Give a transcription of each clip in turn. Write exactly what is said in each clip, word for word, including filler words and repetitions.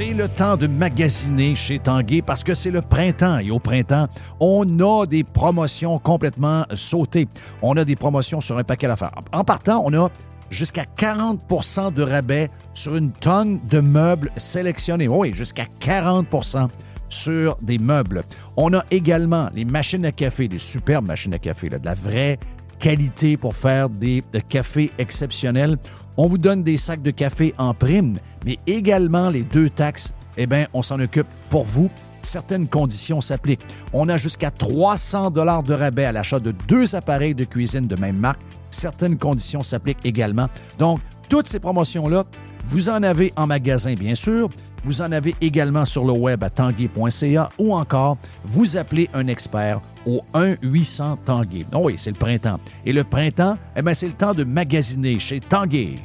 C'est le temps de magasiner chez Tanguay parce que c'est le printemps. Et au printemps, on a des promotions complètement sautées. On a des promotions sur un paquet d'affaires. En partant, on a jusqu'à quarante pour cent de rabais sur une tonne de meubles sélectionnés. Oui, jusqu'à quarante pour cent sur des meubles. On a également les machines à café, des superbes machines à café, là, de la vraie qualité pour faire des cafés exceptionnels. On vous donne des sacs de café en prime, mais également les deux taxes, eh bien, on s'en occupe pour vous. Certaines conditions s'appliquent. On a jusqu'à trois cents dollars de rabais à l'achat de deux appareils de cuisine de même marque. Certaines conditions s'appliquent également. Donc, toutes ces promotions-là, vous en avez en magasin, bien sûr. Vous en avez également sur le web à tanguay point c a ou encore, vous appelez un expert au un huit cents Tanguay. Oh oui, c'est le printemps. Et le printemps, eh bien, c'est le temps de magasiner chez Tanguay.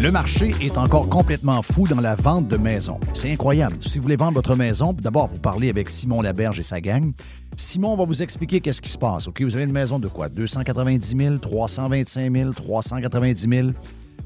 Le marché est encore complètement fou dans la vente de maisons. C'est incroyable. Si vous voulez vendre votre maison, d'abord, vous parlez avec Simon Laberge et sa gang. Simon va vous expliquer qu'est-ce qui se passe. OK, vous avez une maison de quoi? deux cent quatre-vingt-dix mille, trois cent vingt-cinq mille, trois cent quatre-vingt-dix mille.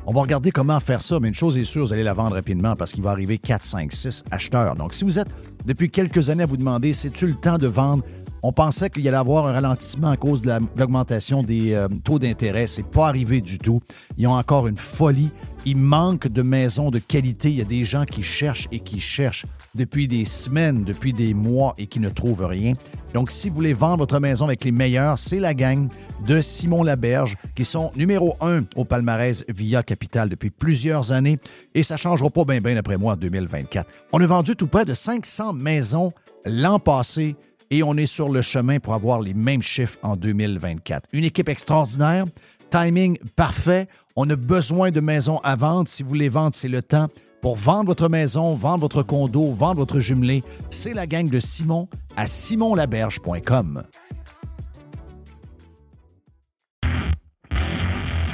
On va regarder comment faire ça, mais une chose est sûre, vous allez la vendre rapidement parce qu'il va arriver quatre, cinq, six acheteurs. Donc, si vous êtes, depuis quelques années, à vous demander, c'est-tu le temps de vendre? On pensait qu'il y allait avoir un ralentissement à cause de la, l'augmentation des euh, taux d'intérêt. C'est pas arrivé du tout. Ils ont encore une folie. Il manque de maisons de qualité. Il y a des gens qui cherchent et qui cherchent depuis des semaines, depuis des mois et qui ne trouvent rien. Donc, si vous voulez vendre votre maison avec les meilleurs, c'est la gang de Simon Laberge qui sont numéro un au palmarès Via Capitale depuis plusieurs années et ça ne changera pas bien, bien après moi en deux mille vingt-quatre. On a vendu tout près de cinq cents maisons l'an passé. Et on est sur le chemin pour avoir les mêmes chiffres en deux mille vingt-quatre. Une équipe extraordinaire, timing parfait. On a besoin de maisons à vendre. Si vous voulez vendre, c'est le temps pour vendre votre maison, vendre votre condo, vendre votre jumelé. C'est la gang de Simon à simon laberge point com.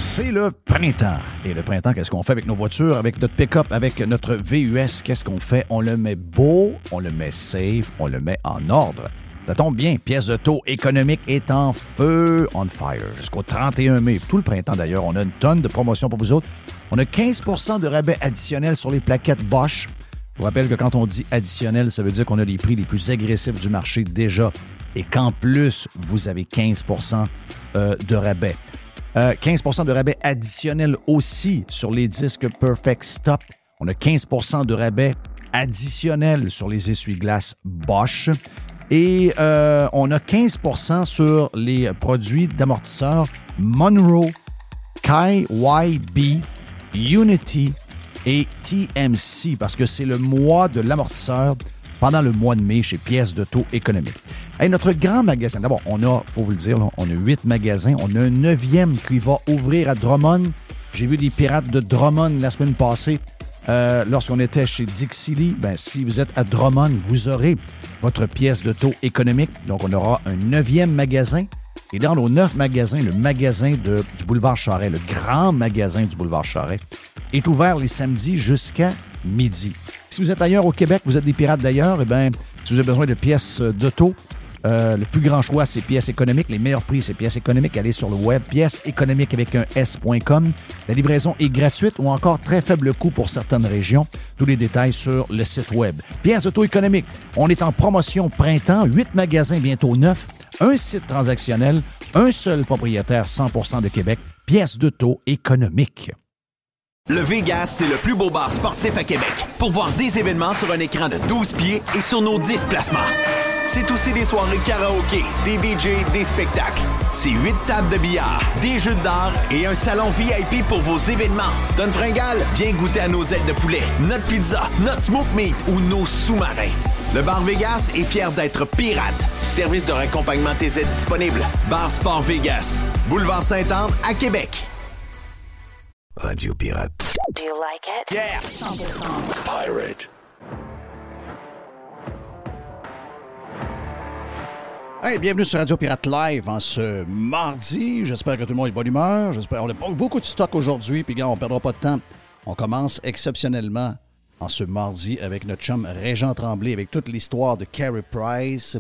C'est le printemps. Et le printemps, qu'est-ce qu'on fait avec nos voitures, avec notre pick-up, avec notre V U S? Qu'est-ce qu'on fait? On le met beau, on le met safe, on le met en ordre. Ça tombe bien, Pièces d'Auto Économiques est en feu, on fire, jusqu'au trente et un mai. Tout le printemps, d'ailleurs, on a une tonne de promotions pour vous autres. On a quinze pour cent de rabais additionnels sur les plaquettes Bosch. Je vous rappelle que quand on dit additionnel, ça veut dire qu'on a les prix les plus agressifs du marché déjà et qu'en plus, vous avez quinze pour cent euh, de rabais. Euh, quinze pour cent de rabais additionnel aussi sur les disques Perfect Stop. On a quinze pour cent de rabais additionnel sur les essuie-glaces Bosch. Et euh, on a quinze pour cent sur les produits d'amortisseurs Monroe, K Y B, Unity et T M C parce que c'est le mois de l'amortisseur pendant le mois de mai chez Pièces d'Auto Économiques. Et notre grand magasin, d'abord, on a, il faut vous le dire, on a huit magasins. On a un neuvième qui va ouvrir à Drummond. J'ai vu des pirates de Drummond la semaine passée. Euh, lorsqu'on était chez Dixie Lee, ben, si vous êtes à Drummond, vous aurez votre pièce d'auto économique. Donc, on aura un neuvième magasin. Et dans nos neuf magasins, le magasin de, du boulevard Charest, le grand magasin du boulevard Charest, est ouvert les samedis jusqu'à midi. Si vous êtes ailleurs au Québec, vous êtes des pirates d'ailleurs, eh bien, si vous avez besoin de pièces d'auto, euh, le plus grand choix, c'est Pièces économiques. Les meilleurs prix, c'est Pièces économiques. Allez sur le web, pièces économiques avec un S point com. La livraison est gratuite ou encore très faible coût pour certaines régions. Tous les détails sur le site web. Pièces d'auto économiques. On est en promotion printemps, huit magasins, bientôt neuf, un site transactionnel, un seul propriétaire, cent pour cent de Québec. Pièces d'auto économiques. Le Vegas, c'est le plus beau bar sportif à Québec. Pour voir des événements sur un écran de douze pieds et sur nos dix placements. C'est aussi des soirées karaoké, des D J, des spectacles. C'est huit tables de billard, des jeux d'art et un salon V I P pour vos événements. Donne fringale, viens goûter à nos ailes de poulet, notre pizza, notre smoke meat ou nos sous-marins. Le Bar Vegas est fier d'être pirate. Service de raccompagnement T Z disponible. Bar Sport Vegas, boulevard Sainte-Anne à Québec. Radio Pirate. Do you like it? Yeah! one hundred percent Pirate. Hey, bienvenue sur Radio Pirate Live en ce mardi. J'espère que tout le monde est de bonne humeur. J'espère qu'on a beaucoup de stock aujourd'hui. Puis, gars, on ne perdra pas de temps. On commence exceptionnellement en ce mardi avec notre chum Réjean Tremblay, avec toute l'histoire de Carey Price.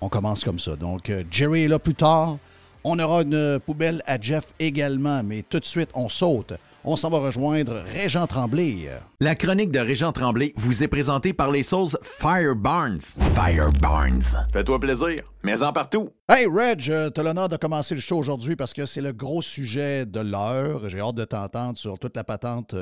On commence comme ça. Donc, Jerry est là plus tard. On aura une poubelle à Jeff également, mais tout de suite, on saute. On s'en va rejoindre Réjean Tremblay. La chronique de Réjean Tremblay vous est présentée par les sauces Firebarns. Firebarns. Fais-toi plaisir, mets-en partout. Hey Reg, t'as l'honneur de commencer le show aujourd'hui parce que c'est le gros sujet de l'heure. J'ai hâte de t'entendre sur toute la patente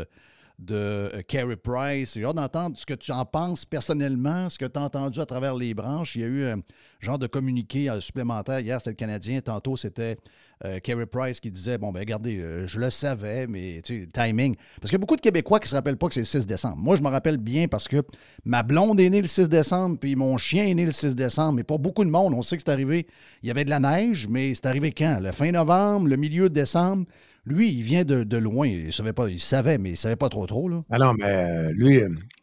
de Carey Price. J'ai hâte d'entendre ce que tu en penses personnellement, ce que tu as entendu à travers les branches. Il y a eu un genre de communiqué supplémentaire. Hier, c'était le Canadien. Tantôt, c'était euh, Carey Price qui disait « Bon, ben regardez, euh, je le savais, mais tu sais, timing. » Parce qu'il y a beaucoup de Québécois qui ne se rappellent pas que c'est le six décembre. Moi, je me rappelle bien parce que ma blonde est née le six décembre, puis mon chien est né le six décembre. Mais pas beaucoup de monde. On sait que c'est arrivé. Il y avait de la neige, mais c'est arrivé quand? Le fin novembre, le milieu de décembre? Lui, il vient de, de loin. Il savait, pas, il savait, mais il ne savait pas trop trop. Là. Ah non, mais lui,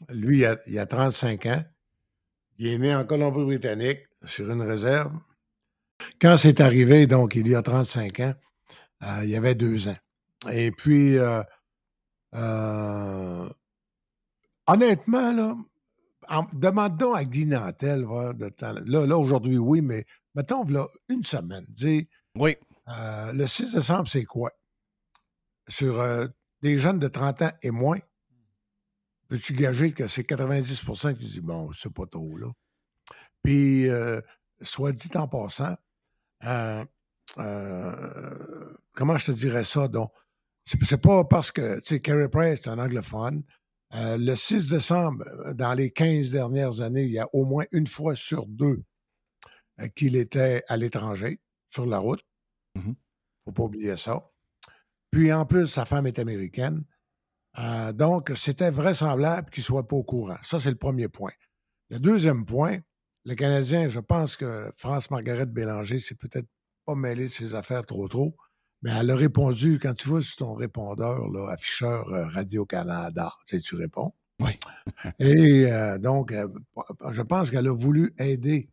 lui il, a, il a trente-cinq ans. Il est né en Colombie-Britannique, sur une réserve. Quand c'est arrivé, donc, il y a trente-cinq ans, euh, il y avait deux ans. Et puis, euh, euh, honnêtement, là, en, demande donc à Guy Nantel. Voilà, de temps, là, là, aujourd'hui, oui, mais mettons, voilà, une semaine. Dire, oui. Euh, le six décembre, c'est quoi? Sur euh, des jeunes de trente ans et moins, peux-tu gager que c'est quatre-vingt-dix pour cent qui disent « Bon, c'est pas trop, là. » Puis, euh, soit dit en passant, euh, euh, comment je te dirais ça, donc? C'est, c'est pas parce que, tu sais, Carey Price, c'est un anglophone. Euh, le six décembre, dans les quinze dernières années, il y a au moins une fois sur deux euh, qu'il était à l'étranger, sur la route. Mm-hmm. Faut pas oublier ça. Puis, en plus, sa femme est américaine. Euh, donc, c'était vraisemblable qu'il ne soit pas au courant. Ça, c'est le premier point. Le deuxième point, le Canadien, je pense que France-Margaret Bélanger s'est peut-être pas mêlée de ses affaires trop trop, mais elle a répondu, quand tu vas sur ton répondeur, là, afficheur euh, Radio-Canada, tu sais, tu réponds. Oui. Et euh, donc, euh, je pense qu'elle a voulu aider,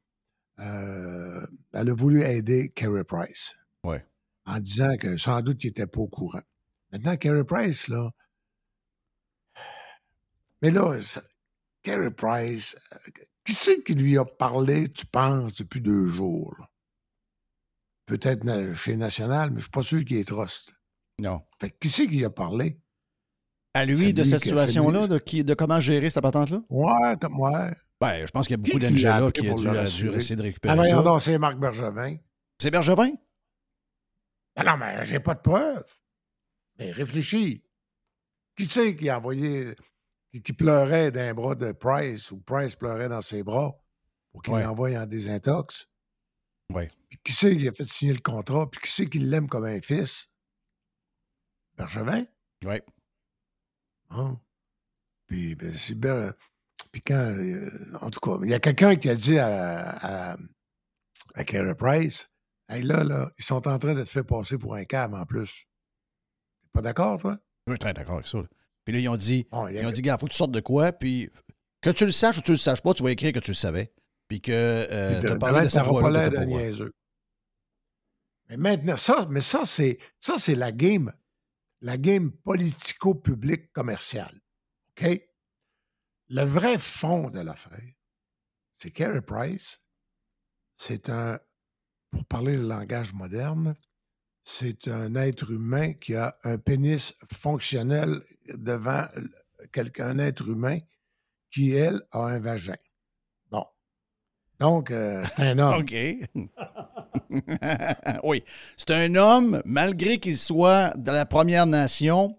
euh, elle a voulu aider Carey Price. Oui. En disant que sans doute qu'il n'était pas au courant. Maintenant, Carey Price, là. Mais là, ça... Carey Price, qui c'est qui lui a parlé, tu penses, depuis deux jours? Là? Peut-être chez National, mais je ne suis pas sûr qu'il est trust. Non. Fait que qui c'est qui a parlé? À lui, c'est de lui cette situation-là, de, qui, de comment gérer cette patente-là? Ouais, comme moi. Ben, je pense qu'il y a beaucoup d'Angela qui a dû, a dû essayer de récupérer. Ah, non, c'est Marc Bergevin. C'est Bergevin? Ben non, mais j'ai pas de preuves. Mais réfléchis. Qui c'est qui a envoyé, qui pleurait d'un bras de Price ou Price pleurait dans ses bras pour qu'il ouais. l'envoie en désintox? Oui. Qui c'est qui a fait signer le contrat? Puis qui c'est qui l'aime comme un fils? Bergevin? Oui. Hein? Puis, ben, c'est bien. Puis quand. Euh, en tout cas, il y a quelqu'un qui a dit à, à, à Carey Price. Hey, là, là, ils sont en train de te faire passer pour un cave en plus. T'es pas d'accord, toi? Oui, très d'accord avec ça. Là. Puis là, ils ont dit, bon, ils ont dit, gars, faut que tu sortes de quoi, puis que tu le saches ou tu le saches pas, tu vas écrire que tu le savais. Puis que euh, tu as parlé de ça. Ça n'aura pas l'air de niaiseux. Mais maintenant, ça, mais ça, c'est ça, c'est la game, la game politico-publique commerciale. OK? Le vrai fond de l'affaire, c'est Carey Price, c'est un. Pour parler le langage moderne, c'est un être humain qui a un pénis fonctionnel devant un être humain qui, elle, a un vagin. Bon. Donc, euh, c'est un homme. OK. Oui. C'est un homme, malgré qu'il soit de la Première Nation,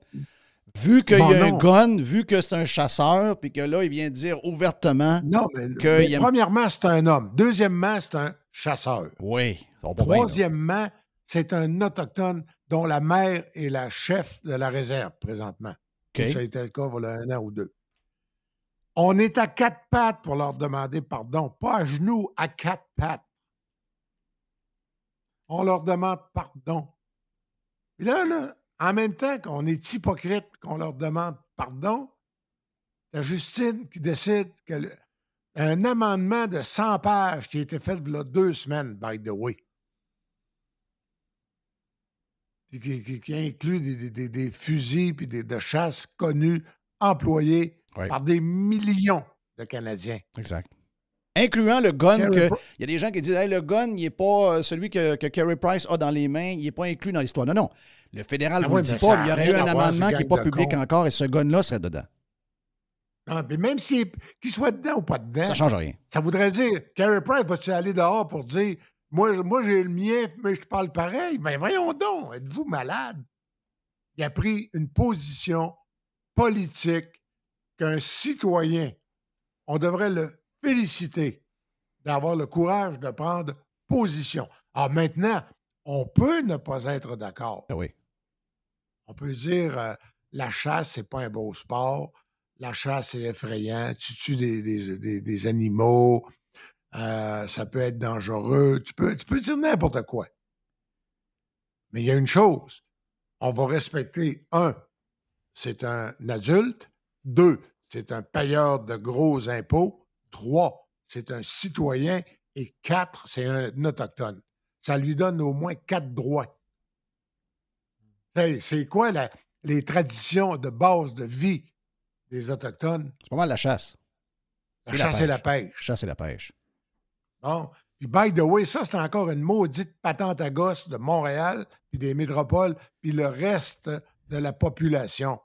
vu qu'il bon, y a non. un gun, vu que c'est un chasseur, puis que là, il vient dire ouvertement... Non, mais, que mais il a... premièrement, c'est un homme. Deuxièmement, c'est un... chasseur. Oui. Troisièmement, c'est un autochtone dont la mère est la chef de la réserve présentement. Okay. Ça a été le cas il y a un an ou deux. On est à quatre pattes pour leur demander pardon. Pas à genoux, à quatre pattes. On leur demande pardon. Et là, là, en même temps qu'on est hypocrite, qu'on leur demande pardon, la Justine qui décide que... Le, un amendement de cent pages qui a été fait il y a deux semaines, by the way. Qui, qui, qui inclut des, des, des fusils puis des, de chasse connus, employés ouais. par des millions de Canadiens. Exact. incluant le gun. Il y a des gens qui disent hey, « le gun, il n'est pas celui que, que Carey Price a dans les mains, il n'est pas inclus dans l'histoire. » Non, non. Le fédéral ne ah, vous dit pas. Il y aurait eu un amendement qui n'est pas public compte. encore et ce gun-là serait dedans. Ah, mais même si, qu'il soit dedans ou pas dedans, ça ne change rien. Ça voudrait dire Carey Price va-tu aller dehors pour dire « Moi, moi j'ai le mien, mais je te parle pareil. » Mais voyons donc, êtes-vous malade? Il a pris une position politique qu'un citoyen, on devrait le féliciter d'avoir le courage de prendre position. Alors maintenant, on peut ne pas être d'accord. Oui. On peut dire euh, la chasse, c'est pas un beau sport. La chasse, c'est effrayant. Tu tues des, des, des, des animaux. Euh, ça peut être dangereux. Tu peux, tu peux dire n'importe quoi. Mais il y a une chose. On va respecter, un, c'est un adulte. Deux, c'est un payeur de gros impôts. Trois, c'est un citoyen. Et quatre, c'est un autochtone. Ça lui donne au moins quatre droits. C'est, c'est quoi la, les traditions de base de vie des Autochtones? C'est pas mal la chasse. La et chasse la et la pêche. Chasse et la pêche. Bon. Puis, by the way, ça, c'est encore une maudite patente à gosse de Montréal, puis des métropoles, puis le reste de la population.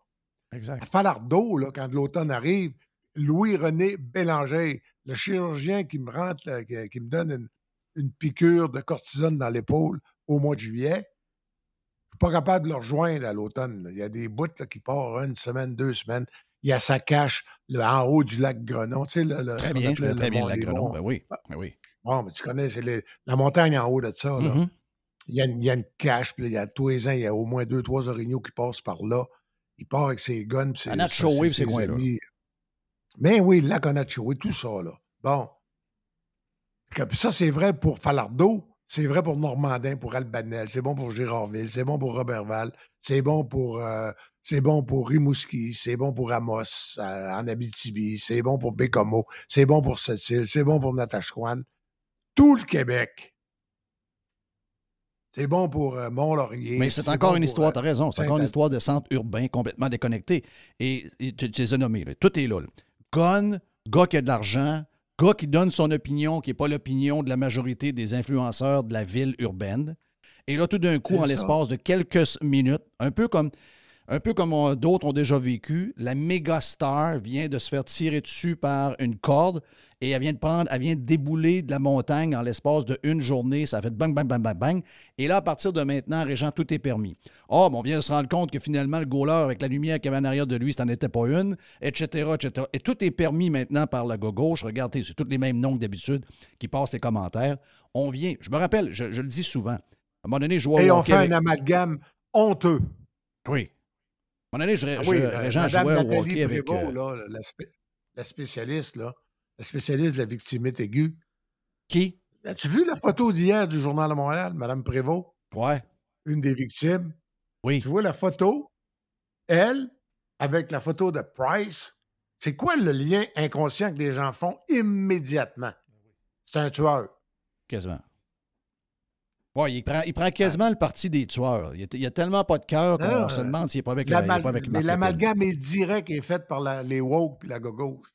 Exact. À Falardeau, là, quand l'automne arrive, Louis-René Bélanger, le chirurgien qui me rentre, là, qui, qui me donne une, une piqûre de cortisone dans l'épaule au mois de juillet, je suis pas capable de le rejoindre à l'automne. Là. Il y a des bouts là, qui partent une semaine, deux semaines. Il y a sa cache là, en haut du lac Grenon. Tu sais, le, le, très bien, appelle, très le, bien, le lac Grenon, ben oui, ben oui. Bon, mais tu connais, c'est les, la montagne en haut de ça. Là. Mm-hmm. Il, y a une, il y a une cache, puis là, il y a tous les ans, il y a au moins deux, trois orignaux qui passent par là. Il part avec ses guns. Puis ses, Anachoé, ses, ses, ses, ses amis. Mais oui, le lac Anachoé, tout ça, là. Bon. Puis ça, c'est vrai pour Falardeau, c'est vrai pour Normandin, pour Albanel, c'est bon pour Girardville, c'est bon pour Roberval, c'est bon pour, euh, c'est bon pour Rimouski, c'est bon pour Amos, euh, en Abitibi, c'est bon pour Bécomo, c'est bon pour Sept-Îles, c'est bon pour Natashquan. Tout le Québec. C'est bon pour euh, Mont-Laurier. Mais c'est, c'est encore bon une histoire, euh, t'as raison, c'est encore une histoire de centre urbain complètement déconnecté. Et, et tu, tu les as nommés, là. Tout est là. là. Conne, gars qui a de l'argent, gars qui donne son opinion, qui n'est pas l'opinion de la majorité des influenceurs de la ville urbaine. Et là, tout d'un coup, c'est en ça. l'espace de quelques minutes, un peu comme, un peu comme on, d'autres ont déjà vécu, la méga star vient de se faire tirer dessus par une corde et elle vient de prendre, elle vient de débouler de la montagne en l'espace de une journée. Ça fait bang, bang, bang, bang, bang. Et là, à partir de maintenant, Réjean, tout est permis. Oh, mais on vient de se rendre compte que finalement, le goaler avec la lumière qu'il y avait en arrière de lui, ça n'en était pas une, et cetera, et cetera. Et tout est permis maintenant par la gauche. Regardez, c'est tous les mêmes noms que d'habitude qui passent les commentaires. On vient, je me rappelle, je, je le dis souvent, à un moment donné, je jouais au hockey. Et on fait avec... un amalgame honteux. Oui. À un moment donné, je, ah oui, je, euh, Réjean jouait Nathalie au hockey Prévost, avec... Là, la, spé- la spécialiste, là. La spécialiste de la victimite aiguë. Qui? As-tu vu la photo d'hier du Journal de Montréal, Mme Prévost? Ouais. Une des victimes. Oui. Tu vois la photo, elle, avec la photo de Price. C'est quoi le lien inconscient que les gens font immédiatement? C'est un tueur. Quasiment. Ouais, il prend, il prend quasiment ah. le parti des tueurs. Il n'y a, a tellement pas de cœur qu'on non, se demande s'il n'est pas avec la Marc Lépine. Mais l'amalgame est direct et faite par la, les woke et la gauche.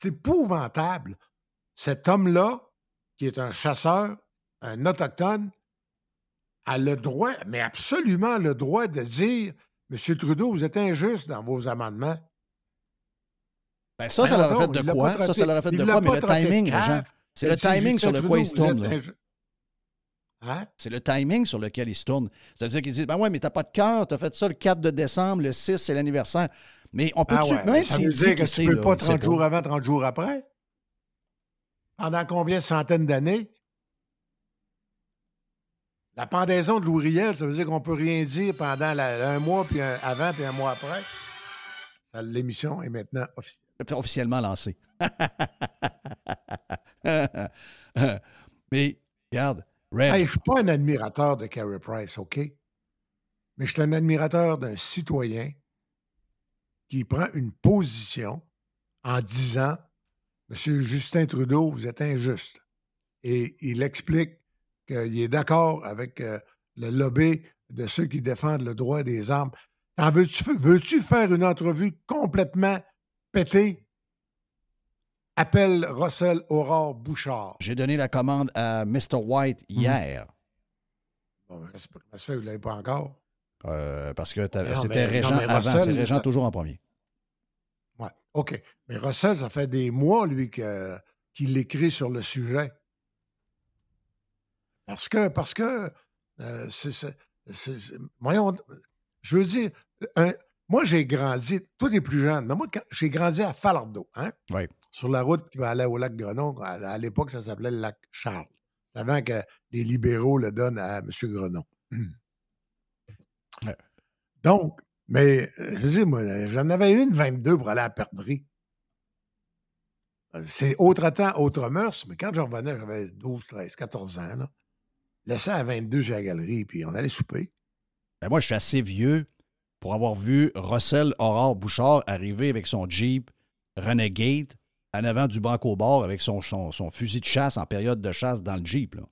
C'est épouvantable. Cet homme-là, qui est un chasseur, un autochtone, a le droit, mais absolument le droit de dire « Monsieur Trudeau, vous êtes injuste dans vos amendements. » Ben ça, ça leur a fait de quoi? Ça, ça leur a fait de quoi? Mais le timing, Réjean, c'est le timing sur lequel ils se tournent. Hein? C'est le timing sur lequel ils se tournent. C'est-à-dire qu'ils disent « Ben ouais, mais t'as pas de cœur, t'as fait ça le quatre décembre, le six, c'est l'anniversaire. » Mais on peut ah ouais, même ça veut dire que, que tu ne peux là, pas trente jours pas. avant, trente jours après? Pendant combien de centaines d'années? La pendaison de l'Ouriel, ça veut dire qu'on ne peut rien dire pendant la, un mois, puis un, avant, puis un mois après. L'émission est maintenant offic... officiellement lancée. Mais, regarde, Red. Hey, je ne suis pas un admirateur de Carey Price, OK? Mais je suis un admirateur d'un citoyen qui prend une position en disant « Monsieur Justin Trudeau, vous êtes injuste. » Et il explique qu'il est d'accord avec euh, le lobby de ceux qui défendent le droit des armes. T'en veux-tu, veux-tu faire une entrevue complètement pétée Appelle Russell Aurore Bouchard. J'ai donné la commande à mister White hier. Mmh. Bon, c'est pas, ça se fait, vous ne l'avez pas encore. Euh, parce que non, c'était Réjean avant. Russell, c'est Réjean ça... toujours en premier. Oui, OK. Mais Russell, ça fait des mois, lui, que, qu'il écrit sur le sujet. Parce que, parce que, euh, c'est, c'est, c'est, c'est, voyons, je veux dire, un, moi, j'ai grandi, toi, t'es plus jeune, mais moi, quand, j'ai grandi à Falardeau, hein? Oui. Sur la route qui va aller au lac Grenon. À, à l'époque, ça s'appelait le lac Charles, avant que les libéraux le donnent à M. Grenon. Hum. Ouais. Donc, mais, je veux dire, moi, j'en avais une vingt-deux pour aller à Perdrix. C'est autre temps, autre mœurs, mais quand je revenais, j'avais douze, treize, quatorze ans, là. Laissé à vingt-deux chez la galerie, puis on allait souper. Ben moi, je suis assez vieux pour avoir vu Russell Aurore Bouchard arriver avec son Jeep Renegade en avant du Banco-Bar avec son, son, son fusil de chasse en période de chasse dans le Jeep, là.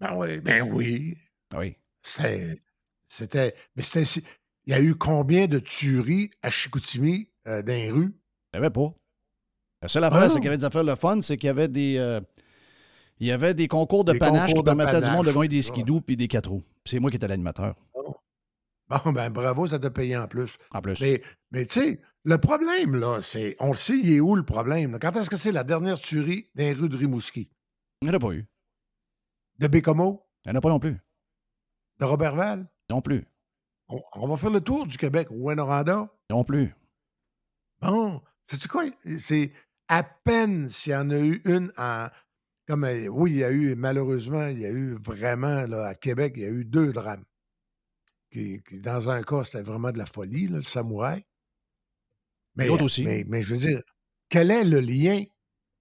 Ben oui, ben oui. Oui. C'est, c'était... Mais c'était... Il y a eu combien de tueries à Chicoutimi euh, dans les rues? Il n'y avait pas. La seule affaire, ah. c'est qu'il y avait des affaires le fun, c'est qu'il y avait des... Euh, Il y avait des concours de des panache concours qui permettaient panache, à du monde de gagner des skidoo et des quatre roues. C'est moi qui étais l'animateur. Bon, ben bravo, ça t'a payé en plus. En plus. Mais, mais tu sais, le problème, là, c'est... On le sait, il est où le problème? Là? Quand est-ce que c'est la dernière tuerie dans les rues de Rimouski? Il n'y en a pas eu. De Bécomo? Il n'y en a pas non plus. De Roberval? Non plus. On, on va faire le tour du Québec. Ouyn-Noranda? Non plus. Bon, sais-tu quoi? C'est à peine s'il y en a eu une en... Comme, oui, il y a eu, malheureusement, il y a eu vraiment, là, à Québec, il y a eu deux drames. Qui, qui, dans un cas, c'était vraiment de la folie, là, le samouraï. Mais, l'autre aussi. Mais, mais je veux dire, quel est le lien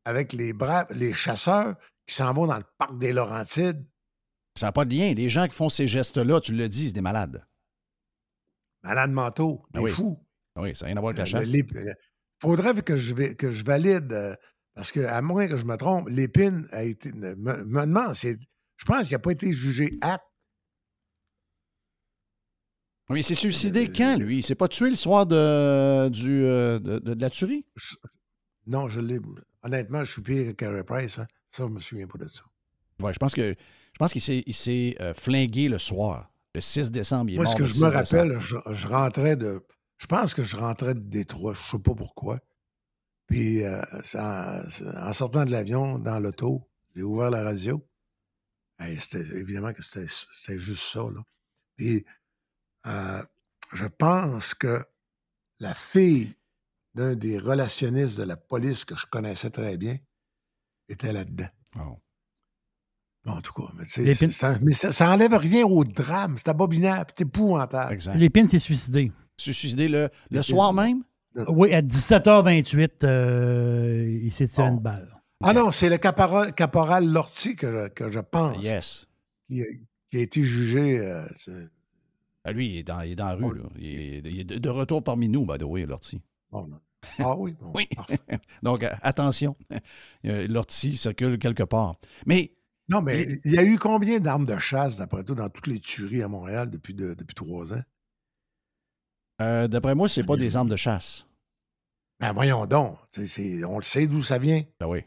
avec les braves, les chasseurs qui s'en vont dans le parc des Laurentides? Ça n'a pas de lien. Les gens qui font ces gestes-là, tu le dis, c'est des malades. Malades mentaux, des ah oui. fous. Oui, ça n'a rien à voir avec la chasse. Il faudrait que je, que je valide... Euh, Parce que, à moins que je me trompe, Lépine a été. Me, me demande, c'est, je pense qu'il n'a pas été jugé apte. Mais il s'est suicidé euh, quand, lui? Il ne s'est pas tué le soir de, du, de, de, de la tuerie? Je, non, je l'ai. Honnêtement, je suis pire que Carey Price. Hein. Ça, je ne me souviens pas de ça. Oui, je pense que je pense qu'il s'est, il s'est euh, flingué le soir. Le six décembre, il est Moi, mort. Moi, ce que je me rappelle, je, je rentrais de. Je pense que je rentrais de Détroit. Je ne sais pas pourquoi. Puis, euh, en, en sortant de l'avion, dans l'auto, j'ai ouvert la radio. Et c'était, évidemment que c'était, c'était juste ça, là. Puis, euh, je pense que la fille d'un des relationnistes de la police que je connaissais très bien était là-dedans. Oh. Bon, en tout cas, mais tu sais, ça, mais ça, ça enlève rien au drame. C'est abominable, c'est épouvantable. Exact. Lépine s'est suicidé. S'est suicidé le, le soir même? Oui, à dix-sept heures vingt-huit, euh, il s'est tiré oh. une balle. Ah okay. non, c'est le caporal, caporal Lortie que je, que je pense. Yes. Qui a, qui a été jugé. Euh, ah, lui, il est dans, il est dans la rue. Oh, là. Il, est, il est de retour parmi nous, by the way, Lortie. Oh, ah oui, bon, oui. Parfait. Donc, attention, Lortie circule quelque part. Mais. Non, mais il, il y a eu combien d'armes de chasse, d'après tout, dans toutes les tueries à Montréal depuis, de, depuis trois ans? Euh, d'après moi, c'est pas des armes de chasse. Ben voyons donc. C'est, c'est, on le sait d'où ça vient. Ben oui.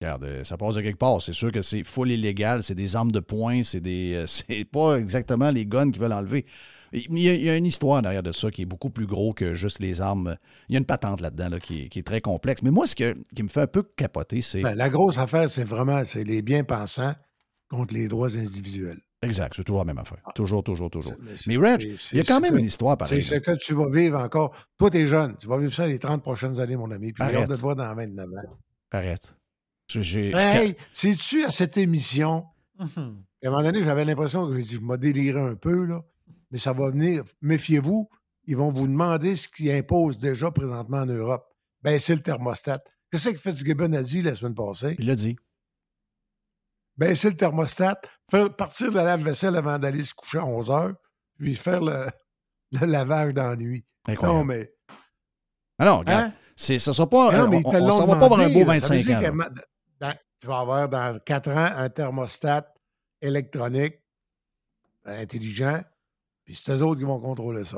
Regarde, ça passe de quelque part. C'est sûr que c'est full illégal. C'est des armes de poing. C'est des, c'est pas exactement les guns qu'ils veulent enlever. Il y a, il y a une histoire derrière de ça qui est beaucoup plus gros que juste les armes. Il y a une patente là-dedans là, qui, qui est très complexe. Mais moi, ce que, qui me fait un peu capoter, c'est... Ben, la grosse affaire, c'est vraiment c'est les bien-pensants contre les droits individuels. Exact, c'est toujours la même affaire. Ah. Toujours, toujours, toujours. C'est, mais, mais Reg, il y a quand même que, une histoire pareille. C'est ce que tu vas vivre encore. Toi, t'es jeune. Tu vas vivre ça les trente prochaines années, mon ami. Puis j'ai hâte de te voir dans vingt-neuf ans. Arrête. J'ai... Hey, sais-tu à cette émission? Mm-hmm. À un moment donné, j'avais l'impression que je m'ai déliré un peu, là. Mais ça va venir. Méfiez-vous. Ils vont vous demander ce qu'ils imposent déjà présentement en Europe. Baisser le thermostat. Qu'est-ce que Fitzgibbon a dit la semaine passée? Il l'a dit. Baisser le thermostat, faire partir de la lave-vaisselle avant d'aller se coucher à onze heures, puis faire le, le lavage dans la nuit. Incroyable. Non, mais... Ah non, regarde, hein? c'est, ça ne sera pas... Non, mais on ne s'en va pas vers un beau vingt-cinq ça veut dire ans. Dans, tu vas avoir dans quatre ans un thermostat électronique, intelligent, puis c'est eux autres qui vont contrôler ça.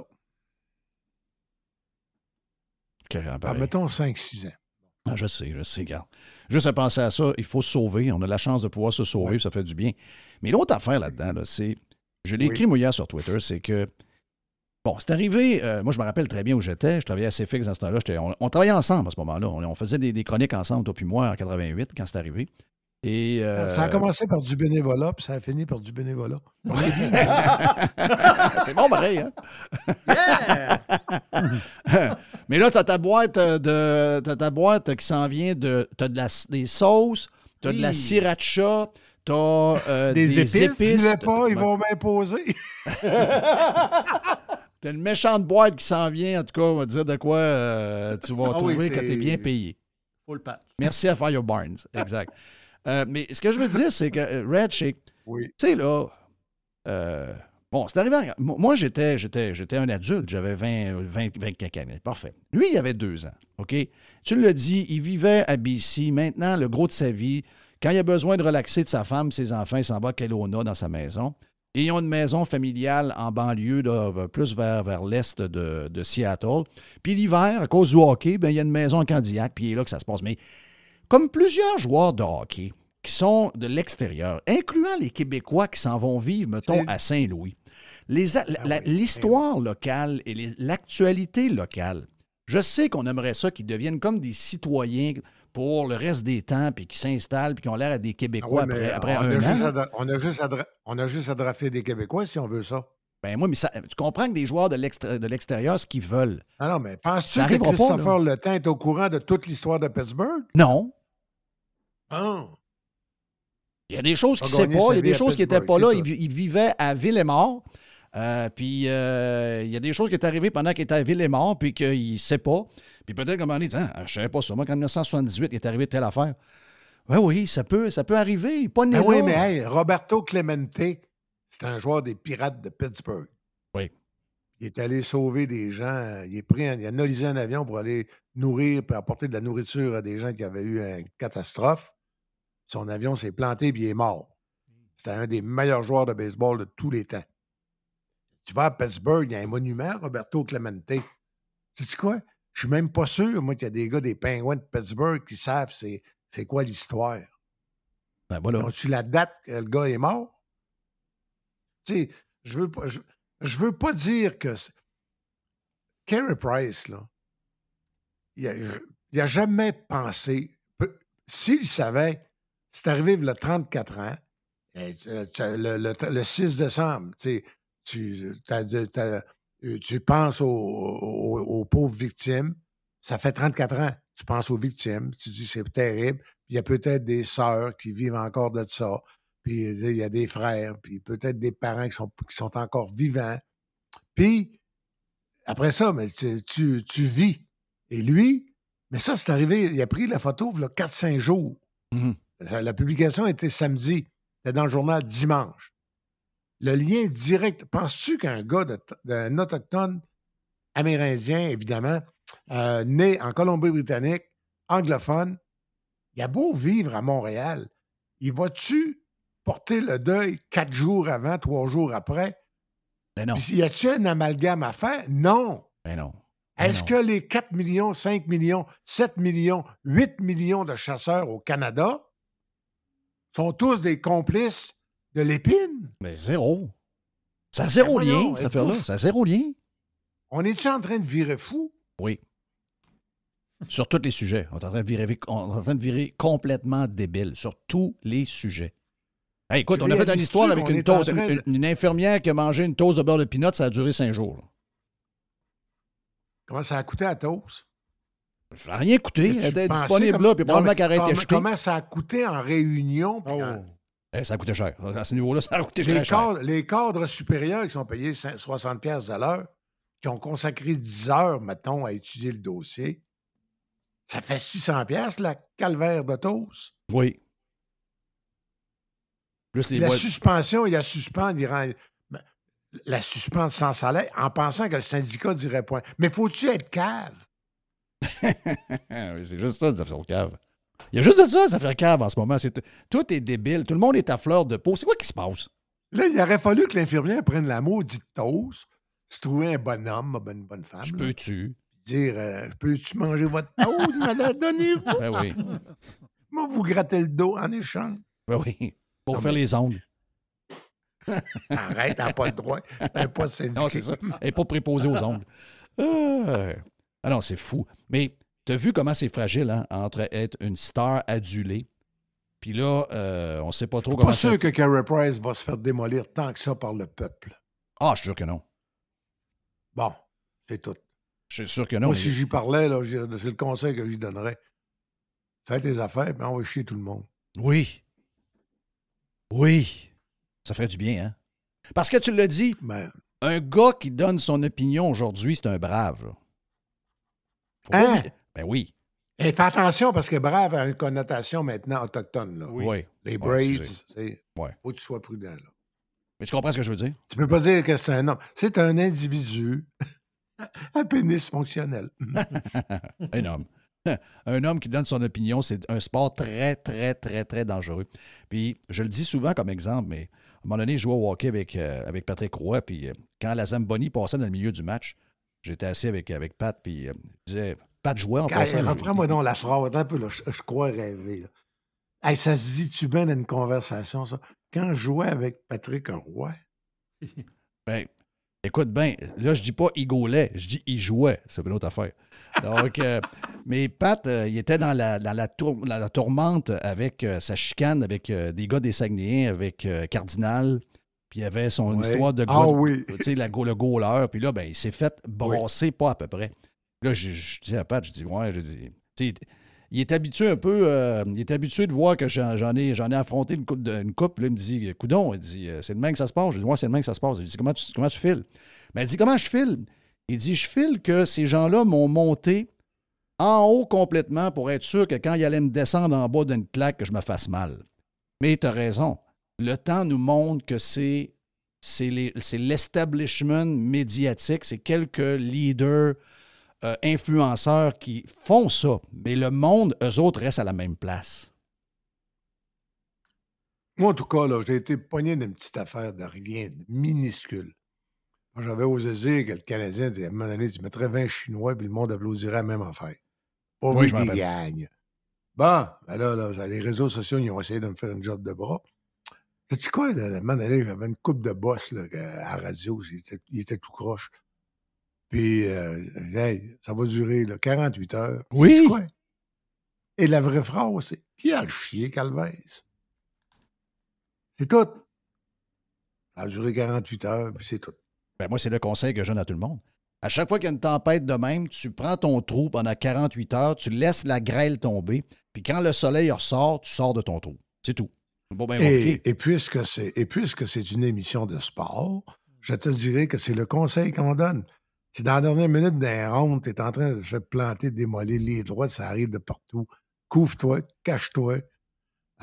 Ah, mettons cinq six ans. Ah, je sais, je sais, regarde. Juste à penser à ça, il faut se sauver. On a la chance de pouvoir se sauver, oui. Ça fait du bien. Mais l'autre affaire là-dedans, là, c'est... Je l'ai oui. écrit moi hier sur Twitter, c'est que... Bon, c'est arrivé... Euh, moi, je me rappelle très bien où j'étais. Je travaillais à C F X dans ce temps-là. On, on travaillait ensemble à ce moment-là. On, on faisait des, des chroniques ensemble, toi puis moi, en quatre-vingt-huit, quand c'est arrivé. Et, euh, ça a commencé par du bénévolat, puis ça a fini par du bénévolat. C'est bon pareil, hein? Yeah! Mais là, t'as ta boîte de t'as ta boîte qui s'en vient de. T'as de la, des sauces, t'as oui. de la sriracha, t'as euh, des, des épices. épices. Si tu pas, ils vont m'imposer. T'as une méchante boîte qui s'en vient, en tout cas, on va dire de quoi euh, tu vas ah, trouver oui, quand t'es bien payé. Faut le patch. Merci à Firebarns, exact. Euh, mais ce que je veux dire, c'est que, euh, Red, tu sais, là, euh, bon, c'est arrivé, à, moi, j'étais, j'étais, j'étais un adulte, j'avais vingt, vingt, vingt-quatre ans, parfait. Lui, il avait deux ans, OK? Tu l'as dit, il vivait à B C, maintenant, le gros de sa vie, quand il a besoin de relaxer de sa femme, ses enfants, il s'en va à Kelowna dans sa maison. Et ils ont une maison familiale en banlieue, là, plus vers, vers l'est de, de Seattle. Puis l'hiver, à cause du hockey, bien, il y a une maison en Candiac, puis il est là que ça se passe, mais... Comme plusieurs joueurs de hockey qui sont de l'extérieur, incluant les Québécois qui s'en vont vivre, mettons, à Saint-Louis, les a- la, la, l'histoire locale et les, l'actualité locale, je sais qu'on aimerait ça qu'ils deviennent comme des citoyens pour le reste des temps, puis qui s'installent, puis qui ont l'air à des Québécois ah ouais, après, après un an. Dra- on, a juste à dra- on a juste à drafter des Québécois si on veut ça. Ben moi, mais ça, tu comprends que des joueurs de, l'extr- de l'extérieur, ce qu'ils veulent. Ah non, mais penses-tu que Christopher Le Temps est au courant de toute l'histoire de Pittsburgh? Non. Oh. Il y a des choses qu'il ne sait pas, il y a des choses qui n'étaient pas là. Il, il vivait à Ville-et-Mort, euh, puis euh, il y a des choses qui sont arrivées pendant qu'il était à Ville-et-Mort, puis qu'il ne sait pas. Puis peut-être comme on dit, ah, je ne savais pas ça. Moi, qu'en dix-neuf soixante-dix-huit, il est arrivé telle affaire. Oui, oui, ça peut, ça peut arriver. Il n'est pas né là. Oui, mais hey, Roberto Clemente, c'est un joueur des Pirates de Pittsburgh. Oui. Il est allé sauver des gens. Il est pris, il a analysé un avion pour aller nourrir, pour apporter de la nourriture à des gens qui avaient eu une catastrophe. Son avion s'est planté et il est mort. C'était un des meilleurs joueurs de baseball de tous les temps. Tu vas à Pittsburgh, il y a un monument, Roberto Clemente. Sais-tu quoi? Je suis même pas sûr, moi, qu'il y a des gars des Penguins de Pittsburgh qui savent c'est, c'est quoi l'histoire. Ben voilà. Ont-tu la date que le gars est mort? Tu sais, je veux pas, je, je veux pas dire que... C'est... Carey Price, là, il a, il a jamais pensé... Peu, s'il savait... C'est arrivé il y a trente-quatre ans, le, le, le six décembre, tu, t'as, t'as, tu penses aux, aux, aux pauvres victimes. Ça fait trente-quatre ans, tu penses aux victimes, tu dis c'est terrible. Il y a peut-être des sœurs qui vivent encore de ça, puis il y a des frères, puis peut-être des parents qui sont, qui sont encore vivants. Puis, après ça, mais tu, tu, tu vis. Et lui, mais ça, c'est arrivé, il a pris la photo il y a quatre à cinq jours. Mm-hmm. La publication était samedi. C'était dans le journal dimanche. Le lien direct. Penses-tu qu'un gars de, d'un autochtone amérindien, évidemment, euh, né en Colombie-Britannique, anglophone, il a beau vivre à Montréal, il va-tu porter le deuil quatre jours avant, trois jours après? Mais non. Puis, y a-tu un amalgame à faire? Non. Mais non. Mais Est-ce non. que les quatre millions, cinq millions, sept millions, huit millions de chasseurs au Canada sont tous des complices de Lépine? Mais zéro. Ça n'a zéro lien, cette affaire-là. Ça n'a zéro lien. On est-tu en train de virer fou? Oui. Sur tous les sujets. On est en train de virer, on est en train de virer complètement débile. Sur tous les sujets. Hey, écoute, tu on a fait une histoire avec une, toast, de... une, une infirmière qui a mangé une toast de beurre de pinot. Ça a duré cinq jours. Là. Comment ça a coûté à la toast? Ça n'a rien coûté. Elle était disponible comme... là, puis non, probablement qu'elle aurait été jetée. Comment ça a coûté en réunion? Oh. En... Eh, ça a coûté cher. À ce niveau-là, ça a coûté les très cadres, cher. Les cadres supérieurs qui sont payés soixante dollars à l'heure, qui ont consacré dix heures, mettons, à étudier le dossier, ça fait six cents dollars la calvaire de toast. Oui. Plus les la voies... suspension, il y a suspendre, il rend... la suspendre sans salaire, en pensant que le syndicat dirait point. Mais faut-tu être cave? C'est juste ça, des affaires de cave. Il y a juste de ça, des affaires de cave en ce moment. C'est t- tout est débile. Tout le monde est à fleur de peau. C'est quoi qui se passe? Là, il aurait fallu que l'infirmière prenne la maudite toast, se trouver un bonhomme, une bonne femme. Je peux-tu? dire euh, « Peux-tu manger votre peau? Me la donnez-vous? » Ben oui. Moi, vous grattez le dos en échange. Ben oui, pour non, faire mais... les ongles. Arrête, t'as pas le droit. C'est pas syndiqué. Non, c'est ça. Elle n'est pas préposée aux ongles. Euh... Ah non, c'est fou. Mais t'as vu comment c'est fragile, hein, entre être une star adulée, puis là, euh, on sait pas trop comment... Je suis pas sûr que Carey Price va se faire démolir tant que ça par le peuple. Ah, je suis sûr que non. Bon, c'est tout. Je suis sûr que non. Moi, mais... si j'y parlais, là, c'est le conseil que j'y donnerais. Fais tes affaires, puis on va chier tout le monde. Oui. Oui. Ça ferait du bien, hein? Parce que tu l'as dit, ben... un gars qui donne son opinion aujourd'hui, c'est un brave, là. Hein? Lui... Ben oui. Et fais attention, parce que brave a une connotation maintenant autochtone, là. Oui. Oui. Les Braves, c'est... Ouais. Faut que tu sois prudent, là. Mais tu comprends ce que je veux dire? Tu peux pas dire que c'est un homme. C'est un individu, un pénis fonctionnel. Un homme. Un homme qui donne son opinion, c'est un sport très, très, très, très dangereux. Puis, je le dis souvent comme exemple, mais à un moment donné, je jouais au hockey avec, euh, avec Patrick Roy, puis euh, quand la Zamboni passait dans le milieu du match, j'étais assis avec, avec Pat, puis euh, je disais, Pat jouait en passant. Reprends-moi donc la phrase, un peu, là, je, je crois rêver, là. Hey, ça se dit-tu bien dans une conversation, ça? Quand je jouais avec Patrick Roy... Ben, écoute bien, là, je dis pas « il gaulait », je dis « il jouait », c'est une autre affaire. Donc, euh, mais Pat, euh, il était dans la, dans la, tour, la, la tourmente avec euh, sa chicane, avec euh, des gars des Saguenayens, avec euh, Cardinal, puis il avait son ouais. histoire de... Ah go- oui! Tu sais, le goaleur, puis là, ben, il s'est fait brasser oui. pas à peu près. Là, je, je dis à Pat, je dis « ouais, je dis... » Il est habitué un peu, euh, il est habitué de voir que j'en, j'en, ai, j'en ai affronté une coupe. Une coupe là, il me dit, coudon, il dit, c'est de même que ça se passe. Je dis, moi, ouais, c'est de même que ça se passe. Il dit, comment tu, comment tu files? Ben, il dit, comment je file? Il dit, je file que ces gens-là m'ont monté en haut complètement pour être sûr que quand ils allaient me descendre en bas d'une claque, que je me fasse mal. Mais tu as raison. Le temps nous montre que c'est, c'est, les, c'est l'establishment médiatique, c'est quelques leaders. Euh, influenceurs qui font ça, mais le monde, eux autres, restent à la même place. Moi, en tout cas, là, j'ai été pogné d'une petite affaire de rien, de minuscule. Moi, j'avais osé dire que le Canadien, à un moment donné, tu mettrais vingt Chinois, puis le monde applaudirait la même affaire. Pas oui, vu qu'il gagne. Bon, ben là, là, les réseaux sociaux, ils ont essayé de me faire une job de bras. Sais-tu quoi, là, à un moment donné, j'avais une coupe de boss là, à la radio, il était, il était tout croche. Puis, euh, hey, ça va durer là, quarante-huit heures. Oui. Quoi? Et la vraie phrase, c'est qui a le chier, Calvez? C'est tout. Ça va durer quarante-huit heures, puis c'est tout. Ben moi, c'est le conseil que je donne à tout le monde. À chaque fois qu'il y a une tempête de même, tu prends ton trou pendant quarante-huit heures, tu laisses la grêle tomber, puis quand le soleil ressort, tu sors de ton trou. C'est tout. Bon, ben, et, et, puisque c'est, et puisque c'est une émission de sport, je te dirais que c'est le conseil qu'on donne. Si dans la dernière minute d'un round, tu es en train de te faire planter, démolir les droits, ça arrive de partout. Couvre-toi, cache-toi,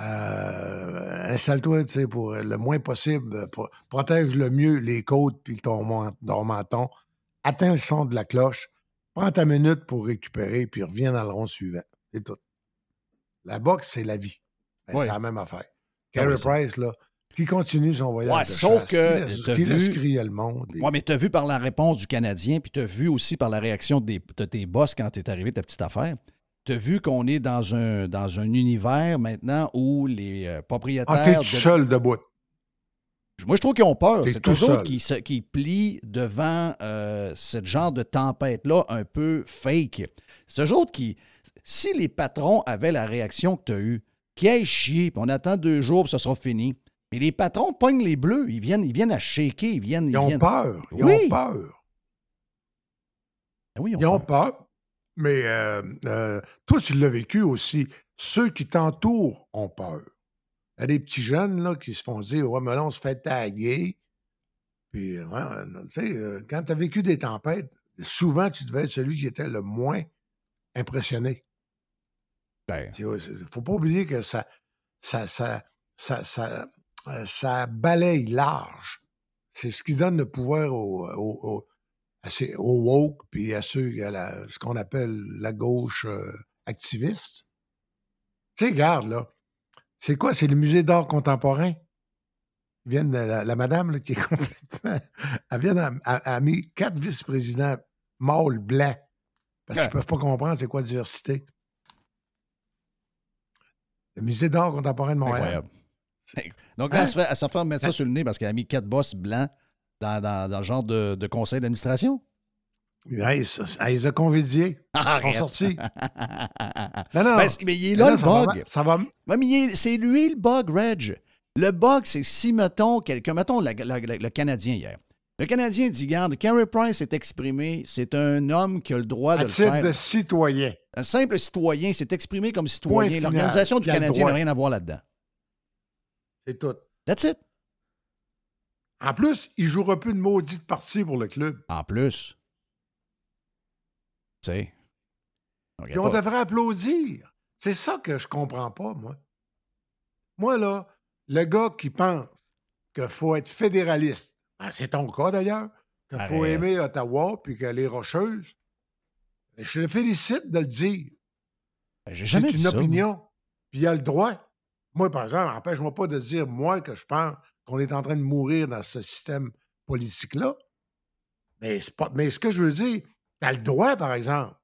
euh, installe-toi, tu sais, pour le moins possible, pour, protège le mieux les côtes puis ton, ton menton, atteins le son de la cloche, prends ta minute pour récupérer puis reviens dans le rond suivant. C'est tout. La boxe, c'est la vie. Ben, ouais. C'est la même affaire. Carey Price, là, qui continue son voyage ouais, de sauf chasse, que qui laisse crier le monde. Et... Oui, mais tu as vu par la réponse du Canadien, puis tu as vu aussi par la réaction des, de tes boss quand t'es arrivé ta petite affaire. Tu as vu qu'on est dans un, dans un univers maintenant où les euh, propriétaires... Ah, t'es tout de... seul debout. Moi, je trouve qu'ils ont peur. T'es c'est eux autres qui, qui plient devant euh, ce genre de tempête-là un peu fake. C'est eux autres qui... Si les patrons avaient la réaction que tu as eue, qui aille chier, puis on attend deux jours, puis ça sera fini... Et les patrons pognent les bleus. Ils viennent, ils viennent à shaker. Ils, viennent, ils, ils ont viennent... peur. Ils oui. ont peur. Ben oui, ils ont, ils ont peur. peur. Mais euh, euh, toi, tu l'as vécu aussi. Ceux qui t'entourent ont peur. Il y a des petits jeunes là, qui se font dire « Ouais, mais là, on se fait taguer. » Puis, ouais, tu sais, quand tu as vécu des tempêtes, souvent, tu devais être celui qui était le moins impressionné. Ben. Il ne faut pas oublier que ça... ça, ça, ça, ça Euh, ça balaye large. C'est ce qui donne le pouvoir aux au, au, au woke puis à ceux à la, ce qu'on appelle la gauche euh, activiste. Tu sais, regarde, là. C'est quoi? C'est le musée d'art contemporain. Ils viennent de la, la madame là, qui est complètement... Elle vient à, à, à mis quatre vice-présidents mâles blancs parce qu'ils ne peuvent pas comprendre c'est quoi la diversité. Le musée d'art contemporain de Montréal. Incroyable. Donc là, hein? elle se fait, elle se fait mettre ça sur le nez parce qu'elle a mis quatre bosses blancs dans, dans, dans le genre de, de conseil d'administration. Elle les a convidiés. Ah, ils sont sortis. non, non. Ben, mais il est là, là le ça bug. Va, ça va. Ouais, mais il est, c'est lui le bug, Reg. Le bug, c'est si, mettons, quelqu'un, mettons la, la, la, le Canadien hier. Le Canadien dit, garde, Carey Price s'est exprimé, c'est un homme qui a le droit à de le faire. À titre de citoyen. Un simple citoyen s'est exprimé comme citoyen. Point L'organisation final, du Canadien n'a rien à voir là-dedans. C'est tout. That's it. En plus, il ne jouera plus de maudite partie pour le club. En plus. C'est. Puis on pas. devrait applaudir. C'est ça que je ne comprends pas, moi. Moi, là, le gars qui pense qu'il faut être fédéraliste, ah, c'est ton cas, d'ailleurs, qu'il Arrête. faut aimer Ottawa puis que les Rocheuses. Je le félicite de le dire. Ben, j'ai jamais c'est une dit opinion, ça, puis il a le droit. Moi, par exemple, empêche-moi pas de dire, moi, que je pense qu'on est en train de mourir dans ce système politique-là. Mais, c'est pas, mais ce que je veux dire, t'as le droit, par exemple.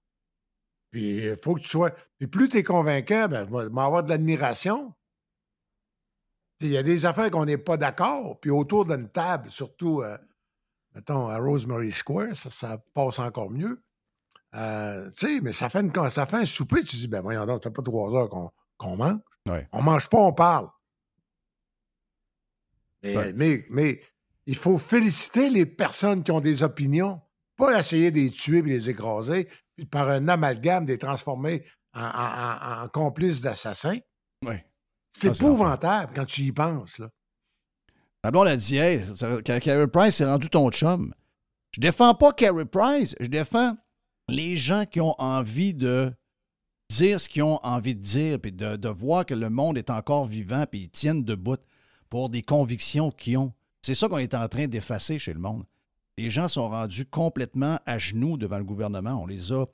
Puis il faut que tu sois... Puis plus t'es convaincant, ben, je vais avoir de l'admiration. Puis il y a des affaires qu'on n'est pas d'accord. Puis autour d'une table, surtout, euh, mettons, à Rosemary Square, ça, ça passe encore mieux. Euh, tu sais, mais ça fait, une, quand ça fait un souper, tu dis, ben voyons donc, ça fait pas trois heures qu'on, qu'on mange. Ouais. On mange pas, on parle. Mais, ouais. mais, mais il faut féliciter les personnes qui ont des opinions, pas essayer de les tuer et les écraser, puis par un amalgame, les transformer en, en, en, en complices d'assassins. Ouais. C'est ça, épouvantable c'est quand tu y penses. Là. La blonde a dit, hey, Carey Price s'est rendu ton chum. Je défends pas Carey Price, je défends les gens qui ont envie de dire ce qu'ils ont envie de dire, puis de, de voir que le monde est encore vivant, puis ils tiennent debout pour des convictions qu'ils ont. C'est ça qu'on est en train d'effacer chez le monde. Les gens sont rendus complètement à genoux devant le gouvernement. On les a,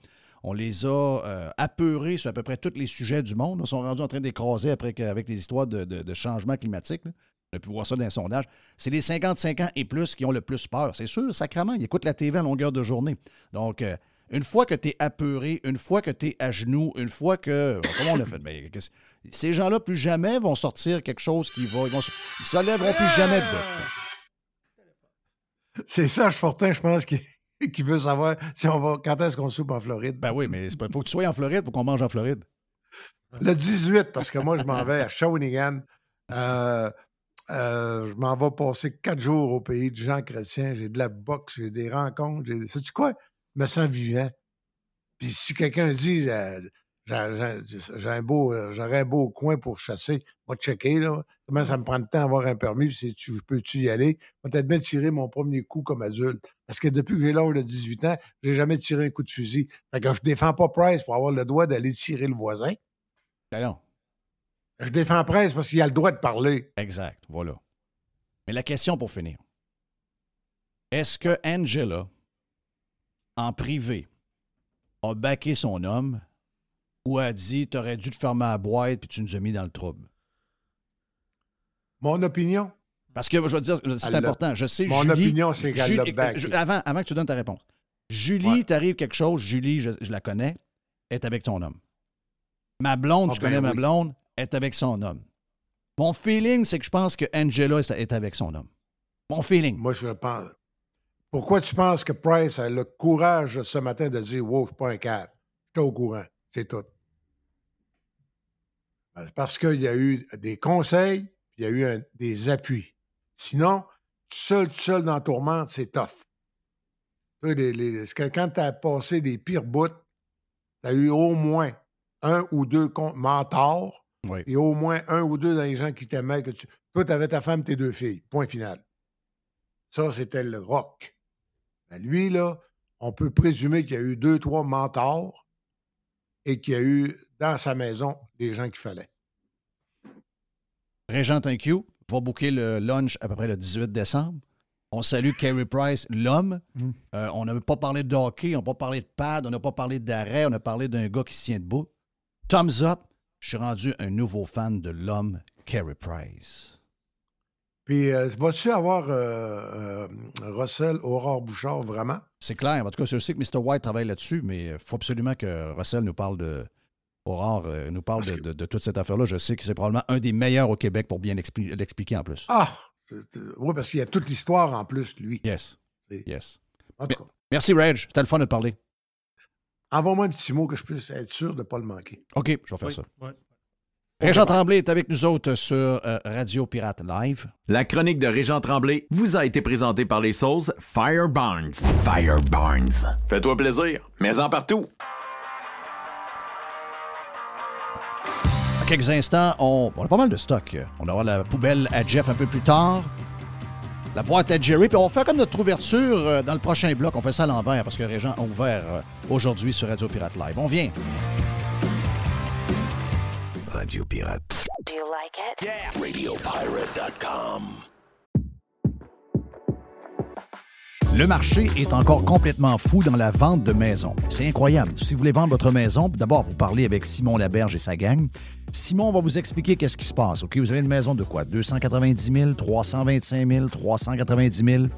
on les a euh, apeurés sur à peu près tous les sujets du monde. Ils sont rendus en train d'écraser après avec les histoires de, de, de changement climatique. Là. On a pu voir ça dans les sondages. C'est les cinquante-cinq ans et plus qui ont le plus peur. C'est sûr, sacrément, ils écoutent la T V à longueur de journée. Donc, euh, une fois que tu es apeuré, une fois que tu es à genoux, une fois que... Comment on l'a fait? Ben, ces gens-là, plus jamais, vont sortir quelque chose qui va... Ils ne se lèveront plus jamais de botte. C'est Serge Fortin, je pense, qui, qui veut savoir si on va, quand est-ce qu'on soupe en Floride. Ben oui, mais il faut que tu sois en Floride pour qu'on mange en Floride. Le dix-huit, parce que moi, je m'en vais à Shawinigan. Euh, euh, je m'en vais passer quatre jours au pays de Jean Chrétien. J'ai de la boxe, j'ai des rencontres. J'ai... Sais-tu quoi? Je me sens vivant. Puis si quelqu'un dit euh, j'ai, j'ai, j'ai un beau, euh, j'aurais un beau coin pour chasser, va checker, là. Comment ça me prend le temps d'avoir un permis, puis tu peux-tu y aller? Je vais peut-être bien tirer mon premier coup comme adulte. Parce que depuis que j'ai l'âge de dix-huit ans, j'ai jamais tiré un coup de fusil. Fait que je défends pas Price pour avoir le droit d'aller tirer le voisin. Ben non. Je défends Price parce qu'il a le droit de parler. Exact, voilà. Mais la question pour finir. Est-ce que Angela, en privé, a baqué son homme ou a dit « t'aurais dû te fermer à la boîte puis tu nous as mis dans le trouble ». Mon opinion? Parce que, je veux dire, c'est elle important. Je sais, Mon Julie, opinion, c'est qu'elle Julie, l'a baqué. Avant, avant que tu donnes ta réponse. Julie, ouais. t'arrive quelque chose, Julie, je, je la connais, est avec ton homme. Ma blonde, oh, tu ben connais oui. ma blonde, est avec son homme. Mon feeling, c'est que je pense que Angela est avec son homme. Mon feeling. Moi, je pense... Pourquoi tu penses que Price a le courage ce matin de dire « Wow, je ne suis pas un cave. J'étais au courant. » C'est tout. Parce qu'il y a eu des conseils, il y a eu un, des appuis. Sinon, seul, seul dans la tourmente, c'est tough. Les, les, quand tu as passé des pires bouts, tu as eu au moins un ou deux mentors, oui. et au moins un ou deux dans les gens qui t'aimaient. Que tu, toi, tu avais ta femme, tes deux filles. Point final. Ça, c'était le rock. Ben lui, là, on peut présumer qu'il y a eu deux, trois mentors et qu'il y a eu dans sa maison des gens qu'il fallait. Réjean, thank you. Va booker le lunch à peu près le dix-huit décembre. On salue Carey Price, l'homme. Mm. Euh, on n'a pas parlé de hockey, on n'a pas parlé de pad, on n'a pas parlé d'arrêt, on a parlé d'un gars qui se tient debout. Thumbs up. Je suis rendu un nouveau fan de l'homme Carey Price. Puis, euh, vas-tu avoir euh, euh, Russell, Aurore Bouchard, vraiment? C'est clair. En tout cas, je sais que mister White travaille là-dessus, mais il faut absolument que Russell nous parle de... Aurore euh, nous parle de, que... de, de toute cette affaire-là. Je sais que c'est probablement un des meilleurs au Québec pour bien l'expli- l'expliquer en plus. Ah! Oui, parce qu'il y a toute l'histoire en plus, lui. Yes. C'est... Yes. En tout cas. Merci, Reg. C'était le fun de te parler. Envoie-moi un petit mot que je puisse être sûr de ne pas le manquer. OK, je vais faire oui, ça. Oui. Réjean Tremblay est avec nous autres sur euh, Radio Pirate Live. La chronique de Réjean Tremblay vous a été présentée par les sauces Firebarns. Firebarns. Fais-toi plaisir. Mets-en partout. À quelques instants, on, on a pas mal de stock. On aura la poubelle à Jeff un peu plus tard. La boîte à Jerry, puis on va faire comme notre ouverture dans le prochain bloc. On fait ça à l'envers parce que Réjean a ouvert aujourd'hui sur Radio Pirate Live. On vient. Radio Pirate. Do you like it? Yeah. radio pirate dot com. Le marché est encore complètement fou dans la vente de maisons. C'est incroyable. Si vous voulez vendre votre maison, d'abord, vous parlez avec Simon Laberge et sa gang. Simon va vous expliquer qu'est-ce qui se passe. OK, vous avez une maison de quoi? deux cent quatre-vingt-dix mille, trois cent vingt-cinq mille, trois cent quatre-vingt-dix mille.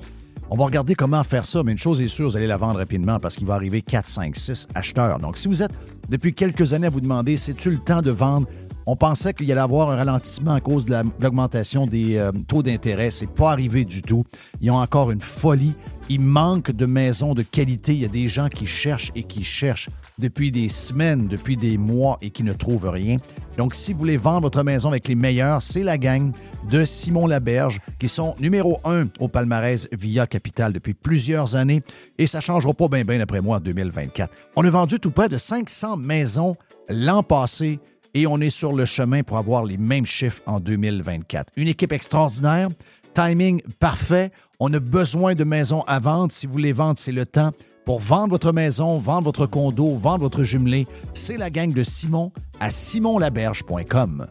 On va regarder comment faire ça, mais une chose est sûre, vous allez la vendre rapidement parce qu'il va arriver quatre, cinq, six acheteurs. Donc, si vous êtes, depuis quelques années, à vous demander, c'est-tu le temps de vendre? On pensait qu'il y allait avoir un ralentissement à cause de, la, de l'augmentation des euh, taux d'intérêt. C'est pas arrivé du tout. Ils ont encore une folie. Il manque de maisons de qualité. Il y a des gens qui cherchent et qui cherchent depuis des semaines, depuis des mois et qui ne trouvent rien. Donc, si vous voulez vendre votre maison avec les meilleurs, c'est la gang de Simon Laberge qui sont numéro un au palmarès Via Capitale depuis plusieurs années et ça ne changera pas bien, bien après moi en deux mille vingt-quatre. On a vendu tout près de cinq cents maisons l'an passé. Et on est sur le chemin pour avoir les mêmes chiffres en deux mille vingt-quatre. Une équipe extraordinaire, timing parfait. On a besoin de maisons à vendre. Si vous voulez vendre, c'est le temps. Pour vendre votre maison, vendre votre condo, vendre votre jumelé, c'est la gang de Simon à simon laberge point com.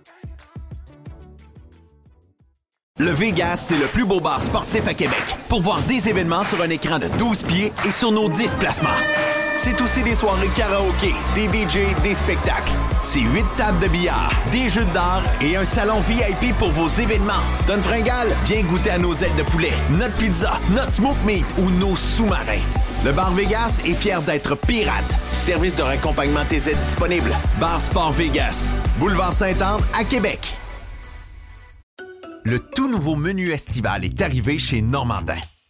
Le Vegas, c'est le plus beau bar sportif à Québec. Pour voir des événements sur un écran de douze pieds et sur nos dix placements. C'est aussi des soirées karaoké, des D J, des spectacles. C'est huit tables de billard, des jeux d'art et un salon V I P pour vos événements. Donne fringale, viens goûter à nos ailes de poulet, notre pizza, notre smoke meat ou nos sous-marins. Le Bar Vegas est fier d'être pirate. Service de raccompagnement T Z disponible. Bar Sport Vegas, boulevard Sainte-Anne à Québec. Le tout nouveau menu estival est arrivé chez Normandin.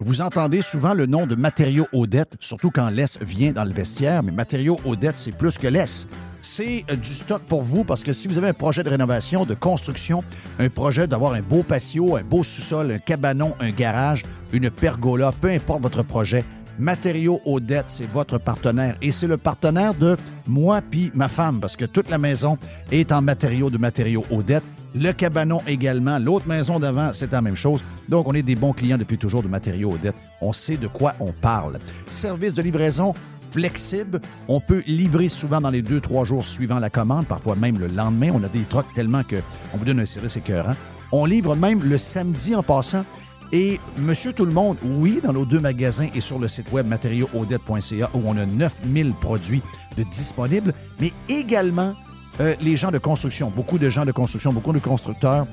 Vous entendez souvent le nom de Matériaux Audette, surtout quand l'S vient dans le vestiaire, mais Matériaux Audette, c'est plus que l'S. C'est du stock pour vous parce que si vous avez un projet de rénovation, de construction, un projet d'avoir un beau patio, un beau sous-sol, un cabanon, un garage, une pergola, peu importe votre projet, Matériaux Audette, c'est votre partenaire. Et c'est le partenaire de moi puis ma femme parce que toute la maison est en matériaux de Matériaux Audette. Le cabanon également. L'autre maison d'avant, c'est la même chose. Donc, on est des bons clients depuis toujours de Matériaux Audette. On sait de quoi on parle. Service de livraison flexible. On peut livrer souvent dans les deux, trois jours suivant la commande, parfois même le lendemain. On a des trocs tellement qu'on vous donne un service écœurant. On livre même le samedi en passant. Et Monsieur Tout-le-Monde, oui, dans nos deux magasins et sur le site web matériaux audette point c a où on a neuf mille produits de disponibles, mais également... Euh, les gens de construction, beaucoup de gens de construction, beaucoup de constructeurs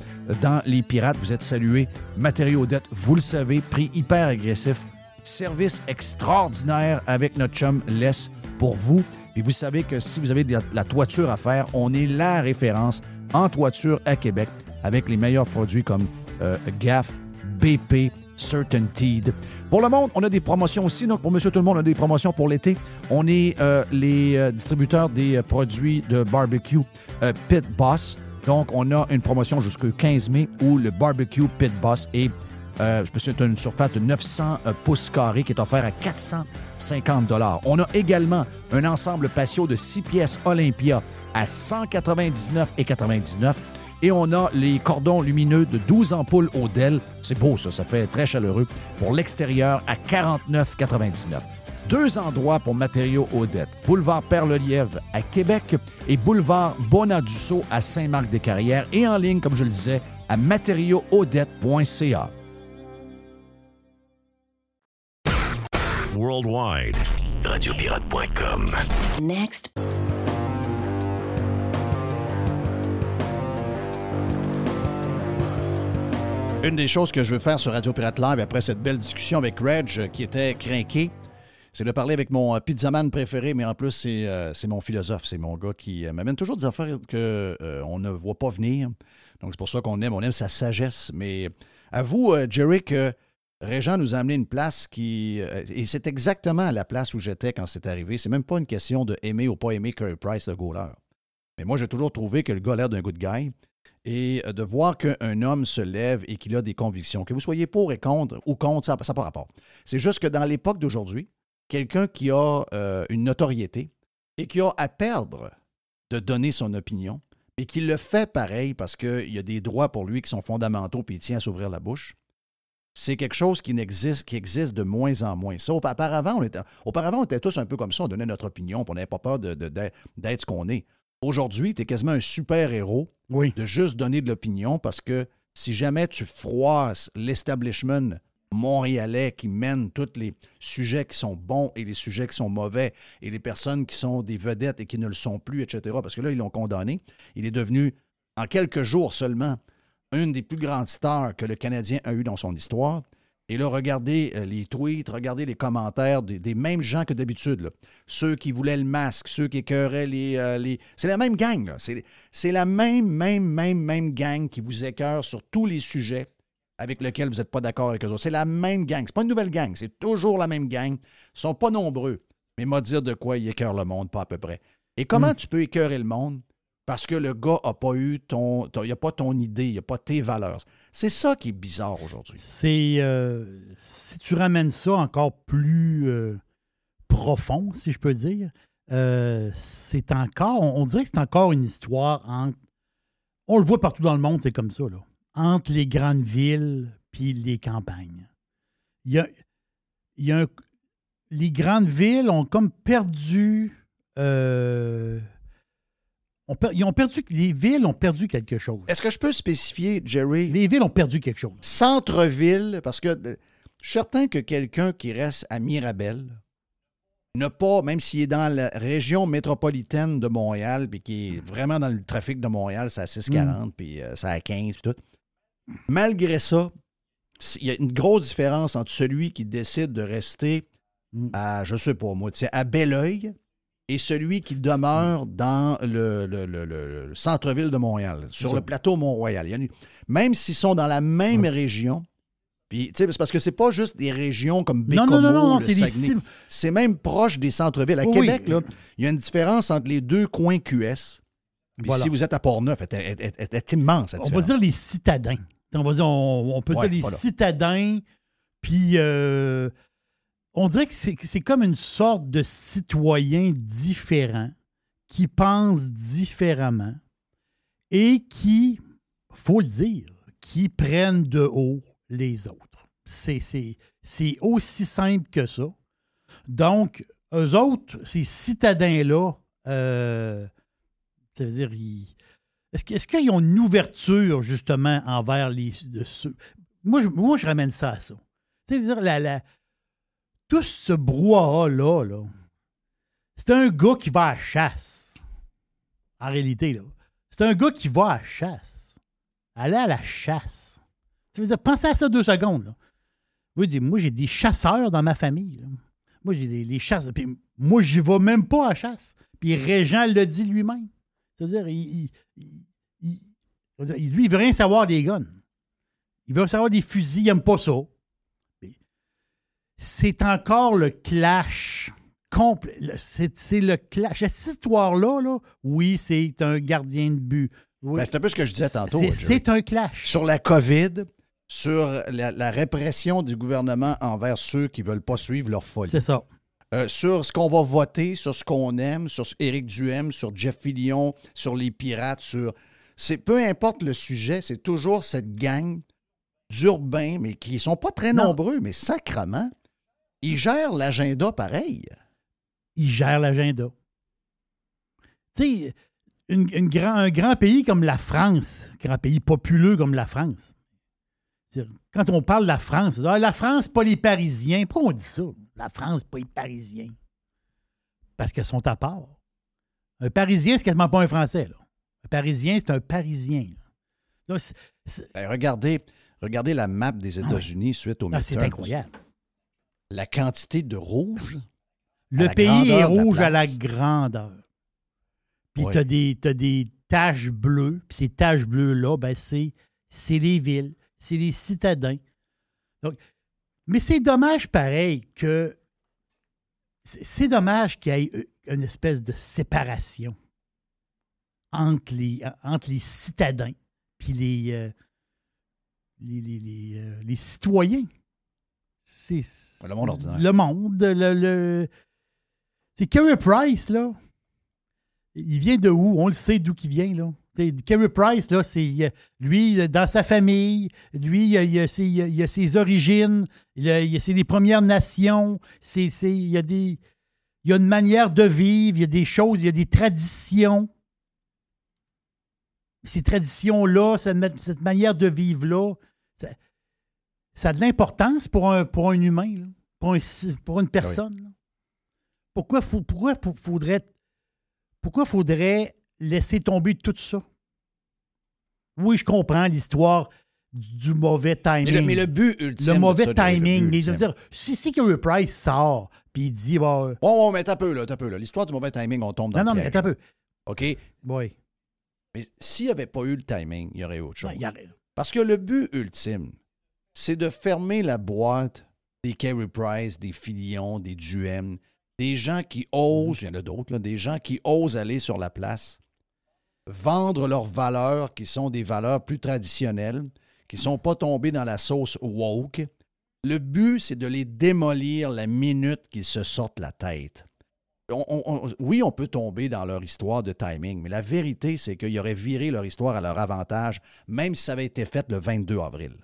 dans les Pirates, vous êtes salués. Matériaux Audette, vous le savez, prix hyper agressif. Service extraordinaire avec notre chum Laisse pour vous. Puis vous savez que si vous avez de la, la toiture à faire, on est la référence en toiture à Québec avec les meilleurs produits comme euh, G A F, B P, Certainteed. Pour le monde, on a des promotions aussi. Donc, pour Monsieur Tout-le-Monde, on a des promotions pour l'été. On est euh, les euh, distributeurs des euh, produits de barbecue euh, Pit Boss. Donc, on a une promotion jusqu'au quinze mai où le barbecue Pit Boss est, euh, je me souviens, une surface de neuf cents euh, pouces carrés qui est offerte à quatre cent cinquante dollars. On a également un ensemble patio de six pièces Olympia à cent quatre-vingt-dix-neuf quatre-vingt-dix-neuf. Et on a les cordons lumineux de douze ampoules Odelle. C'est beau, ça. Ça fait très chaleureux. Pour l'extérieur, à quarante-neuf quatre-vingt-dix-neuf. Deux endroits pour matériaux Audette. Boulevard Perle-Lièvre à Québec et boulevard Bonadusseau à Saint-Marc-des-Carrières. Et en ligne, comme je le disais, à matériaux audette point c a. Worldwide. radio pirate point com. Next. Une des choses que je veux faire sur Radio Pirate Live après cette belle discussion avec Reg qui était crinqué, c'est de parler avec mon pizzaman préféré, mais en plus, c'est, euh, c'est mon philosophe. C'est mon gars qui euh, m'amène toujours des affaires qu'on euh, ne voit pas venir. Donc, c'est pour ça qu'on aime. On aime sa sagesse. Mais à vous, euh, Jerry, que Réjean nous a amené une place qui... Euh, et c'est exactement la place où j'étais quand c'est arrivé. C'est même pas une question de aimer ou pas aimer Carey Price, le goaler. Mais moi, j'ai toujours trouvé que le gars a l'air d'un good guy. Et de voir qu'un homme se lève et qu'il a des convictions, que vous soyez pour et contre ou contre, ça n'a pas rapport. C'est juste que dans l'époque d'aujourd'hui, quelqu'un qui a euh, une notoriété et qui a à perdre de donner son opinion et qui le fait pareil parce qu'il y a des droits pour lui qui sont fondamentaux puis il tient à s'ouvrir la bouche, c'est quelque chose qui n'existe, qui existe de moins en moins. Ça, auparavant, on était, auparavant, on était tous un peu comme ça, on donnait notre opinion puis on n'avait pas peur de, de, de, d'être ce qu'on est. Aujourd'hui, tu es quasiment un super-héros oui. de juste donner de l'opinion parce que si jamais tu froisses l'establishment montréalais qui mène tous les sujets qui sont bons et les sujets qui sont mauvais et les personnes qui sont des vedettes et qui ne le sont plus, et cetera. Parce que là, ils l'ont condamné. Il est devenu, en quelques jours seulement, une des plus grandes stars que le Canadien a eu dans son histoire. Et là, regardez les tweets, regardez les commentaires des, des mêmes gens que d'habitude. Là. Ceux qui voulaient le masque, ceux qui écœuraient les... Euh, les... C'est la même gang. Là. C'est, c'est la même, même, même, même gang qui vous écœure sur tous les sujets avec lequel vous n'êtes pas d'accord avec eux autres. C'est la même gang. C'est pas une nouvelle gang. C'est toujours la même gang. Ils ne sont pas nombreux. Mais moi, dire de quoi ils écœurent le monde, pas à peu près. Et comment mmh. tu peux écœurer le monde? Parce que le gars n'a pas eu ton... ton il n'a pas ton idée, il n'a pas tes valeurs. C'est ça qui est bizarre aujourd'hui. C'est... Euh, si tu ramènes ça encore plus euh, profond, si je peux dire, euh, c'est encore... On, on dirait que c'est encore une histoire entre... On le voit partout dans le monde, c'est comme ça, là. Entre les grandes villes puis les campagnes. Il y a, il y a un, les grandes villes ont comme perdu... Euh, on per, ils ont perdu... Les villes ont perdu quelque chose. Est-ce que je peux spécifier, Jerry? Les villes ont perdu quelque chose. Centre-ville, parce que je suis certain que quelqu'un qui reste à Mirabel n'a pas, même s'il est dans la région métropolitaine de Montréal puis qui est vraiment dans le trafic de Montréal, c'est à six quarante, mmh. puis euh, c'est à quinze, puis tout. Malgré ça, il y a une grosse différence entre celui qui décide de rester à, je sais pas moi, à Belleuil et celui qui demeure dans le, le, le, le centre-ville de Montréal, sur ça. Le plateau Mont-Royal. Il y a une, même s'ils sont dans la même ouais. région, puis tu sais, c'est parce que c'est pas juste des régions comme Bécomo, non, non, non, non, le c'est Saguenay. Des... C'est même proche des centres-villes. À oui, Québec, là, il y a une différence entre les deux coins Q S. Puis voilà. Si vous êtes à Portneuf, elle est, est, est, est immense, cette différence. On va dire les citadins. On, va dire, on, on peut ouais, dire les voilà. citadins, puis euh, on dirait que c'est, c'est comme une sorte de citoyen différent qui pense différemment et qui, faut le dire, qui prennent de haut les autres. C'est, c'est, c'est aussi simple que ça. Donc, eux autres, ces citadins-là, euh, ça veut dire, ils... Est-ce, est-ce qu'ils ont une ouverture, justement, envers les... De ceux... moi, je, moi, je ramène ça à ça. C'est-à-dire, la, la... tout ce brouhaha-là, là, c'est un gars qui va à la chasse. En réalité, là. C'est un gars qui va à la chasse. Aller à la chasse. Ça veut dire, pensez à ça deux secondes. Là. Moi, moi, j'ai des chasseurs dans ma famille. Là. Moi, j'ai des les chasseurs. Puis moi, j'y vais même pas à la chasse. Puis Réjean le dit lui-même. C'est-à-dire, il, il, il, il, lui, il veut rien savoir des guns. Il veut savoir des fusils, il n'aime pas ça. C'est encore le clash complet. C'est, c'est le clash. Cette histoire-là, là, oui, c'est un gardien de but. Oui. Ben, c'est un peu ce que je disais tantôt. C'est, c'est un clash. Sur la COVID, sur la, la répression du gouvernement envers ceux qui ne veulent pas suivre leur folie. C'est ça. Euh, sur ce qu'on va voter, sur ce qu'on aime, sur Éric Duhaime, sur Jeff Fillion, sur les pirates, sur... c'est peu importe le sujet, c'est toujours cette gang d'urbains, mais qui ne sont pas très non. nombreux, mais sacrement, ils gèrent l'agenda pareil. Ils gèrent l'agenda. Tu sais, une, une grand, un grand pays comme la France, un grand pays populeux comme la France, quand on parle de la France, ah, la France, pas les Parisiens. Pourquoi on dit ça? La France, pas les Parisiens. Parce qu'ils sont à part. Un Parisien, c'est quasiment pas un Français. Là. Un Parisien, c'est un Parisien. Donc, c'est, c'est... Ben, regardez, regardez la map des États-Unis ah, ouais. suite au ah, midterms. C'est incroyable. La quantité de rouge. Le pays est rouge à la grandeur. Puis ouais. tu as des, t'as des taches bleues. Puis ces taches bleues-là, ben c'est, c'est les villes. C'est les citadins. Donc, mais c'est dommage pareil que... C'est, c'est dommage qu'il y ait une espèce de séparation entre les, entre les citadins puis les, euh, les, les, les, euh, les citoyens. C'est, c'est, le monde ordinaire. Le monde. Le, le, c'est Carey Price, là. Il vient de où? On le sait d'où il vient, là. Carey Price, là, c'est lui, dans sa famille, lui, il a, il a, ses, il a ses origines, il a, il a, c'est les Premières Nations, c'est, c'est, il, y a des, il y a une manière de vivre, il y a des choses, il y a des traditions. Ces traditions-là, cette, cette manière de vivre-là, ça, ça a de l'importance pour un, pour un humain, là, pour, un, pour une personne. Oui. Pourquoi, faut, pourquoi pour, faudrait... Pourquoi faudrait... laisser tomber tout ça. Oui, je comprends l'histoire du, du mauvais timing. Mais le, mais le but ultime. Le mauvais ça, timing. Le mais je veux dire, si, si Carey Price sort, puis il dit... Bah, bon, bon, mais t'as peu, là, t'as peu, là. L'histoire du mauvais timing, on tombe dans non, le Non, non, mais t'as peu. OK? Oui. Mais s'il n'y avait pas eu le timing, il y aurait autre chose. Ben, y aurait... Parce que le but ultime, c'est de fermer la boîte des Carey Price, des Filions, des Duhaime, des gens qui osent, il y en a d'autres, là, des gens qui osent aller sur la place, vendre leurs valeurs qui sont des valeurs plus traditionnelles, qui ne sont pas tombées dans la sauce woke. Le but, c'est de les démolir la minute qu'ils se sortent la tête. On, on, on, oui, on peut tomber dans leur histoire de timing, mais la vérité, c'est qu'ils auraient viré leur histoire à leur avantage, même si ça avait été fait le vingt-deux avril.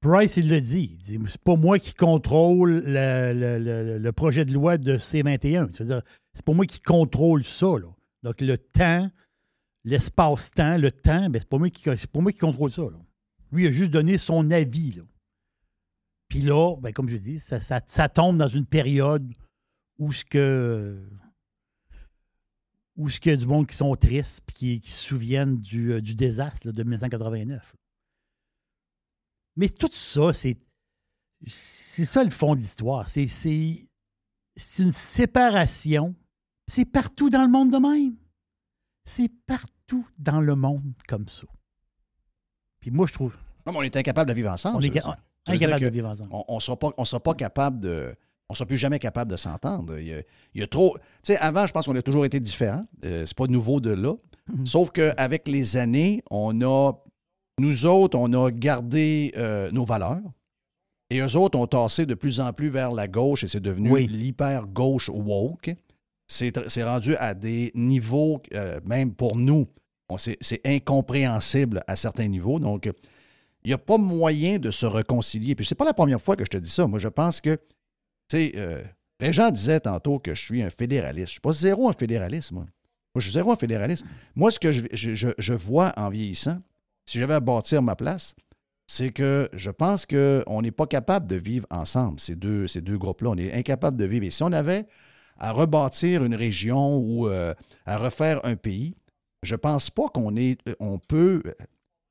Price, il le dit. Il dit, c'est pas moi qui contrôle le, le, le, le projet de loi de C vingt et un. C'est-à-dire, c'est pas moi qui contrôle ça, là. Donc, le temps, l'espace-temps, le temps, bien, c'est pas moi qui, c'est pas moi qui contrôle ça. Là. Lui, il a juste donné son avis. Là. Puis là, bien, comme je dis, ça, ça, ça tombe dans une période où ce que où ce qu'il y a du monde qui sont tristes et qui, qui se souviennent du, du désastre là, de dix-neuf cent quatre-vingt-neuf. Mais tout ça, c'est, c'est ça le fond de l'histoire. C'est, c'est, c'est une séparation. C'est partout dans le monde de même. C'est partout dans le monde comme ça. Puis moi, je trouve... Non, mais on est incapable de vivre ensemble. On est ca- incapable de vivre ensemble. On ne sera pas, on sera pas capable de... On ne sera plus jamais capable de s'entendre. Il y a, il y a trop... Tu sais, avant, je pense qu'on a toujours été différents. Euh, c'est pas nouveau de là. Mm-hmm. Sauf qu'avec les années, on a... Nous autres, on a gardé euh, nos valeurs. Et eux autres ont tassé de plus en plus vers la gauche et c'est devenu oui. l'hyper-gauche woke. C'est, c'est rendu à des niveaux, euh, même pour nous, on, c'est, c'est incompréhensible à certains niveaux. Donc, il n'y a pas moyen de se réconcilier. Puis, c'est pas la première fois que je te dis ça. Moi, je pense que, tu sais, euh, les gens disaient tantôt que je suis un fédéraliste. Je suis pas zéro un fédéraliste, moi. Moi, je suis zéro un fédéraliste. Moi, ce que je, je, je, je vois en vieillissant, si j'avais à bâtir ma place, c'est que je pense qu'on n'est pas capable de vivre ensemble, ces deux, ces deux groupes-là. On est incapable de vivre. Et si on avait... à rebâtir une région ou euh, à refaire un pays, je ne pense pas qu'on est, on peut...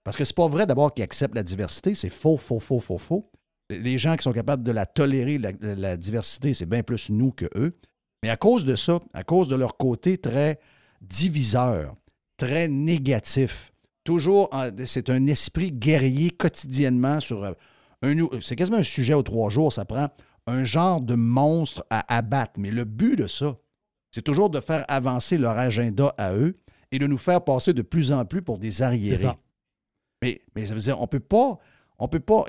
Parce que c'est pas vrai, d'abord, qu'ils acceptent la diversité. C'est faux, faux, faux, faux, faux. Les gens qui sont capables de la tolérer, la, la diversité, c'est bien plus nous que eux. Mais à cause de ça, à cause de leur côté très diviseur, très négatif, toujours, en, c'est un esprit guerrier quotidiennement sur... un, c'est quasiment un sujet aux trois jours, ça prend... un genre de monstre à abattre. Mais le but de ça, c'est toujours de faire avancer leur agenda à eux et de nous faire passer de plus en plus pour des arriérés. C'est ça. Mais, mais ça veut dire, on ne peut pas... On peut pas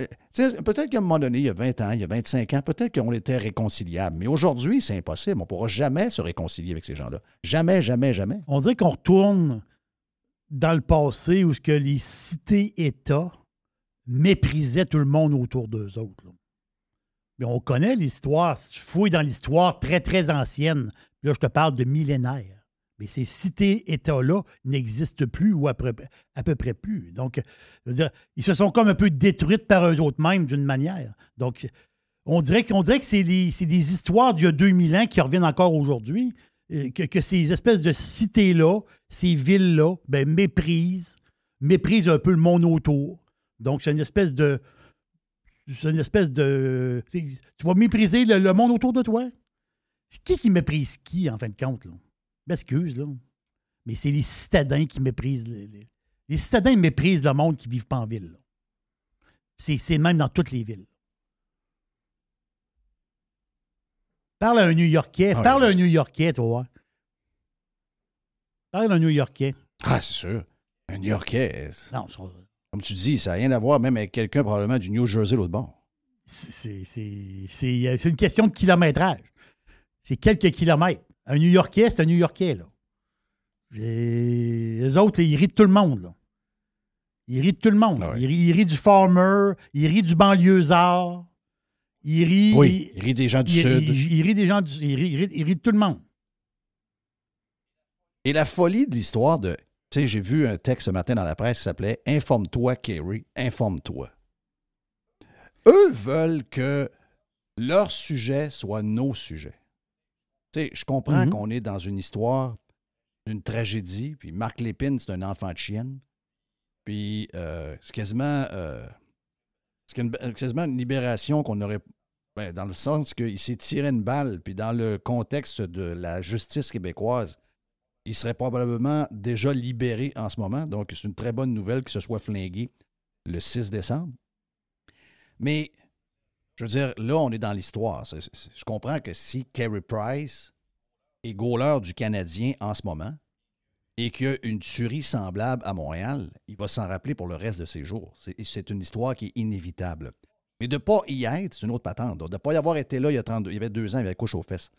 peut-être qu'à un moment donné, il y a vingt ans, il y a vingt-cinq ans, peut-être qu'on était réconciliables. Mais aujourd'hui, c'est impossible. On ne pourra jamais se réconcilier avec ces gens-là. Jamais, jamais, jamais. On dirait qu'on retourne dans le passé où ce que les cités-États méprisaient tout le monde autour d'eux autres. Là. Mais on connaît l'histoire. Si tu fouilles dans l'histoire très, très ancienne, là, je te parle de millénaires. Mais ces cités-États-là n'existent plus ou à peu, à peu près plus. Donc, je veux dire, ils se sont comme un peu détruites par eux-mêmes d'une manière. Donc, on dirait, on dirait que c'est, les, c'est des histoires d'il y a deux mille ans qui reviennent encore aujourd'hui, que, que ces espèces de cités-là, ces villes-là, ben, méprisent, méprisent un peu le monde autour. Donc, c'est une espèce de... C'est une espèce de... Tu vas mépriser le, le monde autour de toi? C'est qui qui méprise qui, en fin de compte? Là? Excuse, là. Mais c'est les citadins qui méprisent... Les, les, les citadins méprisent le monde qui ne vivent pas en ville. Là. C'est, c'est même dans toutes les villes. Parle à un New-Yorkais. Ah, parle oui. à un New-Yorkais, toi. Parle à un New-Yorkais. Ah, c'est sûr. Un New-Yorkais... Non, c'est... Comme tu dis, ça n'a rien à voir même avec quelqu'un probablement du New Jersey, l'autre bord. C'est, c'est, c'est, c'est une question de kilométrage. C'est quelques kilomètres. Un New-Yorkais, c'est un New-Yorkais, là. Et eux autres, ils rient de tout le monde, là. Ils rient de tout le monde. Ah oui. Ils, ils rient du farmer, ils rient du banlieusard, ils rient... Oui, ils rient des gens du ils, Sud. Ils, ils rient des gens du... Ils rient, ils, rient, ils rient de tout le monde. Et la folie de l'histoire de... Tu sais, j'ai vu un texte ce matin dans la presse qui s'appelait « Informe-toi, Carey, informe-toi ». Eux veulent que leurs sujets soient nos sujets. Tu sais, je comprends mm-hmm. qu'on est dans une histoire, une tragédie, puis Marc Lépine, c'est un enfant de chienne, puis euh, c'est quasiment, euh, c'est une, quasiment une libération qu'on aurait... Ben, dans le sens qu'il s'est tiré une balle, puis dans le contexte de la justice québécoise, il serait probablement déjà libéré en ce moment. Donc, c'est une très bonne nouvelle qu'il se soit flingué le six décembre. Mais, je veux dire, là, on est dans l'histoire. C'est, c'est, je comprends que si Carey Price est goaler du Canadien en ce moment et qu'il y a une tuerie semblable à Montréal, il va s'en rappeler pour le reste de ses jours. C'est, c'est une histoire qui est inévitable. Mais de ne pas y être, c'est une autre patente. Donc, de ne pas y avoir été là il y a trente-deux, il y avait deux ans, il y avait couche aux fesses.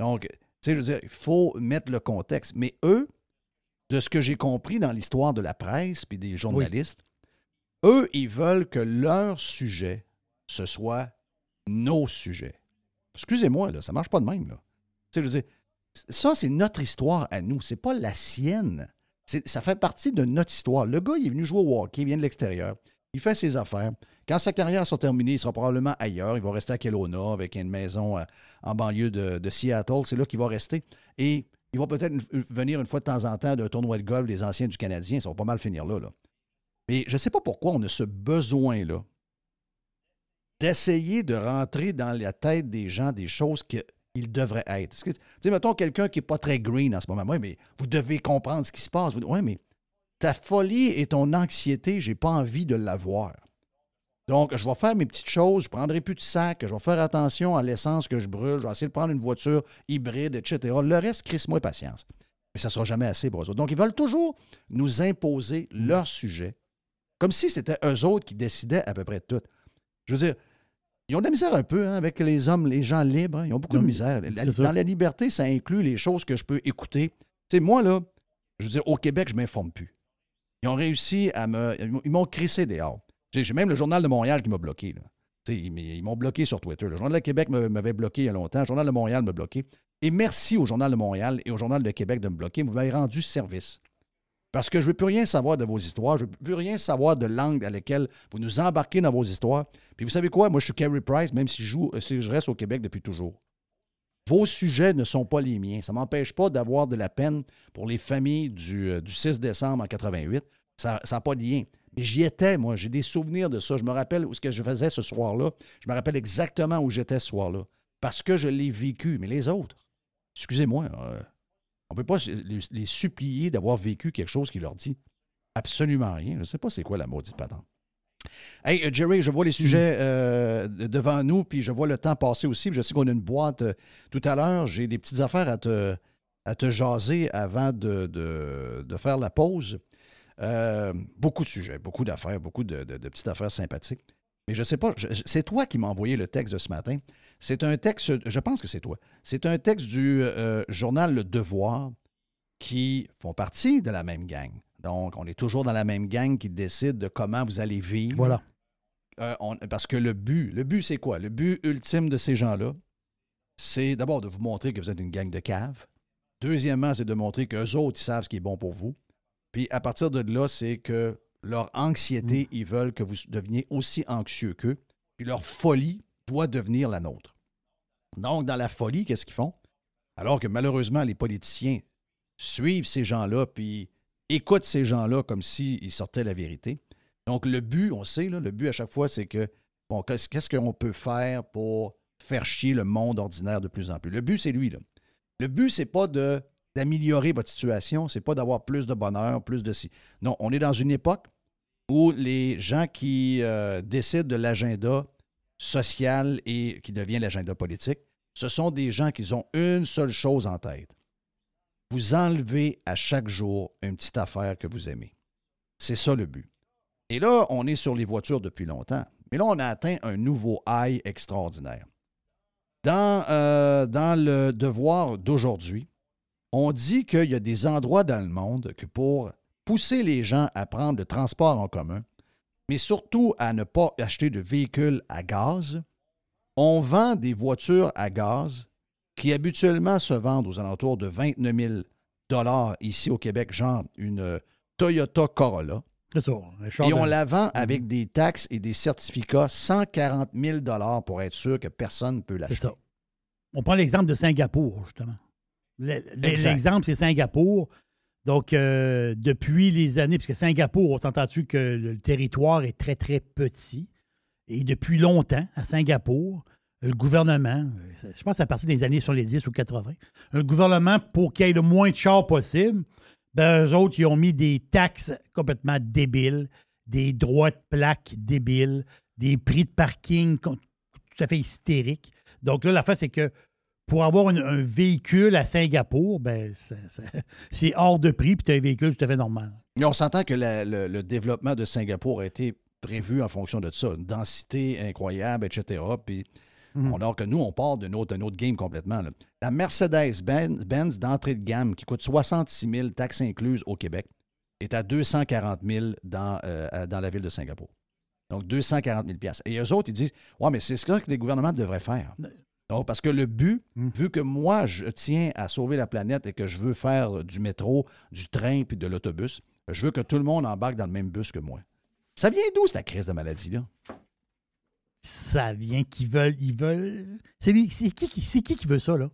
Donc... Tu sais, je veux dire, il faut mettre le contexte. Mais eux, de ce que j'ai compris dans l'histoire de la presse puis des journalistes, oui. eux, ils veulent que leur sujet, ce soit nos sujets. Excusez-moi, là, ça ne marche pas de même. Là. Tu sais, je veux dire, ça, c'est notre histoire à nous. C'est pas la sienne. C'est, ça fait partie de notre histoire. Le gars, il est venu jouer au hockey, il vient de l'extérieur, il fait ses affaires. Quand sa carrière sera terminée, il sera probablement ailleurs. Il va rester à Kelowna avec une maison à, en banlieue de, de Seattle. C'est là qu'il va rester. Et il va peut-être une, venir une fois de temps en temps d'un tournoi de golf des anciens du Canadien. Ça va pas mal finir là. là. Mais je ne sais pas pourquoi on a ce besoin-là d'essayer de rentrer dans la tête des gens des choses qu'ils devraient être. Tu sais, mettons quelqu'un qui n'est pas très green en ce moment. Oui, mais vous devez comprendre ce qui se passe. Oui, mais ta folie et ton anxiété, j'ai pas envie de l'avoir. Donc, je vais faire mes petites choses, je ne prendrai plus de sac, je vais faire attention à l'essence que je brûle, je vais essayer de prendre une voiture hybride, et cetera. Le reste, crisse-moi patience. Mais ça ne sera jamais assez pour eux autres. Donc, ils veulent toujours nous imposer leur sujet, comme si c'était eux autres qui décidaient à peu près tout. Je veux dire, ils ont de la misère un peu hein, avec les hommes, les gens libres. Hein, ils ont beaucoup non, de misère. La, dans ça. La liberté, ça inclut les choses que je peux écouter. Tu sais, moi, là, je veux dire, au Québec, je ne m'informe plus. Ils ont réussi à me... Ils m'ont crissé dehors. J'ai même le Journal de Montréal qui m'a bloqué. Là. Ils, ils m'ont bloqué sur Twitter. Le Journal de Québec m'avait bloqué il y a longtemps. Le Journal de Montréal m'a bloqué. Et merci au Journal de Montréal et au Journal de Québec de me bloquer. Vous m'avez rendu service. Parce que je ne veux plus rien savoir de vos histoires. Je ne veux plus rien savoir de l'angle à laquelle vous nous embarquez dans vos histoires. Puis vous savez quoi? Moi, je suis Carey Price, même si je, joue, si je reste au Québec depuis toujours. Vos sujets ne sont pas les miens. Ça ne m'empêche pas d'avoir de la peine pour les familles du, du six décembre en quatre-vingt-huit. Ça n'a pas de lien. Mais j'y étais, moi. J'ai des souvenirs de ça. Je me rappelle ce que je faisais ce soir-là. Je me rappelle exactement où j'étais ce soir-là. Parce que je l'ai vécu. Mais les autres, excusez-moi, euh, on ne peut pas les, les supplier d'avoir vécu quelque chose qui leur dit absolument rien. Je ne sais pas c'est quoi la maudite patente. Hey, Jerry, je vois les sujets euh, devant nous, puis je vois le temps passer aussi. Je sais qu'on a une boîte euh, tout à l'heure. J'ai des petites affaires à te, à te jaser avant de, de, de faire la pause. Euh, beaucoup de sujets, beaucoup d'affaires, beaucoup de, de, de petites affaires sympathiques. Mais je ne sais pas, je, c'est toi qui m'as envoyé le texte de ce matin. C'est un texte, je pense que c'est toi, c'est un texte du euh, journal Le Devoir qui font partie de la même gang. Donc, on est toujours dans la même gang qui décide de comment vous allez vivre. Voilà. Euh, on, parce que le but, le but, c'est quoi? Le but ultime de ces gens-là, c'est d'abord de vous montrer que vous êtes une gang de caves. Deuxièmement, c'est de montrer qu'eux autres, ils savent ce qui est bon pour vous. Puis, à partir de là, c'est que leur anxiété, mmh. ils veulent que vous deveniez aussi anxieux qu'eux. Puis, leur folie doit devenir la nôtre. Donc, dans la folie, qu'est-ce qu'ils font? Alors que, malheureusement, les politiciens suivent ces gens-là, puis écoutent ces gens-là comme s'ils sortaient la vérité. Donc, le but, on sait, là, le but à chaque fois, c'est que, bon, qu'est-ce qu'on peut faire pour faire chier le monde ordinaire de plus en plus? Le but, c'est lui, là. Le but, c'est pas de, d'améliorer votre situation, c'est pas d'avoir plus de bonheur, plus de... Non, on est dans une époque où les gens qui euh, décident de l'agenda social et qui devient l'agenda politique, ce sont des gens qui ont une seule chose en tête. Vous enlevez à chaque jour une petite affaire que vous aimez. C'est ça le but. Et là, on est sur les voitures depuis longtemps. Mais là, on a atteint un nouveau high extraordinaire. Dans, euh, dans le devoir d'aujourd'hui, on dit qu'il y a des endroits dans le monde que pour pousser les gens à prendre le transport en commun, mais surtout à ne pas acheter de véhicules à gaz, on vend des voitures à gaz qui habituellement se vendent aux alentours de vingt-neuf mille dollars ici au Québec, genre une Toyota Corolla. C'est ça. Et on de... la vend avec des taxes et des certificats, cent quarante mille dollars pour être sûr que personne ne peut l'acheter. C'est ça. On prend l'exemple de Singapour, justement. L'exemple, c'est Singapour. Donc, euh, depuis les années, puisque Singapour, on s'entend-tu que le territoire est très, très petit. Et depuis longtemps, à Singapour, le gouvernement, je pense que c'est à partir des années sur les dix ou quatre-vingts, le gouvernement, pour qu'il y ait le moins de chars possible, ben, eux autres, ils ont mis des taxes complètement débiles, des droits de plaque débiles, des prix de parking tout à fait hystériques. Donc là, l'affaire, c'est que pour avoir une, un véhicule à Singapour, ben, ça, ça, c'est hors de prix, puis tu as un véhicule tout à fait normal. Mais on s'entend que la, le, le développement de Singapour a été prévu en fonction de ça, une densité incroyable, et cetera. Puis mm-hmm. alors que nous, on part d'un autre, autre game complètement, là. La Mercedes-Benz d'entrée de gamme qui coûte soixante-six mille taxes incluses au Québec est à deux cent quarante mille dans, euh, dans la ville de Singapour. Donc, deux cent quarante mille Et eux autres, ils disent, « Ouais, mais c'est ce que les gouvernements devraient faire. » Donc, parce que le but, mm. vu que moi, je tiens à sauver la planète et que je veux faire du métro, du train puis de l'autobus, je veux que tout le monde embarque dans le même bus que moi. Ça vient d'où, cette crise de maladie-là? Ça vient qu'ils veulent... Ils veulent... C'est, les, c'est, qui, c'est qui qui veut ça, là?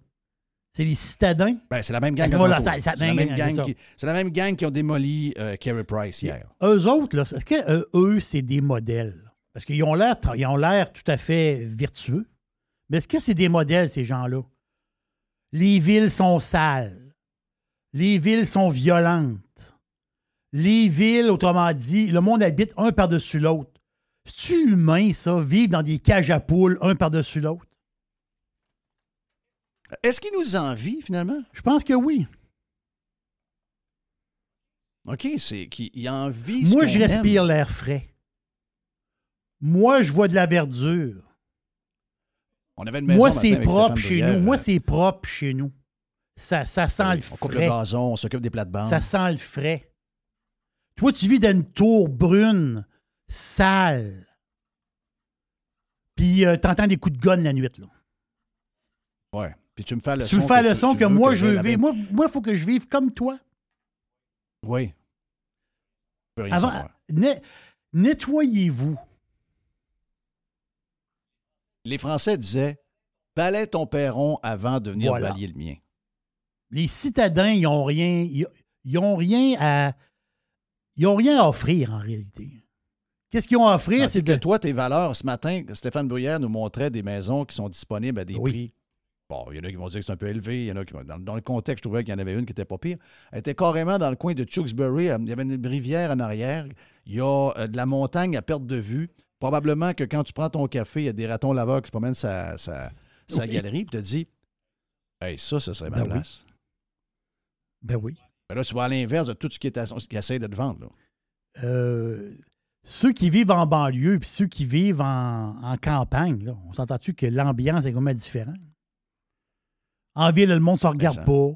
C'est les citadins? Ben, c'est la même gang. Voilà, ça, ça, c'est, la même gang qui, c'est la même gang qui ont démoli euh, Carey Price hier. Et eux autres, là, est-ce que euh, eux, c'est des modèles? Parce qu'ils ont l'air, ils ont l'air tout à fait vertueux. Mais est-ce que c'est des modèles, ces gens-là? Les villes sont sales. Les villes sont violentes. Les villes, autrement dit, le monde habite un par-dessus l'autre. C'est-tu humain, ça, vivre dans des cages à poules, un par-dessus l'autre? Est-ce qu'ils nous envient, finalement? Je pense que oui. OK, c'est qu'ils envient ce qu'on aime. Moi, je respire l'air frais. Moi, je vois de la verdure. On avait une maison. Moi, c'est propre chez nous. Moi, c'est propre chez nous. Ça, ça sent le frais. On coupe le gazon, on s'occupe des plates-bandes. Ça sent le frais. Toi, tu vis dans une tour brune, sale. Puis, euh, t'entends des coups de gonne la nuit, là. Ouais. Puis tu me fais le son. Tu me fais le son que moi, je veux vivre. Moi, il faut que je vive comme toi. Oui. Je peux rien savoir. Net, nettoyez-vous. Les Français disaient, balaie ton perron avant de venir voilà. balayer le mien. Les citadins, ils n'ont rien, ils, ils ont rien à... Ils n'ont rien à offrir, en réalité. Qu'est-ce qu'ils ont à offrir? Tandis c'est que... que toi, tes valeurs, ce matin, Stéphane Bruyère nous montrait des maisons qui sont disponibles à des oui. prix. Bon, il y en a qui vont dire que c'est un peu élevé. Il y en a qui dans, dans le contexte, je trouvais qu'il y en avait une qui n'était pas pire. Elle était carrément dans le coin de Tewksbury. Il y avait une rivière en arrière. Il y a de la montagne à perte de vue. Probablement que quand tu prends ton café, il y a des ratons laveurs qui se promènent sa, sa, sa oui. galerie et te disent « Hey, ça, ça serait ma ben place. Oui. » Ben oui. Mais là, tu vas à l'inverse de tout ce qui est à, ce qui essaie de te vendre. Là. Euh, ceux qui vivent en banlieue puis ceux qui vivent en, en campagne, là, on s'entend-tu que l'ambiance est complètement différente? En ville, le monde ne se regarde pas.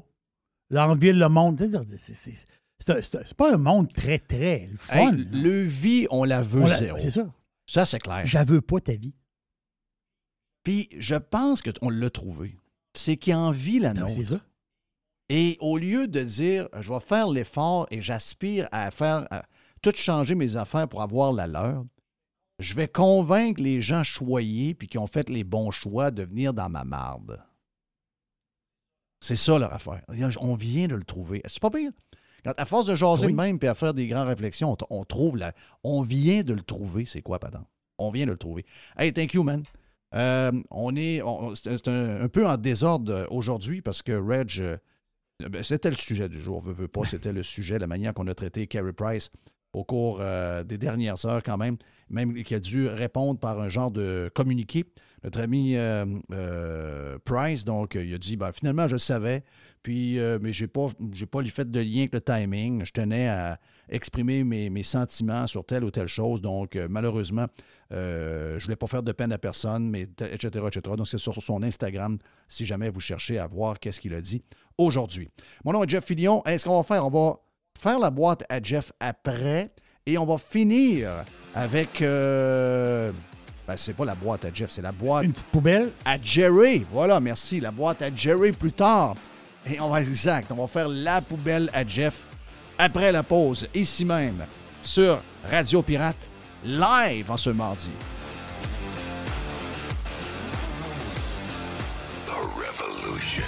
Là, en ville, le monde... C'est, c'est, C'est, c'est, c'est pas un monde très, très le fun. Hey, le vie, on la veut on la, zéro. C'est ça. Ça, c'est clair. Je la veux pas, ta vie. Puis, je pense qu'on l'a trouvé. C'est qu'il en vit la nôtre. C'est ça. Et au lieu de dire, je vais faire l'effort et j'aspire à faire à tout changer mes affaires pour avoir la leur, je vais convaincre les gens choyés puis qui ont fait les bons choix de venir dans ma marde. C'est ça leur affaire. On vient de le trouver. C'est pas pire. Quand, à force de jaser oui. de même puis à faire des grandes réflexions, on, on trouve la. On vient de le trouver. C'est quoi, Padant? On vient de le trouver. Hey, thank you, man. Euh, on est. On, c'est un, un peu en désordre aujourd'hui parce que Reg. Euh, ben, c'était le sujet du jour. Veux, veux pas. C'était le sujet, la manière qu'on a traité Carey Price au cours euh, des dernières heures, quand même. Même qui a dû répondre par un genre de communiqué. Notre ami euh, euh, Price, donc, il a dit ben, finalement, je le savais, puis, euh, mais je n'ai pas, j'ai pas fait de lien avec le timing. Je tenais à exprimer mes, mes sentiments sur telle ou telle chose. Donc, euh, malheureusement, euh, je ne voulais pas faire de peine à personne, mais et cetera, et cetera. Donc, c'est sur son Instagram, si jamais vous cherchez à voir qu'est-ce qu'il a dit aujourd'hui. Mon nom est Jeff Fillion. Est-ce qu'on va faire? On va faire la boîte à Jeff après et on va finir avec. Euh, Ben, c'est pas la boîte à Jeff, c'est la boîte... Une petite poubelle. À Jerry. Voilà, merci. La boîte à Jerry plus tard. Et on va... Exact. On va faire la poubelle à Jeff après la pause, ici même, sur Radio Pirate, live en ce mardi. The Revolution.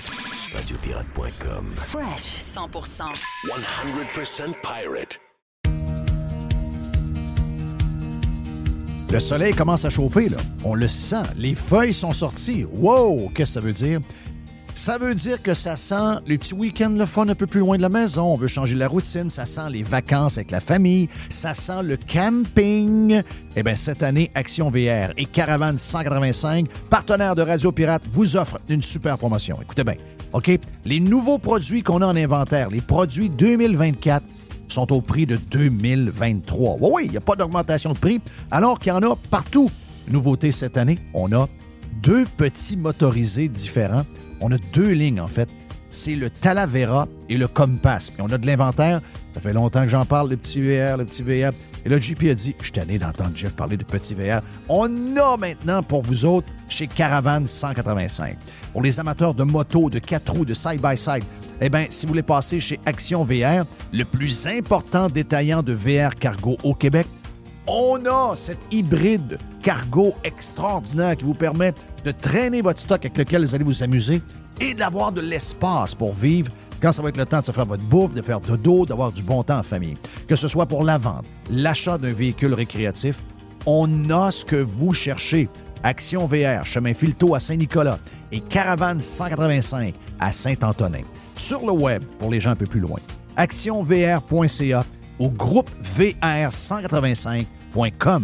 radio pirate dot com. Fresh. cent pour cent. cent pour cent pirate. Le soleil commence à chauffer, là. On le sent. Les feuilles sont sorties. Wow! Qu'est-ce que ça veut dire? Ça veut dire que ça sent les petits week-ends, le fun un peu plus loin de la maison. On veut changer la routine. Ça sent les vacances avec la famille. Ça sent le camping. Eh bien, cette année, Action V R et Caravane cent quatre-vingt-cinq, partenaires de Radio Pirate, vous offrent une super promotion. Écoutez bien, OK? Les nouveaux produits qu'on a en inventaire, les produits deux mille vingt-quatre, sont au prix de deux mille vingt-trois. Oui, oui, il n'y a pas d'augmentation de prix, alors qu'il y en a partout. Nouveauté cette année, on a deux petits motorisés différents. On a deux lignes, en fait. C'est le Talavera et le Compass. Puis on a de l'inventaire. Ça fait longtemps que j'en parle, le petit V R, le petit V R. Et le J P a dit, je suis tanné d'entendre Jeff parler de petit V R. On a maintenant pour vous autres chez Caravane cent quatre-vingt-cinq. Pour les amateurs de moto, de quatre roues, de side-by-side, eh bien, si vous voulez passer chez Action V R, le plus important détaillant de V R cargo au Québec, on a cette hybride cargo extraordinaire qui vous permet de traîner votre stock avec lequel vous allez vous amuser et d'avoir de l'espace pour vivre quand ça va être le temps de se faire votre bouffe, de faire dodo, d'avoir du bon temps en famille. Que ce soit pour la vente, l'achat d'un véhicule récréatif, on a ce que vous cherchez. Action V R, chemin Filteau à Saint-Nicolas et Caravane cent quatre-vingt-cinq à Saint-Antonin. Sur le web, pour les gens un peu plus loin, action v r point c a ou groupe v r cent quatre-vingt-cinq point com.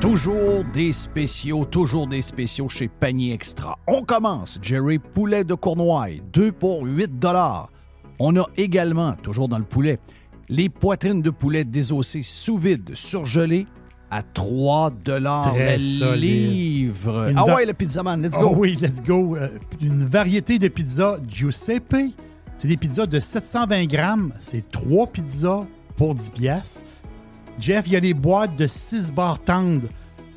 Toujours des spéciaux, toujours des spéciaux chez Panier Extra. On commence, Jerry, poulet de Cournoye, deux pour huit dollars. On a également, toujours dans le poulet, les poitrines de poulet désossées sous vide, surgelées, à trois dollars le livre. Ah va... ouais, le pizzaman, let's go! Oh oui, let's go! Euh, une variété de pizzas Giuseppe. C'est des pizzas de sept cent vingt grammes. C'est trois pizzas pour dix piastres. Jeff, il y a les boîtes de six bars tendres,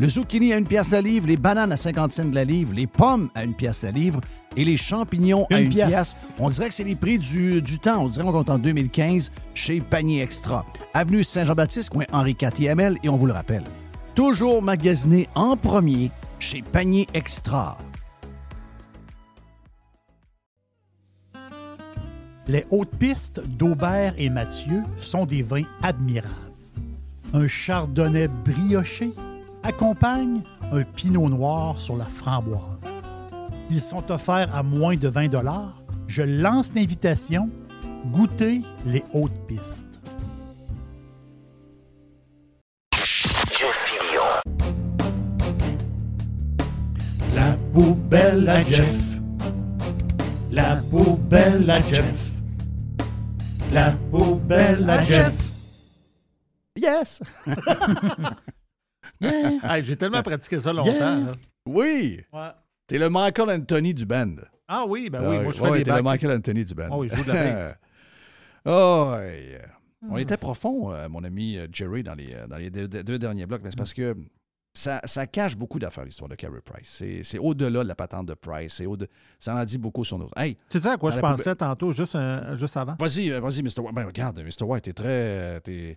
le zucchini à une pièce la livre, les bananes à cinquante cents de la livre, les pommes à une pièce la livre et les champignons une à une pièce. pièce. On dirait que c'est les prix du, du temps. On dirait qu'on compte en deux mille quinze chez Panier Extra. Avenue Saint-Jean-Baptiste, coin Henri quatre I M L, et on vous le rappelle, toujours magasiné en premier chez Panier Extra. Les hautes pistes d'Aubert et Mathieu sont des vins admirables. Un chardonnay brioché accompagne un pinot noir sur la framboise. Ils sont offerts à moins de vingt dollars. Je lance l'invitation. Goûtez les hautes pistes. Jeff Fillion. La poubelle à Jeff. La poubelle à Jeff. La poubelle à Jeff. Yes! Yeah. Hey, j'ai tellement pratiqué ça longtemps. Yeah. Oui! Ouais. T'es le Michael Anthony du band. Ah oui, ben oui, euh, moi je fais ouais, des t'es bacs. T'es le Michael Anthony du band. Oh, il joue de la baisse. Oh, yeah. On était profond, euh, mon ami Jerry, dans les, dans les deux, deux derniers blocs, mais c'est parce que ça, ça cache beaucoup d'affaires, l'histoire de Carey Price. C'est, c'est au-delà de la patente de Price. C'est au-de... Ça en dit beaucoup sur nous. Hey, tu sais à quoi je pensais poube... tantôt, juste, un, juste avant? Vas-y, vas-y, mister White. Ben, regarde, mister White, t'es très... T'es...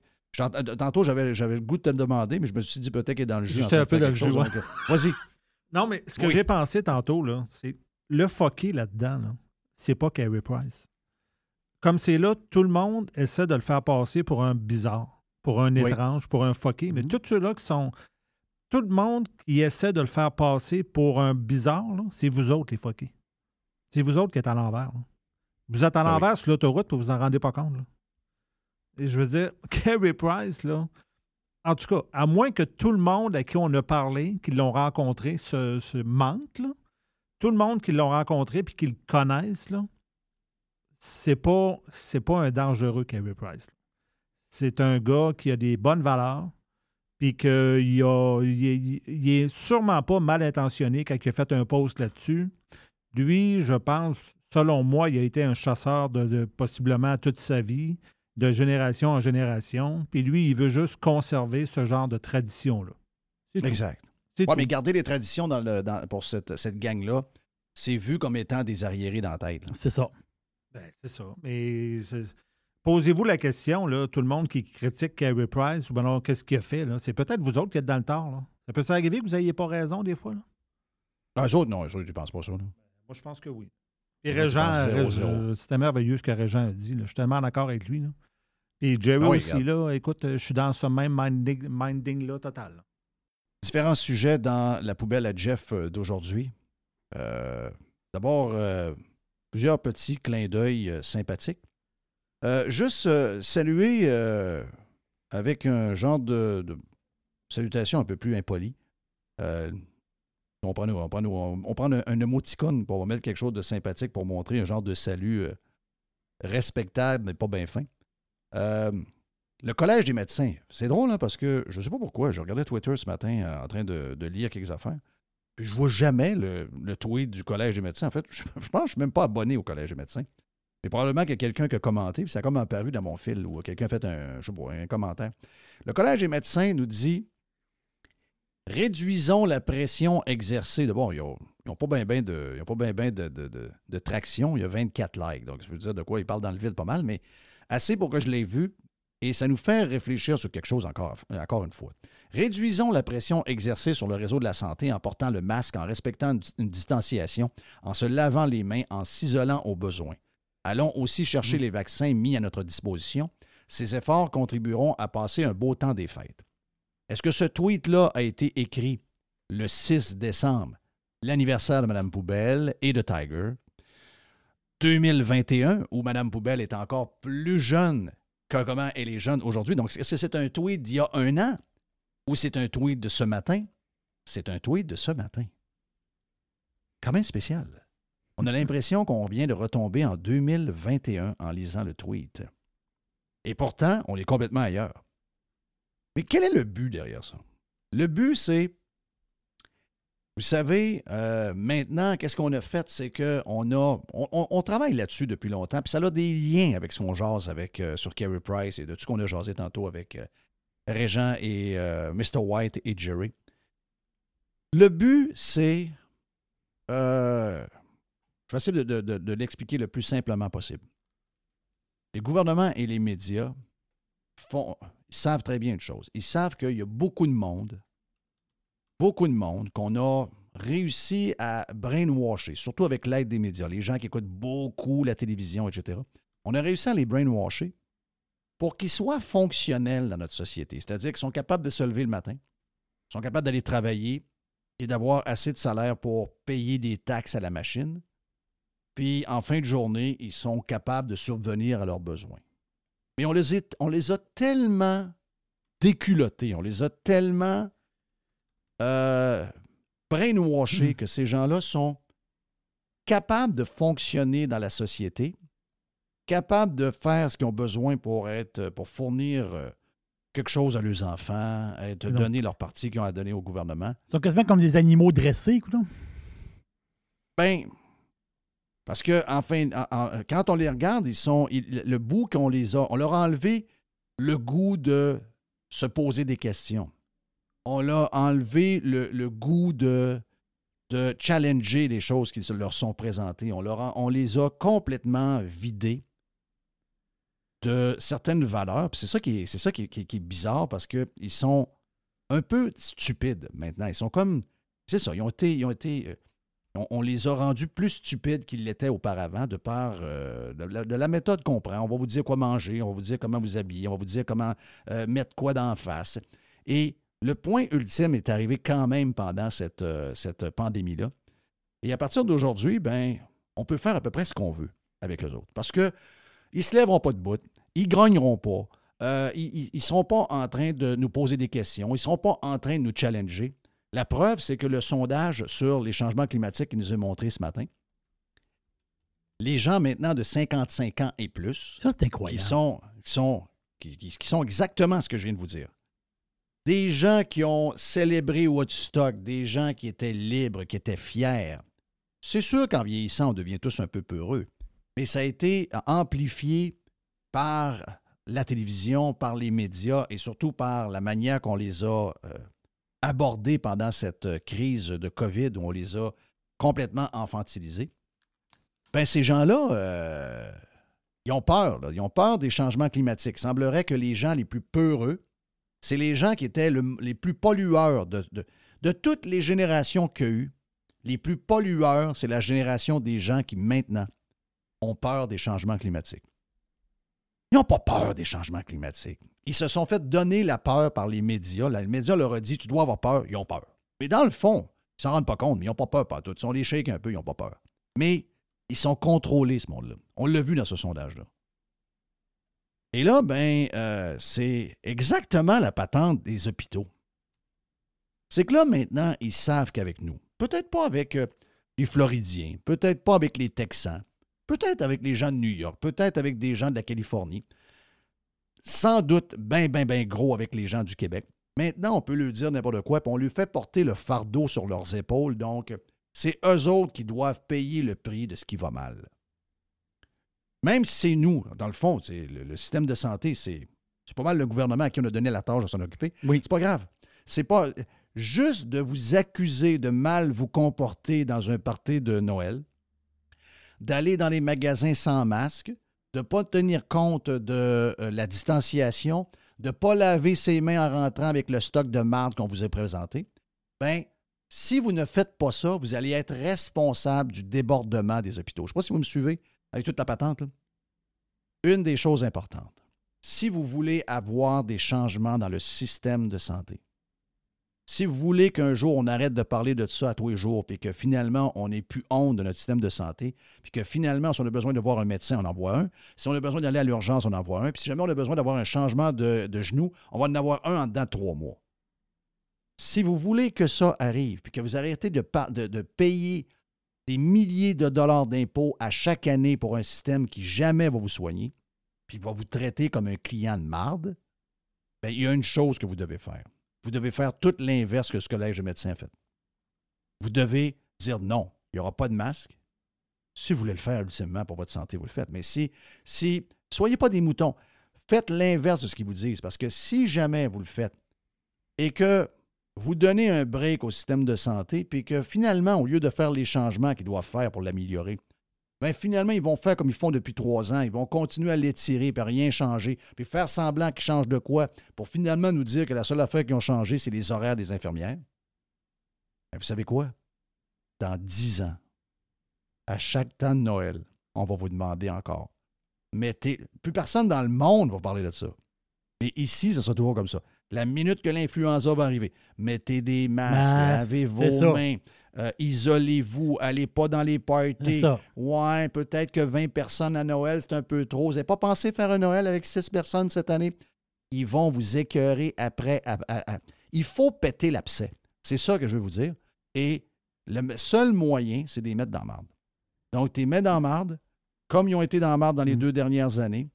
Tantôt, j'avais, j'avais le goût de te le demander, mais je me suis dit peut-être qu'il est dans le jus. J'étais un peu dans le jus, ouais. Donc, vas-y. Non, mais ce que oui. j'ai pensé tantôt, là, c'est le fucké là-dedans, là, c'est pas Carey Price. Comme c'est là, tout le monde essaie de le faire passer pour un bizarre, pour un oui. étrange, pour un fucké. Mais mm-hmm. tous ceux-là qui sont... Tout le monde qui essaie de le faire passer pour un bizarre, là, c'est vous autres les fuckés. C'est vous autres qui êtes à l'envers. Là. Vous êtes à l'envers oui. sur l'autoroute et vous en rendez pas compte. Là. Et je veux dire, Carey Price, là, en tout cas, à moins que tout le monde à qui on a parlé, qui l'ont rencontré, se, se mente, là, tout le monde qui l'ont rencontré et qui le connaissent, là, c'est pas, c'est pas un dangereux Carey Price. Là. C'est un gars qui a des bonnes valeurs. Puis qu'il n'est sûrement pas mal intentionné quand il a fait un post là-dessus. Lui, je pense, selon moi, il a été un chasseur de, de possiblement toute sa vie, de génération en génération. Puis lui, il veut juste conserver ce genre de tradition-là. C'est exact. Tout. C'est ouais, tout. Mais garder les traditions dans le, dans, pour cette, cette gang-là, c'est vu comme étant des arriérés dans la tête. Là. C'est ça. Ben, c'est ça. Mais... C'est... Posez-vous la question, là, tout le monde qui critique Carey Price, ou ben non, qu'est-ce qu'il a fait? Là? C'est peut-être vous autres qui êtes dans le tort. Là. Ça peut arriver que vous n'ayez pas raison des fois? Là? Non, les autres, non, les autres, je ne pense pas ça. Là. Moi, je pense que oui. Et Réjean, euh, c'était merveilleux ce que Réjean a dit. Là. Je suis tellement d'accord avec lui. Là. Et Jerry ah oui, aussi, là, écoute, je suis dans ce même minding, minding-là total. Là. Différents sujets dans la poubelle à Jeff d'aujourd'hui. Euh, d'abord, euh, plusieurs petits clins d'œil euh, sympathiques. Euh, juste euh, saluer euh, avec un genre de, de salutation un peu plus impolie. Euh, on prend, on prend, on prend un, un émoticône pour mettre quelque chose de sympathique pour montrer un genre de salut euh, respectable, mais pas bien fin. Euh, le Collège des médecins. C'est drôle, hein, parce que je ne sais pas pourquoi. Je regardais Twitter ce matin en train de, de lire quelques affaires. Puis je ne vois jamais le, le tweet du Collège des médecins. En fait, je, je pense que je ne suis même pas abonné au Collège des médecins. Mais probablement qu'il y a quelqu'un qui a commenté, puis ça a comme apparu dans mon fil, ou quelqu'un a fait un, je sais pas, un commentaire. Le Collège des médecins nous dit « Réduisons la pression exercée. » Bon, ils n'ont pas bien ben de, ben ben de, de, de, de traction, il y a vingt-quatre likes. Donc, je veux dire de quoi ils parlent dans le vide pas mal, mais assez pour que je l'ai vu, et ça nous fait réfléchir sur quelque chose encore, encore une fois. « Réduisons la pression exercée sur le réseau de la santé en portant le masque, en respectant une, une distanciation, en se lavant les mains, en s'isolant aux besoins. » Allons aussi chercher les vaccins mis à notre disposition. Ces efforts contribueront à passer un beau temps des fêtes. Est-ce que ce tweet-là a été écrit le six décembre, l'anniversaire de Mme Poubelle et de Tiger, deux mille vingt et un, où Mme Poubelle est encore plus jeune que comment elle est jeune aujourd'hui? Donc, est-ce que c'est un tweet d'il y a un an ou c'est un tweet de ce matin? C'est un tweet de ce matin. Quand même spécial. On a l'impression qu'on vient de retomber en deux mille vingt et un en lisant le tweet. Et pourtant, on est complètement ailleurs. Mais quel est le but derrière ça? Le but, c'est Vous savez, euh, maintenant, qu'est-ce qu'on a fait, c'est qu'on a, on, on, on travaille là-dessus depuis longtemps, puis ça a des liens avec ce qu'on jase avec, euh, sur Carey Price et de tout ce qu'on a jasé tantôt avec euh, Réjean et euh, mister White et Jerry. Le but, c'est, euh, je vais essayer de, de, de, de l'expliquer le plus simplement possible. Les gouvernements et les médias font, ils savent très bien une chose. Ils savent qu'il y a beaucoup de monde Beaucoup de monde qu'on a réussi à brainwasher, surtout avec l'aide des médias, les gens qui écoutent beaucoup la télévision, et cetera. On a réussi à les brainwasher pour qu'ils soient fonctionnels dans notre société, c'est-à-dire qu'ils sont capables de se lever le matin, sont capables d'aller travailler et d'avoir assez de salaire pour payer des taxes à la machine, puis en fin de journée, ils sont capables de survenir à leurs besoins. Mais on les, est, on les a tellement déculottés, on les a tellement... Euh, brainwashés, mmh. que ces gens-là sont capables de fonctionner dans la société, capables de faire ce qu'ils ont besoin pour être, pour fournir quelque chose à leurs enfants, de donner leur partie qu'ils ont à donner au gouvernement. Ils sont quasiment comme des animaux dressés, coudonc. Ben, parce que enfin, en, en, quand on les regarde, ils sont, ils, le bout qu'on les a, on leur a enlevé le goût de se poser des questions. On leur a enlevé le, le goût de, de challenger les choses qui leur sont présentées. On, leur a, on les a complètement vidés de certaines valeurs. Puis c'est ça, qui est, c'est ça qui, qui, qui est bizarre parce qu'ils sont un peu stupides maintenant. Ils sont comme... C'est ça, ils ont été... Ils ont été on, on les a rendus plus stupides qu'ils l'étaient auparavant de par euh, de, la, de la méthode qu'on prend. On va vous dire quoi manger, on va vous dire comment vous habiller, on va vous dire comment euh, mettre quoi d'en face. Et... Le point ultime est arrivé quand même pendant cette, euh, cette pandémie-là. Et à partir d'aujourd'hui, ben, on peut faire à peu près ce qu'on veut avec eux autres. Parce qu'ils ne se lèveront pas de bout, ils ne grogneront pas, euh, ils ne seront pas en train de nous poser des questions, ils ne seront pas en train de nous challenger. La preuve, c'est que le sondage sur les changements climatiques qu'ils nous ont montré ce matin, les gens maintenant de cinquante-cinq ans et plus, ça, c'est incroyable. Qui sont, qui sont, qui, qui, qui sont exactement ce que je viens de vous dire. Des gens qui ont célébré Woodstock, des gens qui étaient libres, qui étaient fiers. C'est sûr qu'en vieillissant, on devient tous un peu peureux, mais ça a été amplifié par la télévision, par les médias et surtout par la manière qu'on les a euh, abordés pendant cette crise de COVID où on les a complètement infantilisés. Bien, ces gens-là, euh, ils ont peur, là. Ils ont peur des changements climatiques. Il semblerait que les gens les plus peureux, c'est les gens qui étaient le, les plus pollueurs de, de, de toutes les générations qu'il y a eu. Les plus pollueurs, c'est la génération des gens qui, maintenant, ont peur des changements climatiques. Ils n'ont pas peur des changements climatiques. Ils se sont fait donner la peur par les médias. Les médias leur ont dit, tu dois avoir peur. Ils ont peur. Mais dans le fond, ils ne s'en rendent pas compte, mais ils n'ont pas peur. Pas tout. Si on les shake un peu, ils n'ont pas peur. Mais ils sont contrôlés, ce monde-là. On l'a vu dans ce sondage-là. Et là, ben, euh, c'est exactement la patente des hôpitaux. C'est que là, maintenant, ils savent qu'avec nous, peut-être pas avec euh, les Floridiens, peut-être pas avec les Texans, peut-être avec les gens de New York, peut-être avec des gens de la Californie, sans doute ben, ben, ben gros avec les gens du Québec. Maintenant, on peut leur dire n'importe quoi, puis on lui fait porter le fardeau sur leurs épaules, donc c'est eux autres qui doivent payer le prix de ce qui va mal. Même si c'est nous, dans le fond, le, le système de santé, c'est, c'est pas mal le gouvernement à qui on a donné la tâche de s'en occuper. Oui. C'est pas grave. C'est pas juste de vous accuser de mal vous comporter dans un party de Noël, d'aller dans les magasins sans masque, de ne pas tenir compte de euh, la distanciation, de ne pas laver ses mains en rentrant avec le stock de marde qu'on vous a présenté. Bien, si vous ne faites pas ça, vous allez être responsable du débordement des hôpitaux. Je ne sais pas si vous me suivez. Avec toute la patente, là. Une des choses importantes, si vous voulez avoir des changements dans le système de santé, si vous voulez qu'un jour on arrête de parler de ça à tous les jours et que finalement on n'ait plus honte de notre système de santé, puis que finalement si on a besoin de voir un médecin, on en voit un, si on a besoin d'aller à l'urgence, on en voit un, puis si jamais on a besoin d'avoir un changement de, de genou, on va en avoir un en dedans de trois mois. Si vous voulez que ça arrive, puis que vous arrêtez de, de, de payer des milliers de dollars d'impôts à chaque année pour un système qui jamais va vous soigner, puis va vous traiter comme un client de marde, bien, il y a une chose que vous devez faire. Vous devez faire tout l'inverse que ce que l'Aide de médecin a fait. Vous devez dire non, il n'y aura pas de masque. Si vous voulez le faire, ultimement, pour votre santé, vous le faites. Mais si, si, soyez pas des moutons. Faites l'inverse de ce qu'ils vous disent. Parce que si jamais vous le faites et que vous donnez un break au système de santé, puis que finalement, au lieu de faire les changements qu'ils doivent faire pour l'améliorer, bien, finalement, ils vont faire comme ils font depuis trois ans. Ils vont continuer à l'étirer, puis à rien changer, puis faire semblant qu'ils changent de quoi pour finalement nous dire que la seule affaire qu'ils ont changé, c'est les horaires des infirmières. Bien, vous savez quoi? Dans dix ans, à chaque temps de Noël, on va vous demander encore. Mettez, plus personne dans le monde va parler de ça. Mais ici, ça sera toujours comme ça. La minute que l'influenza va arriver, mettez des masques, Mas, lavez vos mains, euh, isolez-vous, allez pas dans les parties. Ouais, peut-être que vingt personnes à Noël, c'est un peu trop. Vous n'avez pas pensé faire un Noël avec six personnes cette année? Ils vont vous écœurer après. À, à, à. Il faut péter l'abcès. C'est ça que je veux vous dire. Et le seul moyen, c'est de les mettre dans la marde. Donc, tu les mets dans la marde, comme ils ont été dans la marde dans les mmh. deux dernières années.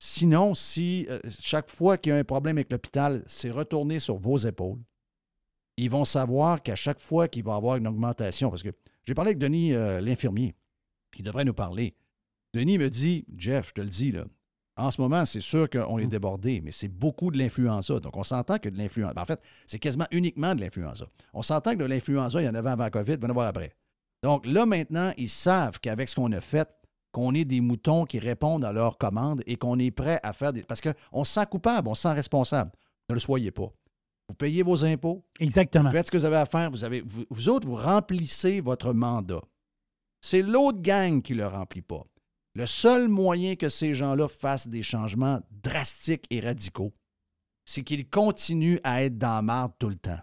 Sinon, si euh, chaque fois qu'il y a un problème avec l'hôpital, c'est retourné sur vos épaules, ils vont savoir qu'à chaque fois qu'il va y avoir une augmentation, parce que j'ai parlé avec Denis, euh, l'infirmier, qui devrait nous parler. Denis me dit, Jeff, je te le dis, là, en ce moment, c'est sûr qu'on est débordé, mais c'est beaucoup de l'influenza. Donc, on s'entend que de l'influenza. En fait, c'est quasiment uniquement de l'influenza. On s'entend que de l'influenza, il y en avait avant la COVID, il va y en avoir après. Donc, là, maintenant, ils savent qu'avec ce qu'on a fait, qu'on est des moutons qui répondent à leurs commandes et qu'on est prêt à faire des... Parce qu'on se sent coupable, on se sent responsable. Ne le soyez pas. Vous payez vos impôts. Exactement. Vous faites ce que vous avez à faire. Vous, avez... vous, vous autres, vous remplissez votre mandat. C'est l'autre gang qui ne le remplit pas. Le seul moyen que ces gens-là fassent des changements drastiques et radicaux, c'est qu'ils continuent à être dans la marde tout le temps.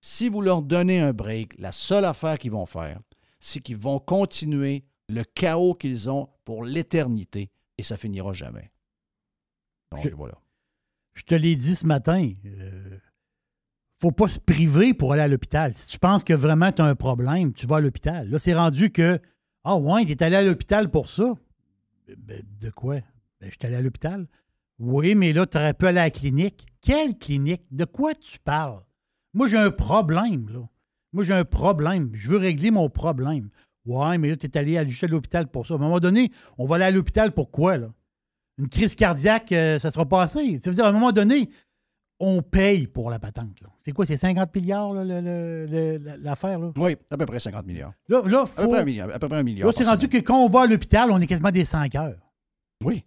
Si vous leur donnez un break, la seule affaire qu'ils vont faire, c'est qu'ils vont continuer le chaos qu'ils ont pour l'éternité, et ça finira jamais. Donc, je, voilà. Je te l'ai dit ce matin, euh, faut pas se priver pour aller à l'hôpital. Si tu penses que vraiment tu as un problème, tu vas à l'hôpital. Là, c'est rendu que, ah ouais, tu es allé à l'hôpital pour ça. Ben, de quoi? Ben, je suis allé à l'hôpital. Oui, mais là, tu aurais pu aller à la clinique. Quelle clinique? De quoi tu parles? Moi, j'ai un problème, là. Moi, j'ai un problème. Je veux régler mon problème. Ouais, mais là, tu es allé à l'hôpital pour ça. À un moment donné, on va aller à l'hôpital pour quoi, là? Une crise cardiaque, euh, ça sera passé. Ça veut dire, à un moment donné, on paye pour la patente, là. C'est quoi, c'est cinquante milliards, là, le, le, le, l'affaire, là? Oui, à peu près cinquante milliards. Là, là faut... à, peu près un milliard, à peu près un milliard. Là, c'est rendu que quand on va à l'hôpital, on est quasiment des sans-cœurs. Oui.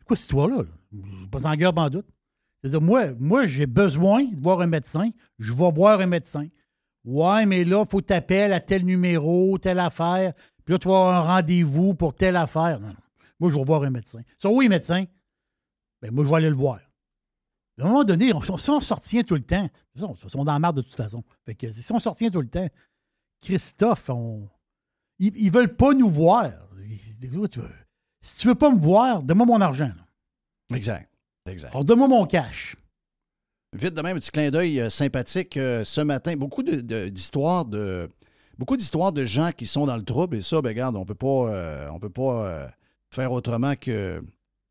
C'est quoi cette histoire-là, là? Pas sans-cœur, pas en doute. C'est-à-dire, moi, moi, j'ai besoin de voir un médecin. Je vais voir un médecin. Ouais, mais là, il faut t'appeler à tel numéro, telle affaire. Puis là, tu vas avoir un rendez-vous pour telle affaire. Non, non. Moi, je vais voir un médecin. Ça, oui, médecin. Bien, moi, je vais aller le voir. À un moment donné, on, si on se retient tout le temps, on, on est dans la merde de toute façon. Fait que si on se retient tout le temps, Christophe, on, ils ne veulent pas nous voir. Ils, tu veux, si tu ne veux pas me voir, donne-moi mon argent. Là. Exact. Exact. Alors, donne-moi mon cash. Vite de même, un petit clin d'œil euh, sympathique euh, ce matin. Beaucoup de, de, d'histoires de beaucoup d'histoires de gens qui sont dans le trouble. Et ça, ben regarde, on peut pas, euh, on peut pas euh, faire autrement que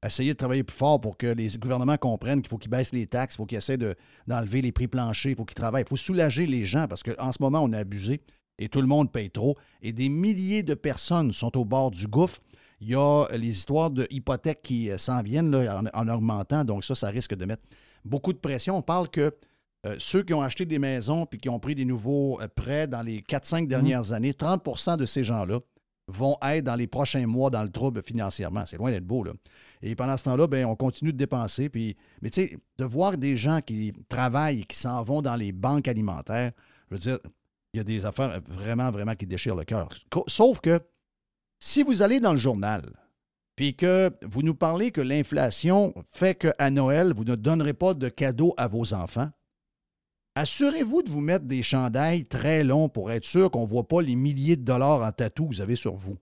essayer de travailler plus fort pour que les gouvernements comprennent qu'il faut qu'ils baissent les taxes, il faut qu'ils essaient de, d'enlever les prix planchers, il faut qu'ils travaillent. Il faut soulager les gens parce qu'en ce moment, on a abusé et tout le monde paye trop. Et des milliers de personnes sont au bord du gouffre. Il y a les histoires d'hypothèques qui s'en viennent là, en, en augmentant. Donc ça, ça risque de mettre... beaucoup de pression. On parle que euh, ceux qui ont acheté des maisons puis qui ont pris des nouveaux euh, prêts dans les quatre à cinq dernières mmh. années, trente pour cent de ces gens-là vont être dans les prochains mois dans le trouble financièrement. C'est loin d'être beau, là. Et pendant ce temps-là, bien, on continue de dépenser. Puis, mais tu sais, de voir des gens qui travaillent et qui s'en vont dans les banques alimentaires, je veux dire, il y a des affaires vraiment, vraiment qui déchirent le cœur. Sauf que si vous allez dans le journal... puis que vous nous parlez que l'inflation fait qu'à Noël, vous ne donnerez pas de cadeaux à vos enfants, assurez-vous de vous mettre des chandails très longs pour être sûr qu'on ne voit pas les milliers de dollars en tatou que vous avez sur vous.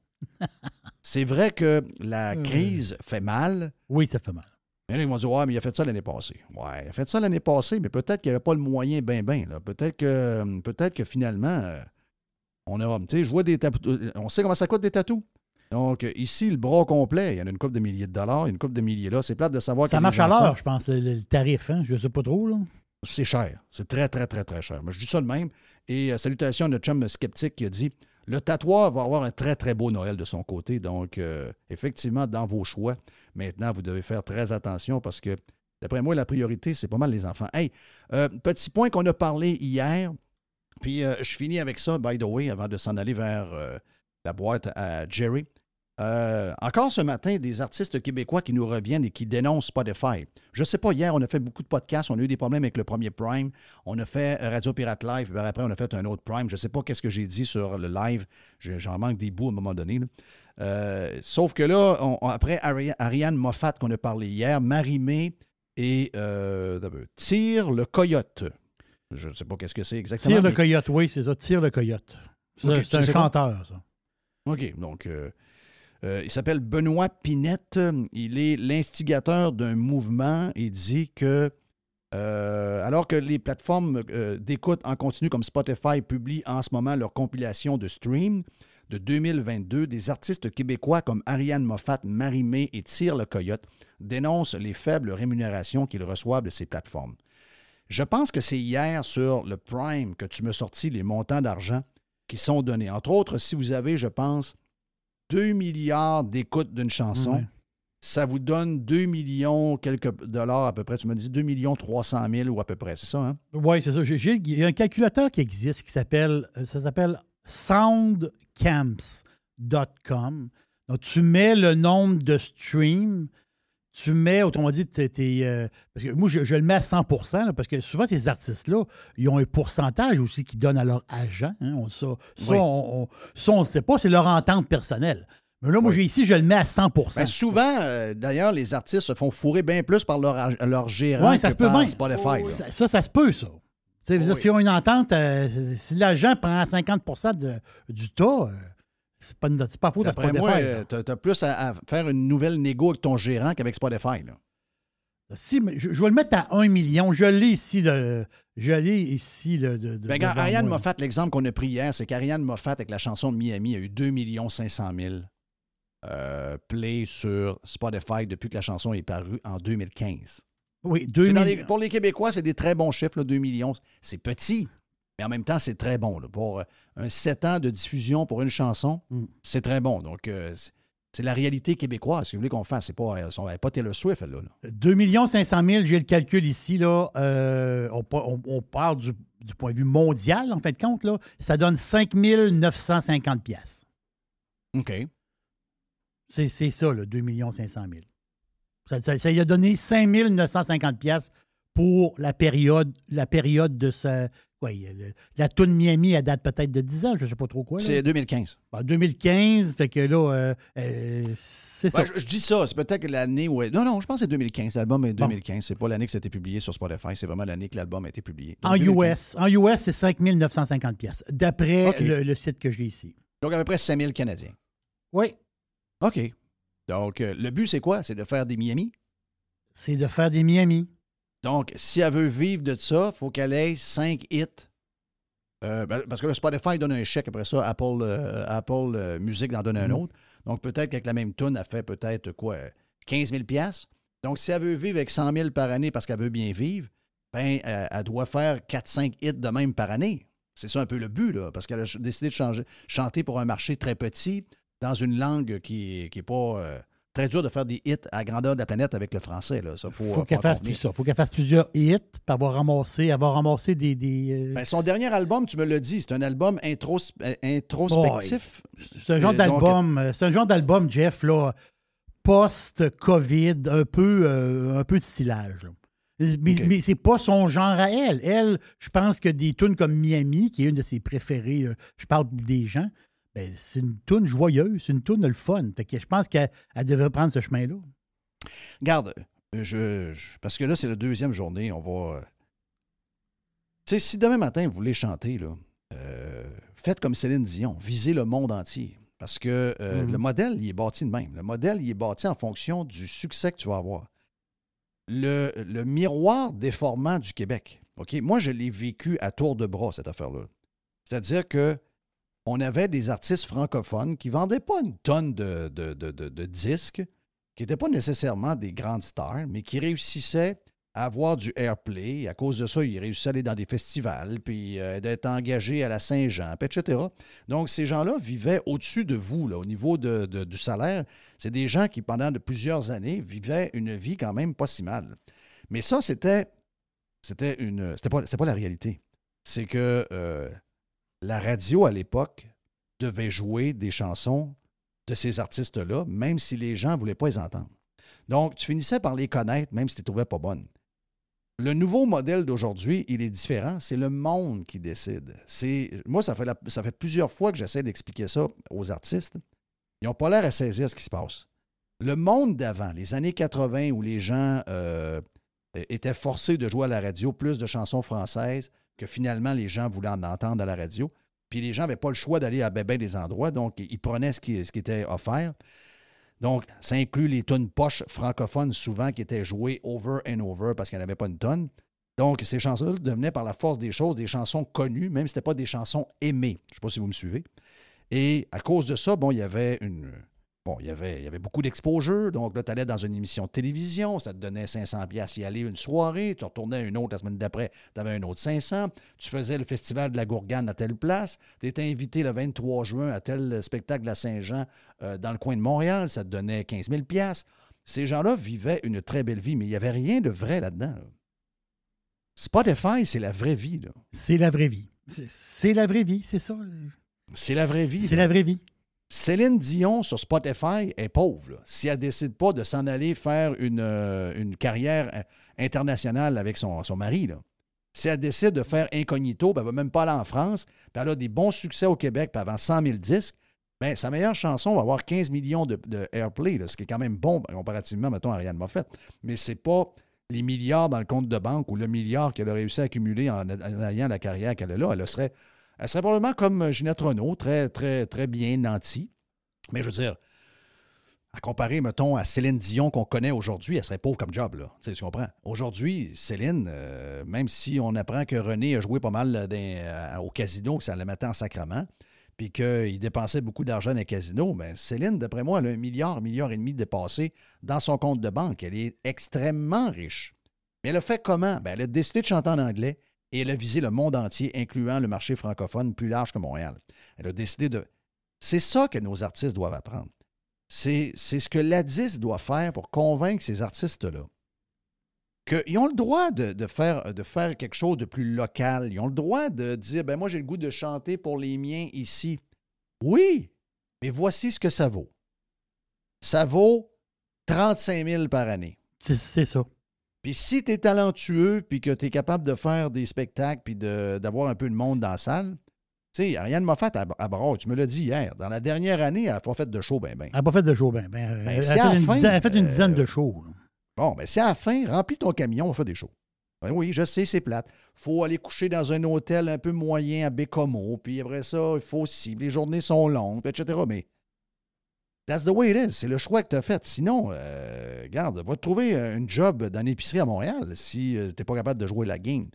C'est vrai que la crise fait mal. Oui, ça fait mal. Il y en a qui vont dire « Ouais, mais il a fait ça l'année passée. » Ouais, il a fait ça l'année passée, mais peut-être qu'il n'y avait pas le moyen ben ben. Là. Peut-être que, peut-être que finalement, on a... Tu sais, je vois des tatous. On sait comment ça coûte des tatous. Donc, ici, le bras complet, il y en a une couple de milliers de dollars, une couple de milliers là. C'est plate de savoir... Ça marche à l'heure, je pense, le tarif. Hein? Je ne sais pas trop, là. C'est cher. C'est très, très, très, très cher. Mais je dis ça de même. Et euh, salutations à notre chum sceptique qui a dit « Le tatoueur va avoir un très, très beau Noël de son côté. » Donc, euh, effectivement, dans vos choix, maintenant, vous devez faire très attention parce que, d'après moi, la priorité, c'est pas mal les enfants. Hey, euh, petit point qu'on a parlé hier, puis euh, je finis avec ça, by the way, avant de s'en aller vers euh, la boîte à Jerry. Euh, encore ce matin, des artistes québécois qui nous reviennent et qui dénoncent Spotify. Je ne sais pas, hier, on a fait beaucoup de podcasts, on a eu des problèmes avec le premier Prime, on a fait Radio Pirate Live, puis après, on a fait un autre Prime. Je ne sais pas qu'est-ce que j'ai dit sur le live, j'en manque des bouts à un moment donné. Là. Euh, sauf que là, on, après Ari- Ariane Moffat qu'on a parlé hier, Marie-Mé et euh, Tire le Coyote. Je ne sais pas qu'est-ce que c'est exactement. Tire le mais... Coyote, oui, c'est ça, Tire le Coyote. C'est, okay, c'est un chanteur, ça. OK, donc... Euh... Euh, il s'appelle Benoît Pinette. Il est l'instigateur d'un mouvement et dit que, euh, alors que les plateformes euh, d'écoute en continu comme Spotify publient en ce moment leur compilation de stream de deux mille vingt-deux, des artistes québécois comme Ariane Moffat, Marie-Mé et Tire le Coyote dénoncent les faibles rémunérations qu'ils reçoivent de ces plateformes. Je pense que c'est hier sur le Prime que tu me sortis les montants d'argent qui sont donnés. Entre autres, si vous avez, je pense... deux milliards d'écoutes d'une chanson, mmh. ça vous donne deux millions quelques dollars à peu près. Tu me dis deux millions trois cent mille ou à peu près, c'est ça? Hein? Oui, c'est ça. J'ai, il y a un calculateur qui existe qui s'appelle, ça s'appelle sound camps dot com. Donc, tu mets le nombre de streams, tu mets, autrement dit, t'es, t'es, euh, parce que moi, je, je le mets à cent pour cent là, parce que souvent, ces artistes-là, ils ont un pourcentage aussi qu'ils donnent à leur agent. Hein, on, ça, ça, oui. on, on, ça, on ne sait pas, c'est leur entente personnelle. Mais là, moi, oui. j'ai, ici, je le mets à cent pour cent. Ben, souvent, euh, d'ailleurs, les artistes se font fourrer bien plus par leur, leur gérant ouais, ça que se peut par bien. Spotify. Oh, ça, ça, ça se peut, ça. Oui. Dire, si on a une entente, euh, si l'agent prend cinquante pour cent de, du tas... Euh, C'est pas, c'est pas faute à Spotify. Moi, t'as, t'as plus à, à faire une nouvelle négo avec ton gérant qu'avec Spotify. Là. Si, je, je vais le mettre à un million. Je l'ai ici. Le, je l'ai ici. Le, de, ben, de Ariane Moffat, l'exemple qu'on a pris hier, c'est qu'Ariane Moffat, avec la chanson de Miami, a eu deux millions cinq cent mille euh, plays sur Spotify depuis que la chanson est parue en deux mille quinze. Oui, deux millions. Les, pour les Québécois, c'est des très bons chiffres, là, deux millions. C'est petit. Mais en même temps, c'est très bon. Là. Pour un sept ans de diffusion pour une chanson, mm. c'est très bon. Donc, euh, c'est la réalité québécoise. Ce que vous voulez qu'on fasse, c'est pas, euh, pas Taylor Swift, là, là. deux millions cinq cent mille, j'ai le calcul ici. Là. Euh, on, on, on parle du, du point de vue mondial, en fait, de compte. Là. Ça donne cinq mille neuf cent cinquante dollars. OK. C'est, c'est ça, là, deux millions cinq cent mille. Ça, ça, ça lui a donné cinq mille neuf cent cinquante dollars pour la période, la période de sa... Oui, la toune Miami, elle date peut-être de dix ans, je ne sais pas trop quoi. Là. C'est deux mille quinze. En deux mille quinze, fait que là, euh, euh, c'est ça. Ben, je, je dis ça, c'est peut-être l'année où... Elle... Non, non, je pense que c'est deux mille quinze. L'album est deux mille quinze. Bon. C'est pas l'année que c'était publié sur Spotify. C'est vraiment l'année que l'album a été publié. Donc, en deux mille quinze. U S, en U S, c'est cinq mille neuf cent cinquante dollars, d'après okay. le, le site que j'ai ici. Donc, à peu près sept mille Canadiens. Oui. OK. Donc, euh, le but, c'est quoi? C'est de faire des Miami? C'est de faire des Miami. Donc, si elle veut vivre de ça, il faut qu'elle ait cinq hits. Euh, parce que le Spotify donne un chèque après ça. Apple, euh, Apple euh, Music en donne un autre. Donc, peut-être qu'avec la même tune, elle fait peut-être quoi, quinze mille dollars. Donc, si elle veut vivre avec cent mille par année parce qu'elle veut bien vivre, ben, elle, elle doit faire quatre à cinq hits de même par année. C'est ça un peu le but, là, parce qu'elle a décidé de changer, chanter pour un marché très petit, dans une langue qui n'est pas... Euh, très dur de faire des hits à la grandeur de la planète avec le français. Il faut, faut, faut qu'elle fasse plus ça. Faut qu'elle fasse plusieurs hits pour avoir ramassé, avoir ramassé des... des... Ben, son dernier album, tu me l'as dit, c'est un album intros, introspectif. Oh, oui. C'est un genre euh, d'album, donc... c'est un genre d'album, Jeff, là, post-COVID, un peu, euh, un peu de stylage. Là. Mais, okay. mais c'est pas son genre à elle. Elle, je pense que des tunes comme Miami, qui est une de ses préférées, je parle des gens... Bien, c'est une toune joyeuse, c'est une toune le fun. Fait que je pense qu'elle devrait prendre ce chemin-là. Regarde, je, je, parce que là, c'est la deuxième journée, on va... Tu sais, si demain matin, vous voulez chanter, là, euh, faites comme Céline Dion, visez le monde entier. Parce que euh, mmh. le modèle, il est bâti de même. Le modèle, il est bâti en fonction du succès que tu vas avoir. Le, le miroir déformant du Québec. Okay? Moi, je l'ai vécu à tour de bras, cette affaire-là. C'est-à-dire que on avait des artistes francophones qui ne vendaient pas une tonne de, de, de, de, de disques, qui n'étaient pas nécessairement des grandes stars, mais qui réussissaient à avoir du airplay. À cause de ça, il réussit à aller dans des festivals, puis euh, d'être engagé à la Saint-Jean, et cetera. Donc, ces gens-là vivaient au-dessus de vous, là, au niveau de, de, du salaire. C'est des gens qui, pendant de plusieurs années, vivaient une vie quand même pas si mal. Mais ça, c'était, c'était une, c'était pas, c'était pas la réalité. C'est que euh, la radio, à l'époque, devait jouer des chansons de ces artistes-là, même si les gens ne voulaient pas les entendre. Donc, tu finissais par les connaître, même si tu ne les trouvais pas bonnes. Le nouveau modèle d'aujourd'hui, il est différent. C'est le monde qui décide. C'est, moi, ça fait, la, ça fait plusieurs fois que j'essaie d'expliquer ça aux artistes. Ils n'ont pas l'air à saisir ce qui se passe. Le monde d'avant, les années quatre-vingt, où les gens euh, étaient forcés de jouer à la radio plus de chansons françaises que finalement les gens voulaient en entendre à la radio, puis les gens n'avaient pas le choix d'aller à bébé des endroits, donc ils prenaient ce qui, ce qui était offert. Donc, ça inclut les tunes poches francophones souvent qui étaient jouées over and over parce qu'il n'y en avait pas une tonne. Donc, ces chansons-là devenaient par la force des choses des chansons connues, même si ce n'était pas des chansons aimées. Je ne sais pas si vous me suivez. Et à cause de ça, bon, il y avait une... Bon, il y avait, il y avait beaucoup d'exposure. Donc là, tu allais dans une émission de télévision, ça te donnait cinq cents dollars y aller une soirée, tu retournais à une autre la semaine d'après, tu avais un autre cinq cents dollars, tu faisais le festival de la Gourgane à telle place, tu étais invité le vingt-trois juin à tel spectacle à Saint-Jean euh, dans le coin de Montréal, ça te donnait quinze mille dollars. Ces gens-là vivaient une très belle vie, mais il n'y avait rien de vrai là-dedans. Là. Spotify, c'est la vraie vie. Là. C'est la vraie vie. C'est, c'est la vraie vie, c'est ça. C'est la vraie vie. C'est là. La vraie vie. Céline Dion sur Spotify est pauvre. Là. Si elle ne décide pas de s'en aller faire une, euh, une carrière internationale avec son, son mari, là. Si elle décide de faire incognito, ben elle ne va même pas aller en France, puis elle a des bons succès au Québec, puis elle vend cent mille disques, ben, sa meilleure chanson va avoir quinze millions de, de airplay, là, ce qui est quand même bon comparativement, mettons, à Ariane Moffett. Mais ce n'est pas les milliards dans le compte de banque ou le milliard qu'elle a réussi à accumuler en, en ayant la carrière qu'elle a là. Elle serait... Elle serait probablement comme Ginette Renault, très, très, très bien nantie. Mais je veux dire, à comparer, mettons, à Céline Dion qu'on connaît aujourd'hui, elle serait pauvre comme job, là. Tu sais, tu comprends? Aujourd'hui, Céline, euh, même si on apprend que René a joué pas mal euh, au casino, que ça le mettait en sacrement, puis qu'il dépensait beaucoup d'argent dans les casinos, bien, Céline, d'après moi, elle a un milliard, milliard et demi dépassé dans son compte de banque. Elle est extrêmement riche. Mais elle a fait comment? Bien, elle a décidé de chanter en anglais. Et elle a visé le monde entier, incluant le marché francophone plus large que Montréal. Elle a décidé de... C'est ça que nos artistes doivent apprendre. C'est, c'est ce que l'A D I S doit faire pour convaincre ces artistes-là qu'ils ont le droit de, de, faire, de faire quelque chose de plus local. Ils ont le droit de dire, ben moi, j'ai le goût de chanter pour les miens ici. Oui, mais voici ce que ça vaut. Ça vaut trente-cinq mille par année. C'est, c'est ça. Puis si tu es talentueux puis que tu es capable de faire des spectacles puis de, d'avoir un peu de monde dans la salle, tu sais, Ariane Moffat à, à Barreau, tu me l'as dit hier, dans la dernière année, elle n'a pas fait de show ben ben. Elle n'a pas fait de show ben ben. ben elle, si a fait fin, dizaine, elle a fait une euh, dizaine de shows. Là. Bon, mais ben si à la fin, remplis ton camion, on fait des shows. Ben oui, je sais, c'est plate. Il faut aller coucher dans un hôtel un peu moyen à Bécomo, puis après ça, il faut aussi, les journées sont longues, et cetera. Mais that's the way it is. C'est le choix que tu as fait. Sinon, euh, regarde, va te trouver une job dans l'épicerie à Montréal si euh, tu n'es pas capable de jouer la game.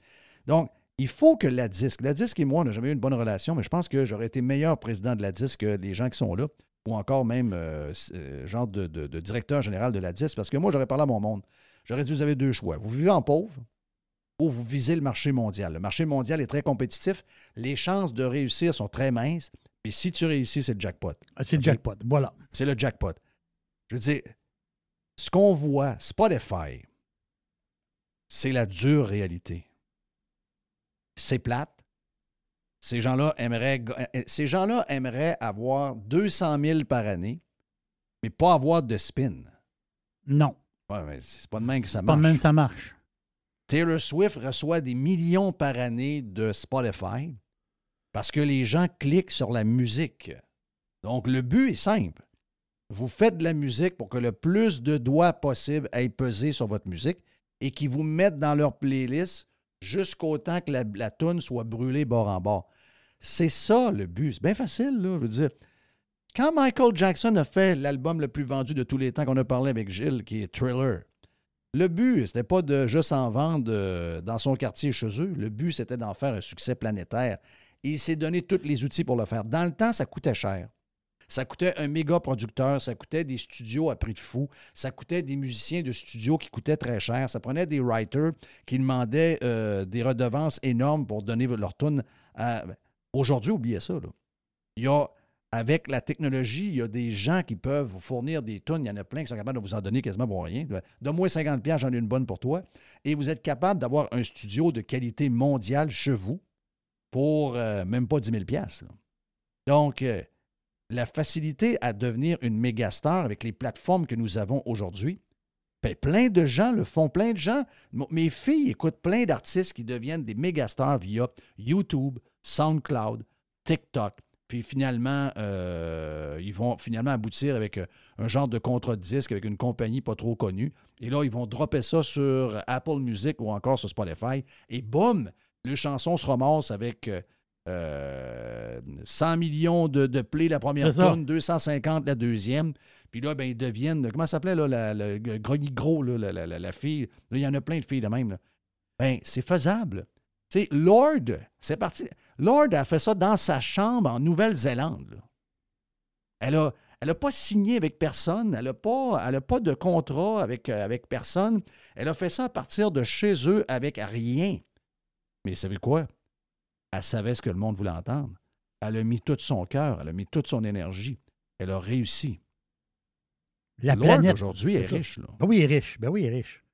Donc, il faut que la disque, la disque et moi, on n'a jamais eu une bonne relation, mais je pense que j'aurais été meilleur président de la disque que les gens qui sont là, ou encore même euh, euh, genre de, de, de directeur général de la disque, parce que moi, j'aurais parlé à mon monde. J'aurais dit, vous avez deux choix. Vous vivez en pauvre ou vous visez le marché mondial. Le marché mondial est très compétitif. Les chances de réussir sont très minces. Et si tu réussis, c'est le jackpot. Ah, c'est le jackpot, voilà. C'est le jackpot. Je veux dire, ce qu'on voit, Spotify, c'est la dure réalité. C'est plate. Ces gens-là aimeraient, ces gens-là aimeraient avoir deux cent mille par année, mais pas avoir de spin. Non. Ouais, mais c'est pas de même que ça marche. C'est pas de même que ça marche. Taylor Swift reçoit des millions par année de Spotify. Parce que les gens cliquent sur la musique. Donc, le but est simple. Vous faites de la musique pour que le plus de doigts possible aillent peser sur votre musique et qu'ils vous mettent dans leur playlist jusqu'au temps que la, la toune soit brûlée bord en bord. C'est ça, le but. C'est bien facile, là, je veux dire. Quand Michael Jackson a fait l'album le plus vendu de tous les temps qu'on a parlé avec Gilles, qui est Thriller, le but, c'était pas de juste en vendre euh, dans son quartier chez eux. Le but, c'était d'en faire un succès planétaire. Et il s'est donné tous les outils pour le faire. Dans le temps, ça coûtait cher. Ça coûtait un méga producteur, ça coûtait des studios à prix de fou, ça coûtait des musiciens de studio qui coûtaient très cher, ça prenait des writers qui demandaient euh, des redevances énormes pour donner leur tune à... Aujourd'hui, oubliez ça, là. Il y a... Avec la technologie, il y a des gens qui peuvent vous fournir des tunes. Il y en a plein qui sont capables de vous en donner quasiment pour rien. Donne-moi cinquante dollars, j'en ai une bonne pour toi. Et vous êtes capable d'avoir un studio de qualité mondiale chez vous pour euh, même pas dix mille dollars. Là. Donc, euh, la facilité à devenir une méga star avec les plateformes que nous avons aujourd'hui, ben, plein de gens le font, plein de gens. Mes filles écoutent plein d'artistes qui deviennent des méga stars via YouTube, SoundCloud, TikTok. Puis finalement, euh, ils vont finalement aboutir avec un genre de contrat de disque avec une compagnie pas trop connue. Et là, ils vont dropper ça sur Apple Music ou encore sur Spotify. Et boum, le chanson se ramasse avec euh, cent millions de, de plays la première tune, deux cent cinquante la deuxième. Puis là, ben ils deviennent, comment ça s'appelait, là, la, la, le grogny gros, là, la, la, la, la fille. Là, il y en a plein de filles de même. Là. Ben c'est faisable. Tu sais, Lord, c'est parti... Lord a fait ça dans sa chambre en Nouvelle-Zélande. Elle a, elle a pas signé avec personne. Elle n'a pas, elle a pas de contrat avec, avec personne. Elle a fait ça à partir de chez eux avec rien. Mais vous savez quoi? Elle savait ce que le monde voulait entendre. Elle a mis tout son cœur. Elle a mis toute son énergie. Elle a réussi. La Lord, planète, aujourd'hui, est, est riche. Là. Ben oui, elle est riche. Ben oui, elle est riche.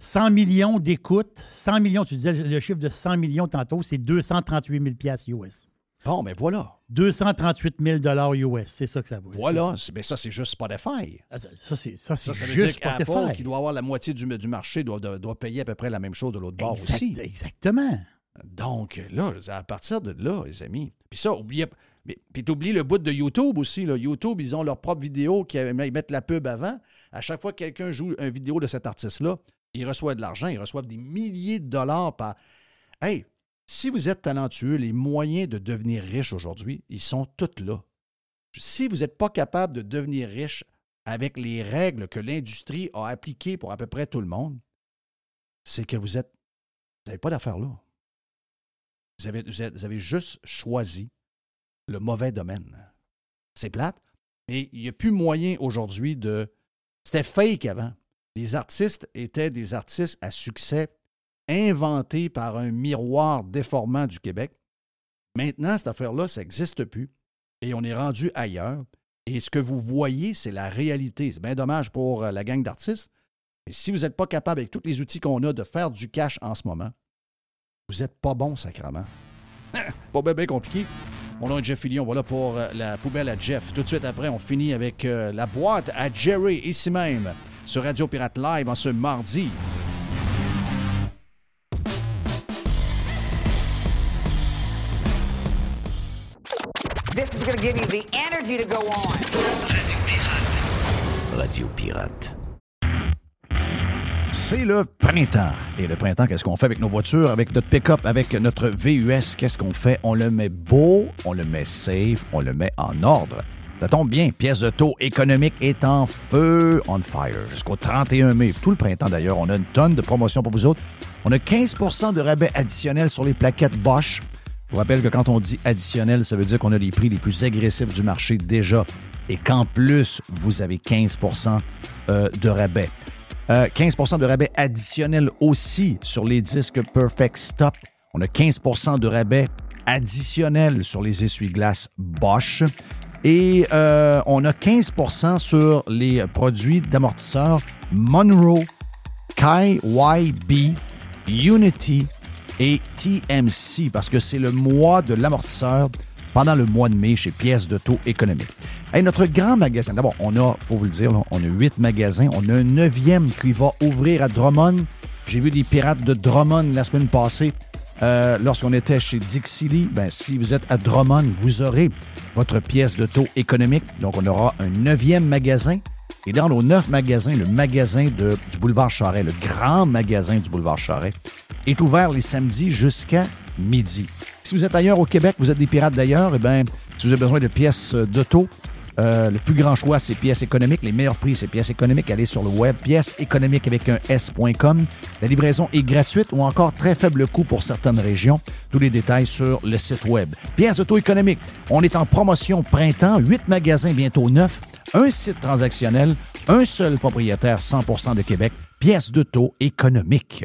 cent millions d'écoutes, cent millions, tu disais le chiffre de cent millions tantôt, c'est deux cent trente-huit mille dollars U S. Bon, mais voilà. deux cent trente-huit mille dollars U S, c'est ça que ça vaut. Voilà, c'est, mais ça, c'est juste Spotify. Ah, ça, ça, c'est, ça, c'est ça, ça veut juste dire qu'Apple, qui doit avoir la moitié du, du marché, doit, doit, doit payer à peu près la même chose de l'autre bord exact, aussi. Exactement. Donc, là, à partir de là, les amis, puis ça, oubliez... Puis tu oublies le bout de YouTube aussi. Là. YouTube, ils ont leur propre vidéo, qui, ils mettent la pub avant. À chaque fois que quelqu'un joue une vidéo de cet artiste-là, ils reçoivent de l'argent, ils reçoivent des milliers de dollars par... Hey, si vous êtes talentueux, les moyens de devenir riche aujourd'hui, ils sont tous là. Si vous n'êtes pas capable de devenir riche avec les règles que l'industrie a appliquées pour à peu près tout le monde, c'est que vous êtes... Vous n'avez pas d'affaires là. Vous avez, vous, êtes, vous avez juste choisi le mauvais domaine. C'est plate, mais il n'y a plus moyen aujourd'hui de... C'était fake avant. Les artistes étaient des artistes à succès inventés par un miroir déformant du Québec. Maintenant, cette affaire-là, ça n'existe plus et on est rendu ailleurs. Et ce que vous voyez, c'est la réalité. C'est bien dommage pour la gang d'artistes, mais si vous n'êtes pas capable, avec tous les outils qu'on a, de faire du cash en ce moment, vous n'êtes pas bon, sacrement. Pas bien, bien compliqué. Mon nom est Jeff Fillion, voilà pour la poubelle à Jeff. Tout de suite après, on finit avec la boîte à Jerry, ici même. Sur Radio Pirate Live en ce mardi. This is going to give you the energy to go on. Radio Pirate. Radio Pirate. C'est le printemps. Et le printemps, qu'est-ce qu'on fait avec nos voitures, avec notre pick-up, avec notre V U S? Qu'est-ce qu'on fait? On le met beau, on le met safe, on le met en ordre. Ça tombe bien, Pièces d'Auto Économiques est en feu, on fire, jusqu'au trente et un mai. Tout le printemps, d'ailleurs, on a une tonne de promotions pour vous autres. On a quinze pour cent de rabais additionnels sur les plaquettes Bosch. Je vous rappelle que quand on dit additionnel, ça veut dire qu'on a les prix les plus agressifs du marché déjà. Et qu'en plus, vous avez quinze pour cent euh, de rabais. Euh, quinze pour cent de rabais additionnels aussi sur les disques Perfect Stop. On a quinze pour cent de rabais additionnels sur les essuie-glaces Bosch. Et euh, on a quinze pour cent sur les produits d'amortisseurs Monroe, K Y B, Unity et T M C parce que c'est le mois de l'amortisseur pendant le mois de mai chez Pièces d'Auto Économiques. Et notre grand magasin, d'abord, on a, faut vous le dire, là, on a huit magasins. On a un neuvième qui va ouvrir à Drummond. J'ai vu des pirates de Drummond la semaine passée. Euh, lorsqu'on était chez Dixie Lee, ben, si vous êtes à Drummond, vous aurez votre pièce de taux économique. Donc, on aura un neuvième magasin. Et dans nos neuf magasins, le magasin de, du boulevard Charest, le grand magasin du boulevard Charest, est ouvert les samedis jusqu'à midi. Si vous êtes ailleurs au Québec, vous êtes des pirates d'ailleurs, eh bien, si vous avez besoin de pièces de taux, Euh, le plus grand choix, c'est Pièces économiques. Les meilleurs prix, c'est Pièces économiques. Allez sur le web, pièces économiques avec un S point com. La livraison est gratuite ou encore très faible coût pour certaines régions. Tous les détails sur le site web. Pièces d'auto économiques. On est en promotion printemps. huit magasins, bientôt neuf. Un site transactionnel. Un seul propriétaire, cent pour cent de Québec. Pièces d'auto économiques.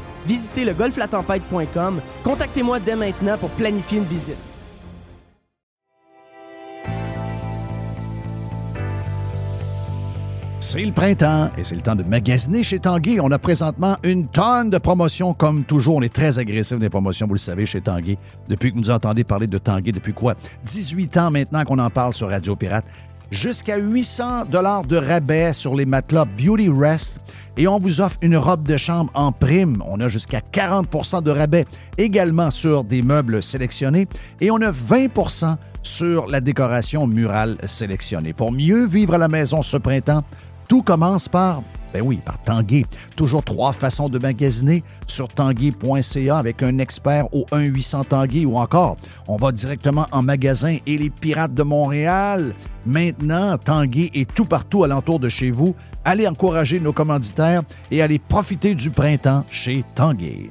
Visitez le golfe la tempête point com. Contactez-moi dès maintenant pour planifier une visite. C'est le printemps et c'est le temps de magasiner chez Tanguay. On a présentement une tonne de promotions comme toujours. On est très agressif des promotions, vous le savez, chez Tanguay. Depuis que vous entendez parler de Tanguay, depuis quoi? dix-huit ans maintenant qu'on en parle sur Radio Pirate. Jusqu'à huit cents dollars de rabais sur les matelas Beauty Rest. Et on vous offre une robe de chambre en prime. On a jusqu'à quarante pour cent de rabais également sur des meubles sélectionnés. Et on a vingt pour cent sur la décoration murale sélectionnée. Pour mieux vivre à la maison ce printemps, tout commence par, ben oui, par Tanguay. Toujours trois façons de magasiner sur tanguay point c a avec un expert au un huit cents Tanguay ou encore, on va directement en magasin et les Pirates de Montréal. Maintenant, Tanguay est tout partout alentour de chez vous. Allez encourager nos commanditaires et allez profiter du printemps chez Tanguay.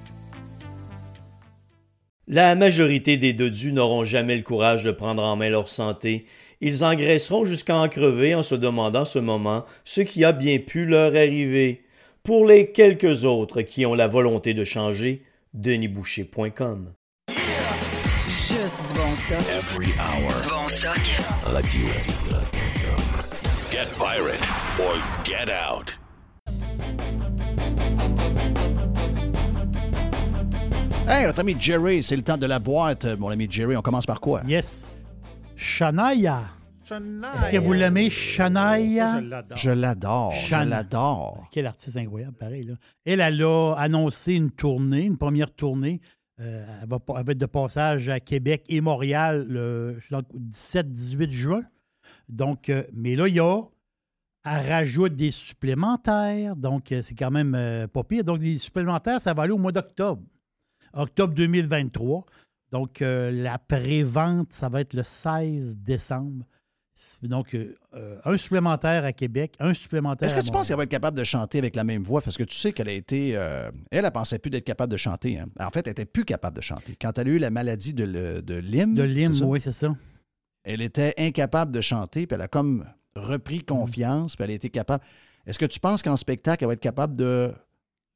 La majorité des dodus n'auront jamais le courage de prendre en main leur santé. Ils engraisseront jusqu'à en crever en se demandant ce moment ce qui a bien pu leur arriver. Pour les quelques autres qui ont la volonté de changer, denis boucher point com. Juste du bon stock. Every hour. Du bon stock. Get pirate or get out. Hey, notre ami Jerry, c'est le temps de la boîte. Mon ami Jerry, on commence par quoi? Yes. Shania. Shania. Est-ce que vous l'aimez, Shania? Moi, je l'adore. Je l'adore. Shana. Je l'adore. Quel artiste incroyable, pareil. Là. Elle, elle a annoncé une tournée, une première tournée. Euh, elle, va, elle va être de passage à Québec et Montréal le dix-sept dix-huit juin. Donc, euh, mais là, il y a... Elle rajoute des supplémentaires. Donc, c'est quand même euh, pas pire. Donc, les supplémentaires, ça va aller au mois d'octobre. octobre deux mille vingt-trois. Donc, euh, la pré-vente, ça va être le seize décembre. Donc, euh, un supplémentaire à Québec, un supplémentaire Est-ce que à tu penses qu'elle va être capable de chanter avec la même voix? Parce que tu sais qu'elle a été... Euh, elle, elle pensait plus d'être capable de chanter. Hein. En fait, elle n'était plus capable de chanter. Quand elle a eu la maladie de, le, de Lyme... De Lyme, c'est oui, c'est ça. Elle était incapable de chanter, puis elle a comme repris confiance, mmh. puis elle a été capable... Est-ce que tu penses qu'en spectacle, elle va être capable de...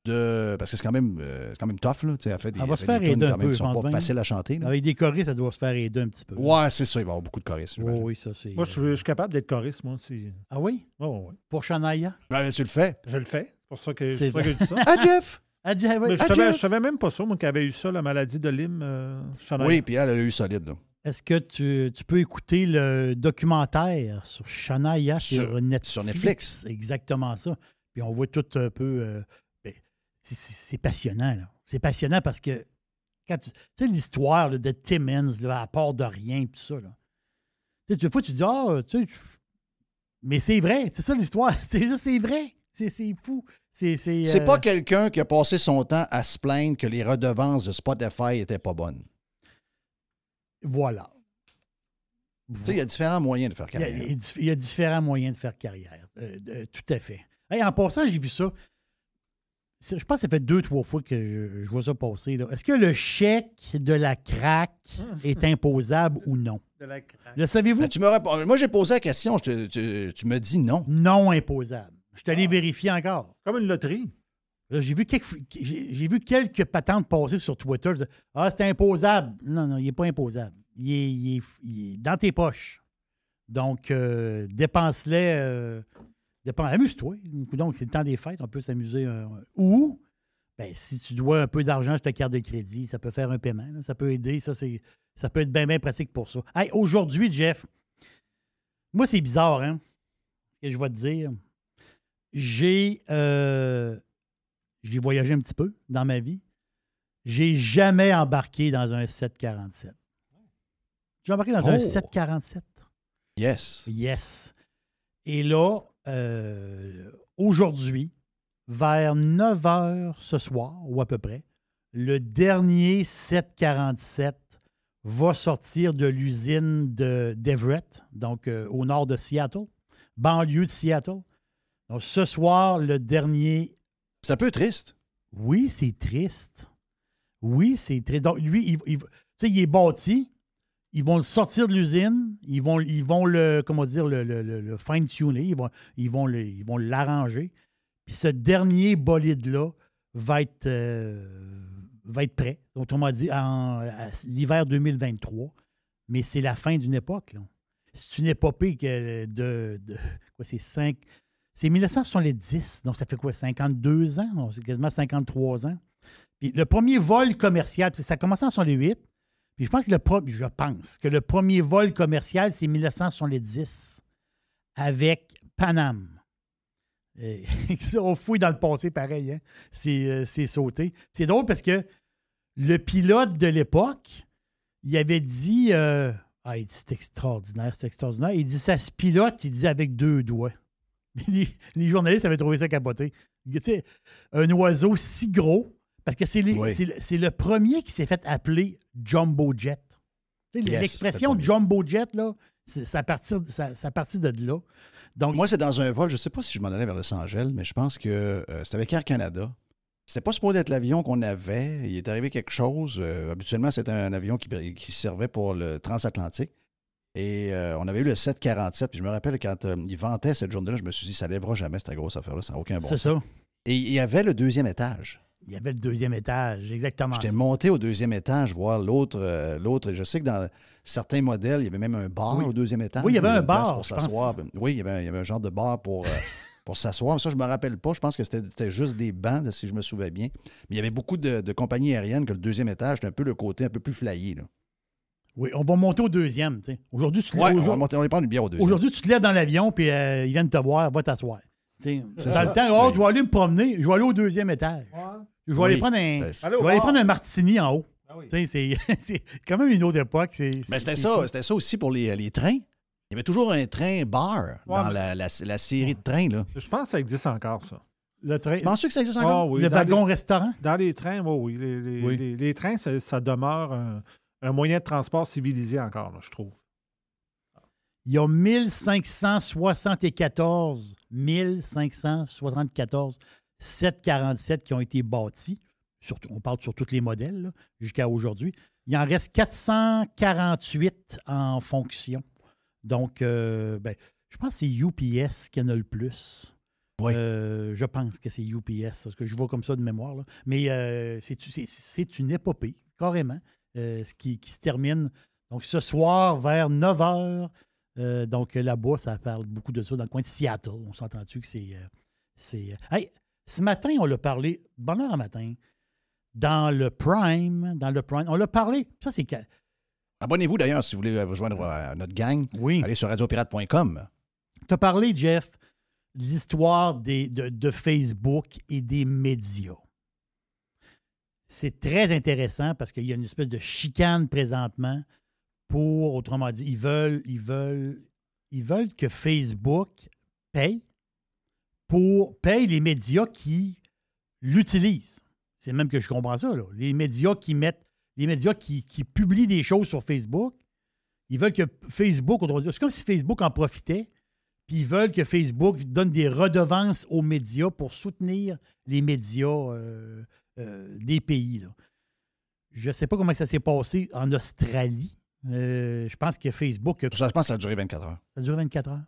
De... Parce que c'est quand même, euh, c'est quand même tough. Là. Elle, fait des, elle va se faire aider un peu. Ils sont pas faciles à chanter. Là. Avec des choristes, ça doit se faire aider un petit peu. Ouais, c'est ça. Il va y avoir beaucoup de choristes. Oh, oui, ça, c'est... Moi, je, je suis capable d'être choriste, moi aussi. Ah oui? Oh, oui. Pour Shania? Ben, ben, tu le fais. Je le fais. C'est pour ça que, c'est pour ça que je dis ça. Ah, Jeff! Ah, Jeff! Mais je ne savais, savais même pas ça, moi, qu'elle avait eu ça, la maladie de Lyme. Euh, Shania. Oui, puis elle, elle a eu solide. Là. Est-ce que tu, tu peux écouter le documentaire sur Shania sur, sur Netflix? Sur Netflix. Exactement ça. Puis on voit tout un peu... Euh, C'est, c'est, c'est passionnant, là. C'est passionnant parce que quand tu, tu sais, l'histoire là, de Timmins, là, à part de rien, tout ça, là. Tu sais, des fois, tu dis, ah, oh, tu sais, tu... mais c'est vrai, c'est ça l'histoire. C'est ça, c'est vrai. C'est, c'est fou. C'est, c'est, euh... c'est pas quelqu'un qui a passé son temps à se plaindre que les redevances de Spotify étaient pas bonnes. Voilà. Tu sais, il y a différents moyens de faire carrière. Il y a, il y a différents moyens de faire carrière. Euh, euh, tout à fait. Hey, en passant, j'ai vu ça. Je pense que ça fait deux, trois fois que je, je vois ça passer. Là. Est-ce que le chèque de la craque est imposable ou non? De la craque. Le savez-vous? Ah, tu me rép- Moi, j'ai posé la question. Je te, tu, tu me dis non. Non imposable. Je suis allé ah. vérifier encore. Comme une loterie. Là, j'ai, vu quelques, j'ai, j'ai vu quelques patentes passer sur Twitter. Ah, c'est imposable. Non, non, il n'est pas imposable. Il est, il, est, il est dans tes poches. Donc, euh, dépense-les... Euh, Dépend, amuse-toi. Donc, c'est le temps des fêtes, on peut s'amuser. Euh, ou, ben, si tu dois un peu d'argent sur ta carte de crédit, ça peut faire un paiement, là, ça peut aider, ça, c'est, ça peut être bien, bien pratique pour ça. Hey, aujourd'hui, Jeff, Moi, c'est bizarre, hein? Ce que je vais te dire. J'ai, euh, j'ai voyagé un petit peu dans ma vie. J'ai jamais embarqué dans un sept quarante-sept. J'ai embarqué dans oh. un sept quarante-sept. Yes. Yes. Et là, euh, aujourd'hui, vers neuf heures ce soir, ou à peu près, le dernier sept quarante-sept va sortir de l'usine de, d'Everett, donc euh, au nord de Seattle, banlieue de Seattle. Donc ce soir, le dernier... C'est un peu triste. Oui, c'est triste. Oui, c'est triste. Donc lui, il, il, tu sais, il est bâti. Ils vont le sortir de l'usine. Ils vont, ils vont le, comment dire, le, le, le, le fine-tuner. Ils vont, ils vont le, ils vont l'arranger. Puis ce dernier bolide-là va être... Euh, va être prêt, autrement dit, en, à l'hiver deux mille vingt-trois. Mais c'est la fin d'une époque, là. C'est une épopée que de, de quoi, c'est cinq... C'est dix-neuf soixante-dix, donc ça fait quoi, cinquante-deux ans? Non, c'est quasiment cinquante-trois ans. Puis le premier vol commercial, ça a commencé en soixante-huit, puis je pense que le, pro, je pense que le premier vol commercial, c'est dix-neuf soixante-dix, avec Paname. Et, on fouille dans le passé, pareil, hein? c'est, euh, c'est sauté. C'est drôle parce que le pilote de l'époque, il avait dit, euh, ah, il dit, c'est extraordinaire, c'est extraordinaire. Il dit, ça se pilote, il dit, avec deux doigts. Les, les journalistes avaient trouvé ça capoté. Tu sais, un oiseau si gros, parce que c'est, les, oui. c'est, c'est le premier qui s'est fait appeler Jumbo Jet. Tu sais, yes, l'expression Jumbo Jet, là, c'est, c'est, à partir, ça, c'est à partir de là. Donc, moi, c'est dans un vol, je ne sais pas si je m'en allais vers Los Angeles, mais je pense que euh, c'était avec Air Canada. C'était pas supposé être l'avion qu'on avait. Il est arrivé quelque chose. Euh, habituellement, c'était un avion qui, qui servait pour le transatlantique. Et euh, on avait eu le sept quarante-sept. Puis je me rappelle, quand euh, il ventait cette journée-là, je me suis dit, ça ne lèvera jamais, cette grosse affaire-là. Ça n'a aucun bon sens. C'est ça. Et il y avait le deuxième étage. Il y avait le deuxième étage, exactement. J'étais ça. monté au deuxième étage voir l'autre. Euh, l'autre. Et je sais que dans... certains modèles, il y avait même un bar oui. au deuxième étage. Oui, il y avait un bar. Pour s'asseoir. Oui, il y, avait, il y avait un genre de bar pour, euh, pour s'asseoir. Mais ça, je ne me rappelle pas. Je pense que c'était, c'était juste des bancs, si je me souviens bien. Mais il y avait beaucoup de, de compagnies aériennes que le deuxième étage, c'était un peu le côté un peu plus flyé, là. Oui, on va monter au deuxième. T'sais. Aujourd'hui, tu te lèves. Ouais, aujourd'hui, on va monter, on va prendre une bière au deuxième. Aujourd'hui, tu te lèves dans l'avion, puis euh, ils viennent te voir, va t'asseoir. T'sais, dans ça. le temps, oh, oui. je vais aller me promener, je vais aller au deuxième étage. Ouais. Je vais oui. aller prendre un, ben, je vais aller prendre un martini en haut. Ah oui. c'est, c'est quand même une autre époque. C'est, c'est, mais c'était, c'est ça, cool. c'était ça aussi pour les, les trains. Il y avait toujours un train bar ouais, dans mais... la, la, la série ouais. de trains. Là. Je pense que ça existe encore, ça. Le train. Penses-tu que ça existe encore? Oh, oui. Le dans wagon-restaurant? Les, dans les trains, oh, oui. Les, les, oui. Les, les trains, ça, ça demeure un, un moyen de transport civilisé encore, là, je trouve. Il y a mille cinq cent soixante-quatorze sept quarante-sept qui ont été bâtis. Surtout, on parle sur tous les modèles, là, jusqu'à aujourd'hui. Il en reste quatre cent quarante-huit en fonction. Donc, euh, ben, je pense que c'est U P S qui en a le plus. Oui. Euh, je pense que c'est U P S, parce que je vois comme ça de mémoire. Là. Mais euh, c'est, c'est, c'est une épopée, carrément, euh, qui, qui se termine. Donc, ce soir, vers neuf heures, euh, donc là-bas, ça parle beaucoup de ça, dans le coin de Seattle. On s'entend-tu que c'est... Euh, c'est euh... Hey, ce matin, on l'a parlé, bonne heure à matin... Dans le Prime, dans le Prime. On l'a parlé. Ça, c'est... Abonnez-vous, d'ailleurs, si vous voulez rejoindre euh, notre gang. Oui. Allez sur radio pirate point com. Tu as parlé, Jeff, de l'histoire des, de, de Facebook et des médias. C'est très intéressant parce qu'il y a une espèce de chicane présentement pour, autrement dit, ils veulent, ils veulent, ils veulent que Facebook paye pour paye les médias qui l'utilisent. C'est même que je comprends ça, là. Les médias qui mettent, les médias qui, qui publient des choses sur Facebook, ils veulent que Facebook, autrement dit, c'est comme si Facebook en profitait, puis ils veulent que Facebook donne des redevances aux médias pour soutenir les médias euh, euh, des pays, là. Je ne sais pas comment ça s'est passé en Australie. Euh, je pense que Facebook... Ça, je pense que ça a duré vingt-quatre heures. Ça a duré vingt-quatre heures?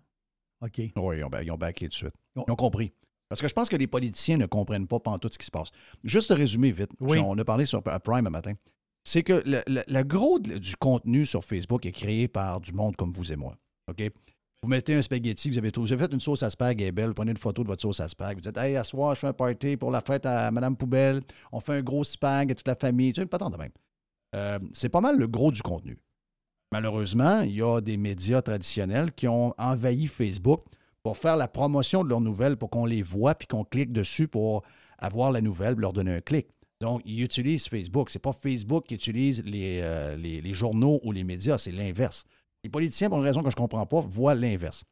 OK. Oui, ils ont, ils ont backé tout de suite. Ils ont compris. Parce que je pense que les politiciens ne comprennent pas pantoute ce qui se passe. Juste résumer vite, oui. on a parlé sur Prime un matin, c'est que le, le, le gros de, du contenu sur Facebook est créé par du monde comme vous et moi. OK? Vous mettez un spaghetti, vous avez, vous avez fait une sauce à spag, elle est belle, vous prenez une photo de votre sauce à spag, vous dites « Hey, à soir, je fais un party pour la fête à Madame Poubelle, on fait un gros spag à toute la famille. » Tu sais, une patente de même. Euh, c'est pas mal le gros du contenu. Malheureusement, il y a des médias traditionnels qui ont envahi Facebook pour faire la promotion de leurs nouvelles, pour qu'on les voit puis qu'on clique dessus pour avoir la nouvelle, leur donner un clic. Donc, ils utilisent Facebook. Ce n'est pas Facebook qui utilise les, euh, les, les journaux ou les médias, c'est l'inverse. Les politiciens, pour une raison que je ne comprends pas, voient l'inverse.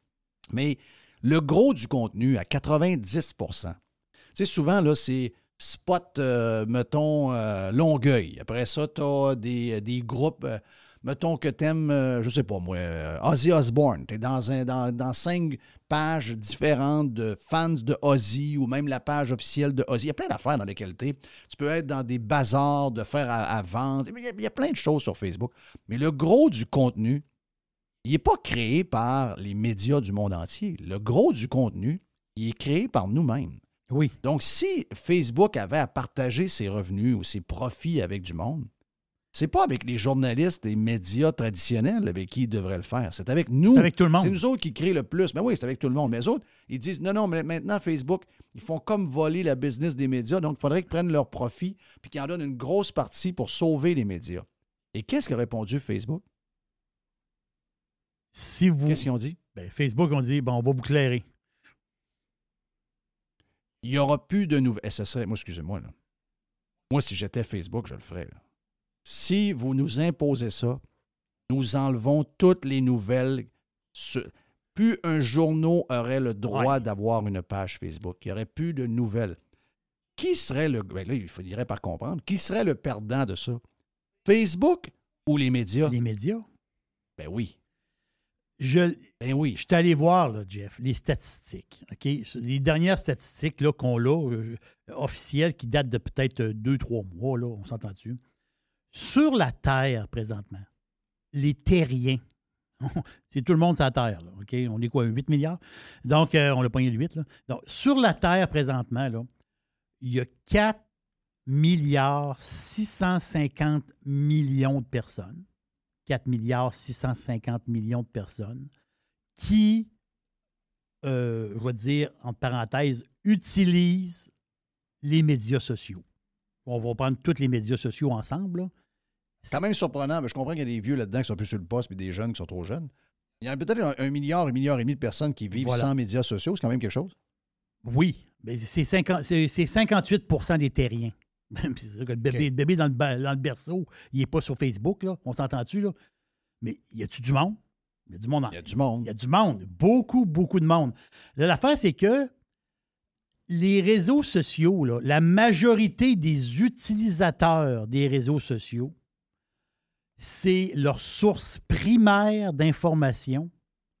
Mais le gros du contenu, à quatre-vingt-dix pour cent, tu sais, souvent, là, c'est spot, euh, mettons, euh, Longueuil. Après ça, tu as des, des groupes, euh, mettons que tu aimes, euh, je ne sais pas moi, euh, Ozzy Osbourne. Tu es dans, dans, dans cinq pages différentes de fans de Ozzy ou même la page officielle de Ozzy. Il y a plein d'affaires dans les qualités. Tu peux être dans des bazars de faire à, à vendre. Il y a, il y a plein de choses sur Facebook. Mais le gros du contenu, il n'est pas créé par les médias du monde entier. Le gros du contenu, il est créé par nous-mêmes. Oui. Donc, si Facebook avait à partager ses revenus ou ses profits avec du monde, c'est pas avec les journalistes et médias traditionnels avec qui ils devraient le faire. C'est avec nous. C'est avec tout le monde. C'est nous autres qui créons le plus. Mais oui, c'est avec tout le monde. Mais les autres, ils disent, non, non, mais maintenant, Facebook, ils font comme voler la business des médias, donc il faudrait qu'ils prennent leurs profits puis qu'ils en donnent une grosse partie pour sauver les médias. Et qu'est-ce qu'a répondu Facebook? Si vous... Qu'est-ce qu'ils ont dit? Ben, Facebook, on dit, bon, on va vous clairer. Il n'y aura plus de nouvelles. Ça serait, moi, excusez-moi, là. Moi, si j'étais Facebook, je le ferais. Là. Si vous nous imposez ça, nous enlevons toutes les nouvelles. Plus un journal aurait le droit ouais. d'avoir une page Facebook. Il n'y aurait plus de nouvelles. Qui serait le... Ben là, il faudrait par comprendre. Qui serait le perdant de ça? Facebook ou les médias? Les médias? Ben oui. Je, ben oui. je suis allé voir, là, Jeff, les statistiques. Okay? Les dernières statistiques là, qu'on a, euh, officielles, qui datent de peut-être deux, trois mois, là, on s'entend dessus. Sur la Terre, présentement, les terriens, c'est tout le monde sur la Terre. Là, okay? On est quoi, huit milliards? Donc, euh, on l'a pogné le huit. Là. Donc, sur la Terre, présentement, là, il y a quatre milliards six cent cinquante millions de personnes. quatre milliards six cent cinquante millions de personnes qui, euh, je vais dire, entre parenthèses, utilisent les médias sociaux. On va prendre tous les médias sociaux ensemble. Là. C'est quand même surprenant. Mais je comprends qu'il y a des vieux là-dedans qui sont plus sur le poste et des jeunes qui sont trop jeunes. Il y a peut-être un, un milliard, un milliard et demi de personnes qui vivent voilà. sans médias sociaux. C'est quand même quelque chose. Oui. Mais c'est, cinquante, c'est, c'est cinquante-huit pour cent des terriens. C'est sûr que le bébé, okay. le bébé dans, le, dans le berceau, il n'est pas sur Facebook, là. On s'entend-tu, là? Mais y a-tu du monde? Il y a du monde. En... Il y a du monde. Il y a du monde. Beaucoup, beaucoup de monde. Là, l'affaire, c'est que les réseaux sociaux, là, la majorité des utilisateurs des réseaux sociaux, c'est leur source primaire d'information,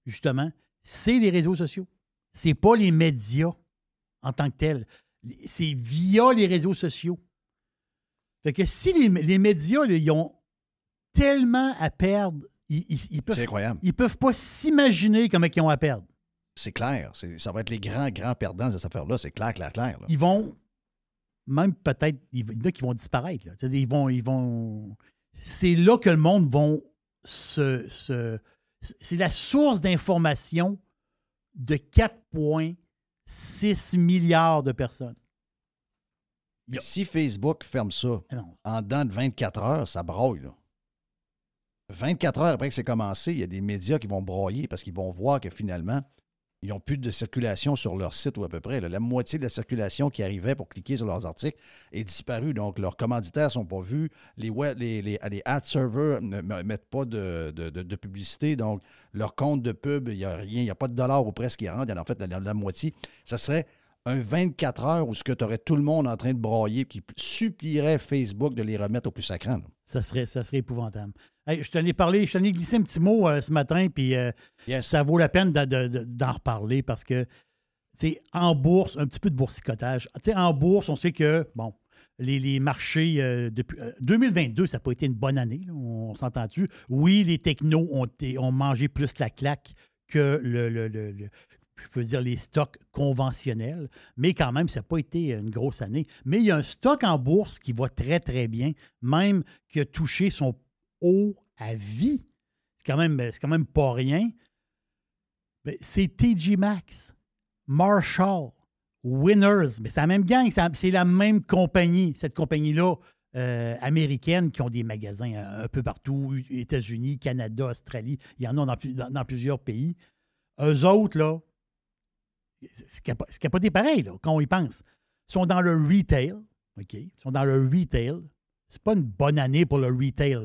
justement, c'est les réseaux sociaux. C'est pas les médias en tant que tels. C'est via les réseaux sociaux. Fait que si les, les médias, là, ils ont tellement à perdre, ils, ils, ils peuvent, c'est incroyable. Ils peuvent pas s'imaginer comment ils ont à perdre. C'est clair. C'est, ça va être les grands, grands perdants de cette affaire-là. C'est clair, clair, clair. Là. Ils vont, même peut-être, il y en a qui vont disparaître. Là. C'est-à-dire, ils vont, ils vont... C'est là que le monde va se, se... C'est la source d'information de quatre virgule six milliards de personnes. Yep. Si Facebook ferme ça, non. en dedans de vingt-quatre heures, ça braille. Là. vingt-quatre heures après que c'est commencé, il y a des médias qui vont brailler parce qu'ils vont voir que finalement, ils n'ont plus de circulation sur leur site ou à peu près. Là. La moitié de la circulation qui arrivait pour cliquer sur leurs articles est disparue. Donc, leurs commanditaires ne sont pas vus. Les, web, les, les, les ad servers ne mettent pas de, de, de, de publicité. Donc, leur compte de pub, il n'y a rien. Il n'y a pas de dollars ou presque qui rentrent. Il y en a en fait la, la, la moitié. Ça serait... un vingt-quatre heures où ce que tu aurais tout le monde en train de brailler qui supplierait Facebook de les remettre au plus sacrant. Ça serait, ça serait épouvantable. Hey, je t'en ai parlé, je t'en ai glissé un petit mot euh, ce matin, puis euh, yes. ça vaut la peine de, de, de, d'en reparler parce que, tu sais, en bourse, un petit peu de boursicotage. Tu sais, en bourse, on sait que, bon, les, les marchés, euh, depuis euh, deux mille vingt-deux, ça n'a pas été une bonne année, là, on, on s'entend-tu? Oui, les technos ont, ont mangé plus la claque que le... le, le, le je peux dire les stocks conventionnels, mais quand même, ça n'a pas été une grosse année. Mais il y a un stock en bourse qui va très, très bien, même qui a touché son haut à vie. C'est quand même, c'est quand même pas rien. Mais c'est T J Maxx, Marshall, Winners, mais c'est la même gang, c'est la même compagnie. Cette compagnie-là euh, américaines qui ont des magasins un peu partout, États-Unis, Canada, Australie, il y en a dans, dans, dans plusieurs pays. Eux autres, là, c'est capo- c'est capoté pareil, là, quand on y pense. Ils sont dans le retail, OK? Ils sont dans le retail. C'est pas une bonne année pour le retail.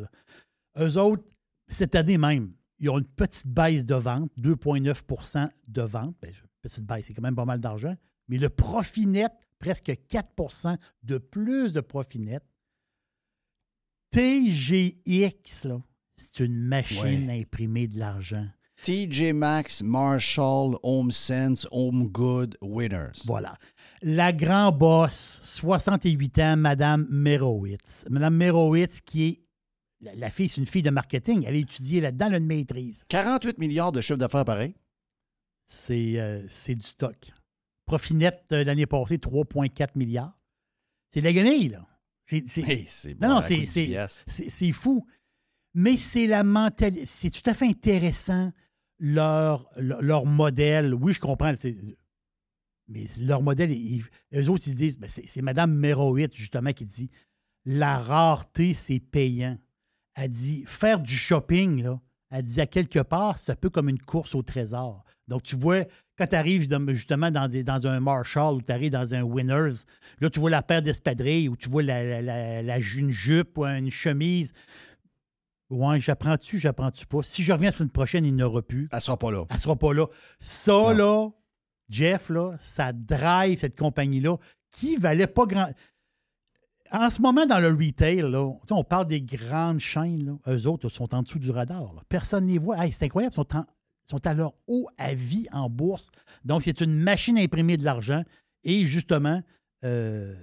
Eux autres, cette année même, ils ont une petite baisse de vente, deux virgule neuf pour cent de vente. Bien, petite baisse, c'est quand même pas mal d'argent. Mais le profit net, presque quatre pour cent de plus de profit net. T G X, là, c'est une machine ouais. à imprimer de l'argent. T J Maxx, Marshall, HomeSense, HomeGood, Winners. Voilà. La grand boss, soixante-huit ans, Madame Merowitz. Madame Merowitz qui est... La fille, c'est une fille de marketing. Elle a étudié là-dedans, elle a une maîtrise. quarante-huit milliards de chiffre d'affaires pareil. C'est, euh, c'est du stock. Profit net euh, l'année passée, trois virgule quatre milliards. C'est de la guenille, là. C'est, c'est... Hey, c'est bon, non, non, c'est, c'est, c'est, c'est fou. Mais c'est la mentalité. C'est tout à fait intéressant, leur, leur, leur modèle. Oui, je comprends. C'est... Mais leur modèle, ils, eux autres, ils disent, ben, c'est, c'est Mme Merowitz, justement, qui dit la rareté, c'est payant. Elle dit, faire du shopping, là, elle dit, à quelque part, c'est un peu comme une course au trésor. Donc, tu vois, quand tu arrives justement dans, des, dans un Marshall ou tu arrives dans un Winners, là, tu vois la paire d'espadrilles ou tu vois la, la, la, la, une jupe ou une chemise. Ouais, j'apprends-tu, j'apprends-tu pas. Si je reviens sur une prochaine, il n'aura plus. Elle sera pas là. Elle sera pas là. Ça, non. là, Jeff, là, ça drive cette compagnie-là qui valait pas grand... En ce moment, dans le retail, là, on parle des grandes chaînes. Là. Eux autres sont en dessous du radar. Là. Personne ne les voit. Hey, c'est incroyable. Ils sont, en, sont à leur haut à vie en bourse. Donc, c'est une machine à imprimer de l'argent. Et justement, euh,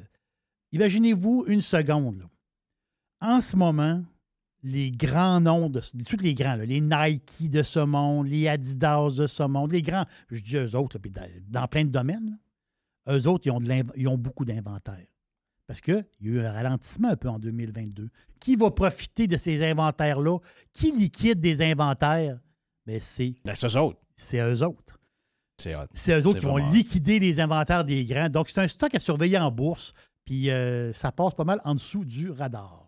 imaginez-vous une seconde. Là. En ce moment, les grands noms, de tous les grands, là, les Nike de ce monde, les Adidas de ce monde, les grands, je dis eux autres, là, puis dans, dans plein de domaines, là, eux autres, ils ont, de ils ont beaucoup d'inventaire. Parce qu'il y a eu un ralentissement un peu en deux mille vingt-deux. Qui va profiter de ces inventaires-là? Qui liquide des inventaires? Bien, c'est... Bien, c'est eux autres. C'est eux autres. C'est, c'est eux autres c'est qui vont liquider les inventaires des grands. Donc, c'est un stock à surveiller en bourse. Puis, euh, ça passe pas mal en dessous du radar.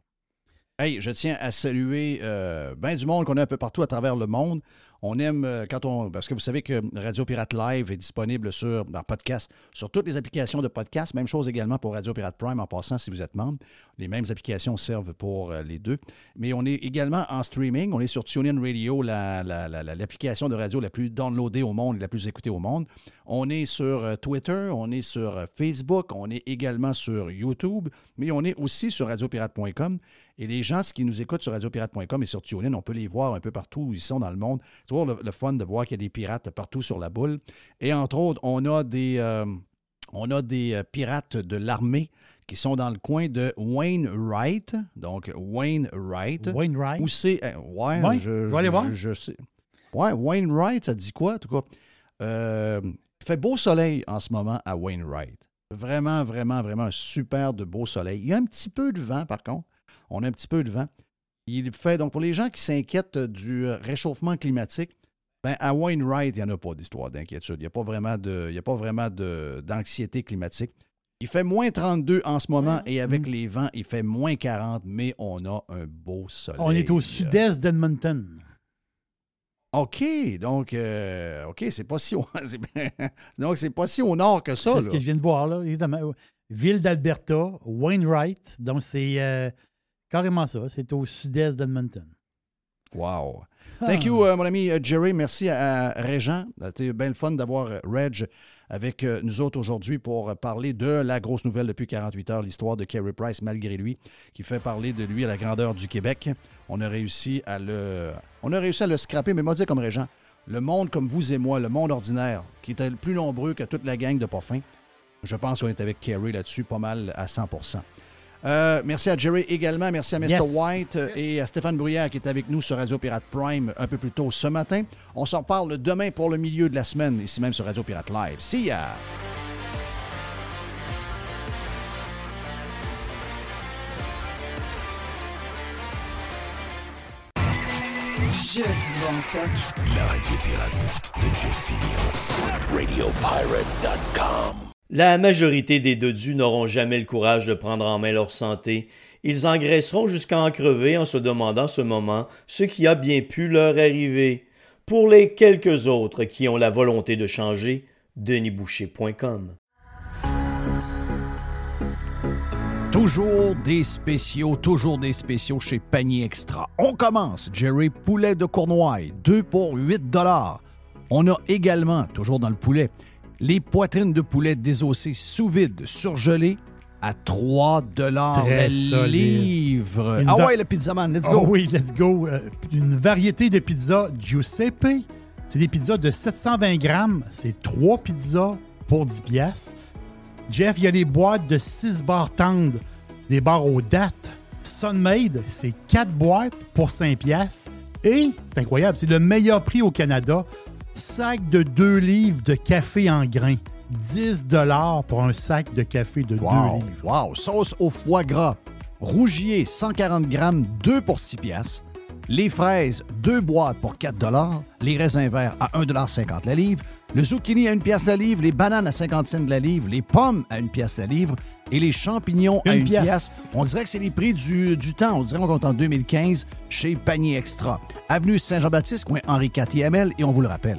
Hey, je tiens à saluer euh, bien du monde qu'on a un peu partout à travers le monde. On aime quand on. Parce que vous savez que Radio Pirate Live est disponible sur dans podcast, sur toutes les applications de podcast. Même chose également pour Radio Pirate Prime en passant si vous êtes membre. Les mêmes applications servent pour les deux. Mais on est également en streaming. On est sur TuneIn Radio, la, la, la, la, l'application de radio la plus downloadée au monde, la plus écoutée au monde. On est sur Twitter, on est sur Facebook, on est également sur YouTube, mais on est aussi sur radio pirate point com. Et les gens qui nous écoutent sur radio pirate point com et sur TuneIn, on peut les voir un peu partout où ils sont dans le monde. C'est toujours le, le fun de voir qu'il y a des pirates partout sur la boule. Et entre autres, on a des, euh, on a des pirates de l'armée qui sont dans le coin de Wainwright. Donc, Wainwright. Wainwright. Où c'est... Euh, ouais, ouais, je, je vais aller voir. Je, je sais. Ouais, Wainwright, ça dit quoi, en tout cas? Euh, il fait beau soleil en ce moment à Wainwright. Vraiment, vraiment, vraiment un super de beau soleil. Il y a un petit peu de vent, par contre. On a un petit peu de vent. Il fait, donc, pour les gens qui s'inquiètent du réchauffement climatique, bien, à Wainwright, il n'y en a pas d'histoire d'inquiétude. Il n'y a pas vraiment, de, il y a pas vraiment de, d'anxiété climatique. Il fait moins trente-deux en ce moment et avec mmh. les vents, il fait moins quarante, mais on a un beau soleil. On est au sud-est d'Edmonton. OK, donc, euh, OK, c'est pas si au, c'est, donc c'est pas si au nord que ça. C'est ce là. que je viens de voir, là, évidemment. Ville d'Alberta, Wainwright, donc c'est... Euh, carrément ça. C'est au sud-est d'Edmonton. Wow. Thank you, euh, mon ami Jerry. Merci à Réjean. C'était bien le fun d'avoir Reg avec nous autres aujourd'hui pour parler de la grosse nouvelle depuis quarante-huit heures, l'histoire de Carey Price, malgré lui, qui fait parler de lui à la grandeur du Québec. On a réussi à le, on a réussi à le scraper, mais moi, je dis comme Réjean, le monde comme vous et moi, le monde ordinaire, qui était le plus nombreux que toute la gang de pas fin, je pense qu'on est avec Carey là-dessus pas mal à cent pour cent. Euh, merci à Jerry également, merci à mister Yes. White et à Stéphane Bruyère qui est avec nous sur Radio Pirate Prime un peu plus tôt ce matin. On s'en parle demain pour le milieu de la semaine, ici même sur Radio Pirate Live. See ya! Juste bon sac. La Radio Pirate de Jeff Fillion. radio pirate dot com. La majorité des dodus n'auront jamais le courage de prendre en main leur santé. Ils engraisseront jusqu'à en crever en se demandant ce moment ce qui a bien pu leur arriver. Pour les quelques autres qui ont la volonté de changer, denis boucher point com. Toujours des spéciaux, toujours des spéciaux chez Panier Extra. On commence, Jerry, poulet de Cournoye, deux pour huit dollars. On a également, toujours dans le poulet, les poitrines de poulet désossées sous vide, surgelées, à trois dollars le livre. Ah va... ouais, le pizzaman, let's go! Oh oui, let's go! Euh, une variété de pizzas Giuseppe. C'est des pizzas de sept cent vingt grammes. C'est trois pizzas pour dix piastres. Jeff, il y a les boîtes de six bars tendres, des bars aux dates. Sunmade, c'est quatre boîtes pour cinq piastres. Et, c'est incroyable, c'est le meilleur prix au Canada, sac de deux livres de café en grains. dix dollars pour un sac de café de wow, deux livres. Wow! Sauce au foie gras. Rougier, cent quarante grammes, deux pour six piastres. Les fraises, deux boîtes pour quatre dollars. Les raisins verts à un dollar cinquante la livre. Le zucchini à une piastre la livre. Les bananes à cinquante cents de la livre. Les pommes à une piastre la livre. Et les champignons une à une piastre. piastre. On dirait que c'est les prix du, du temps. On dirait qu'on compte en deux mille quinze chez Panier Extra. Avenue Saint-Jean-Baptiste, coin Henri quatre I M L. Et on vous le rappelle,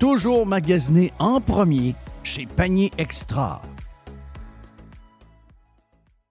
toujours magasiné en premier chez Panier Extra.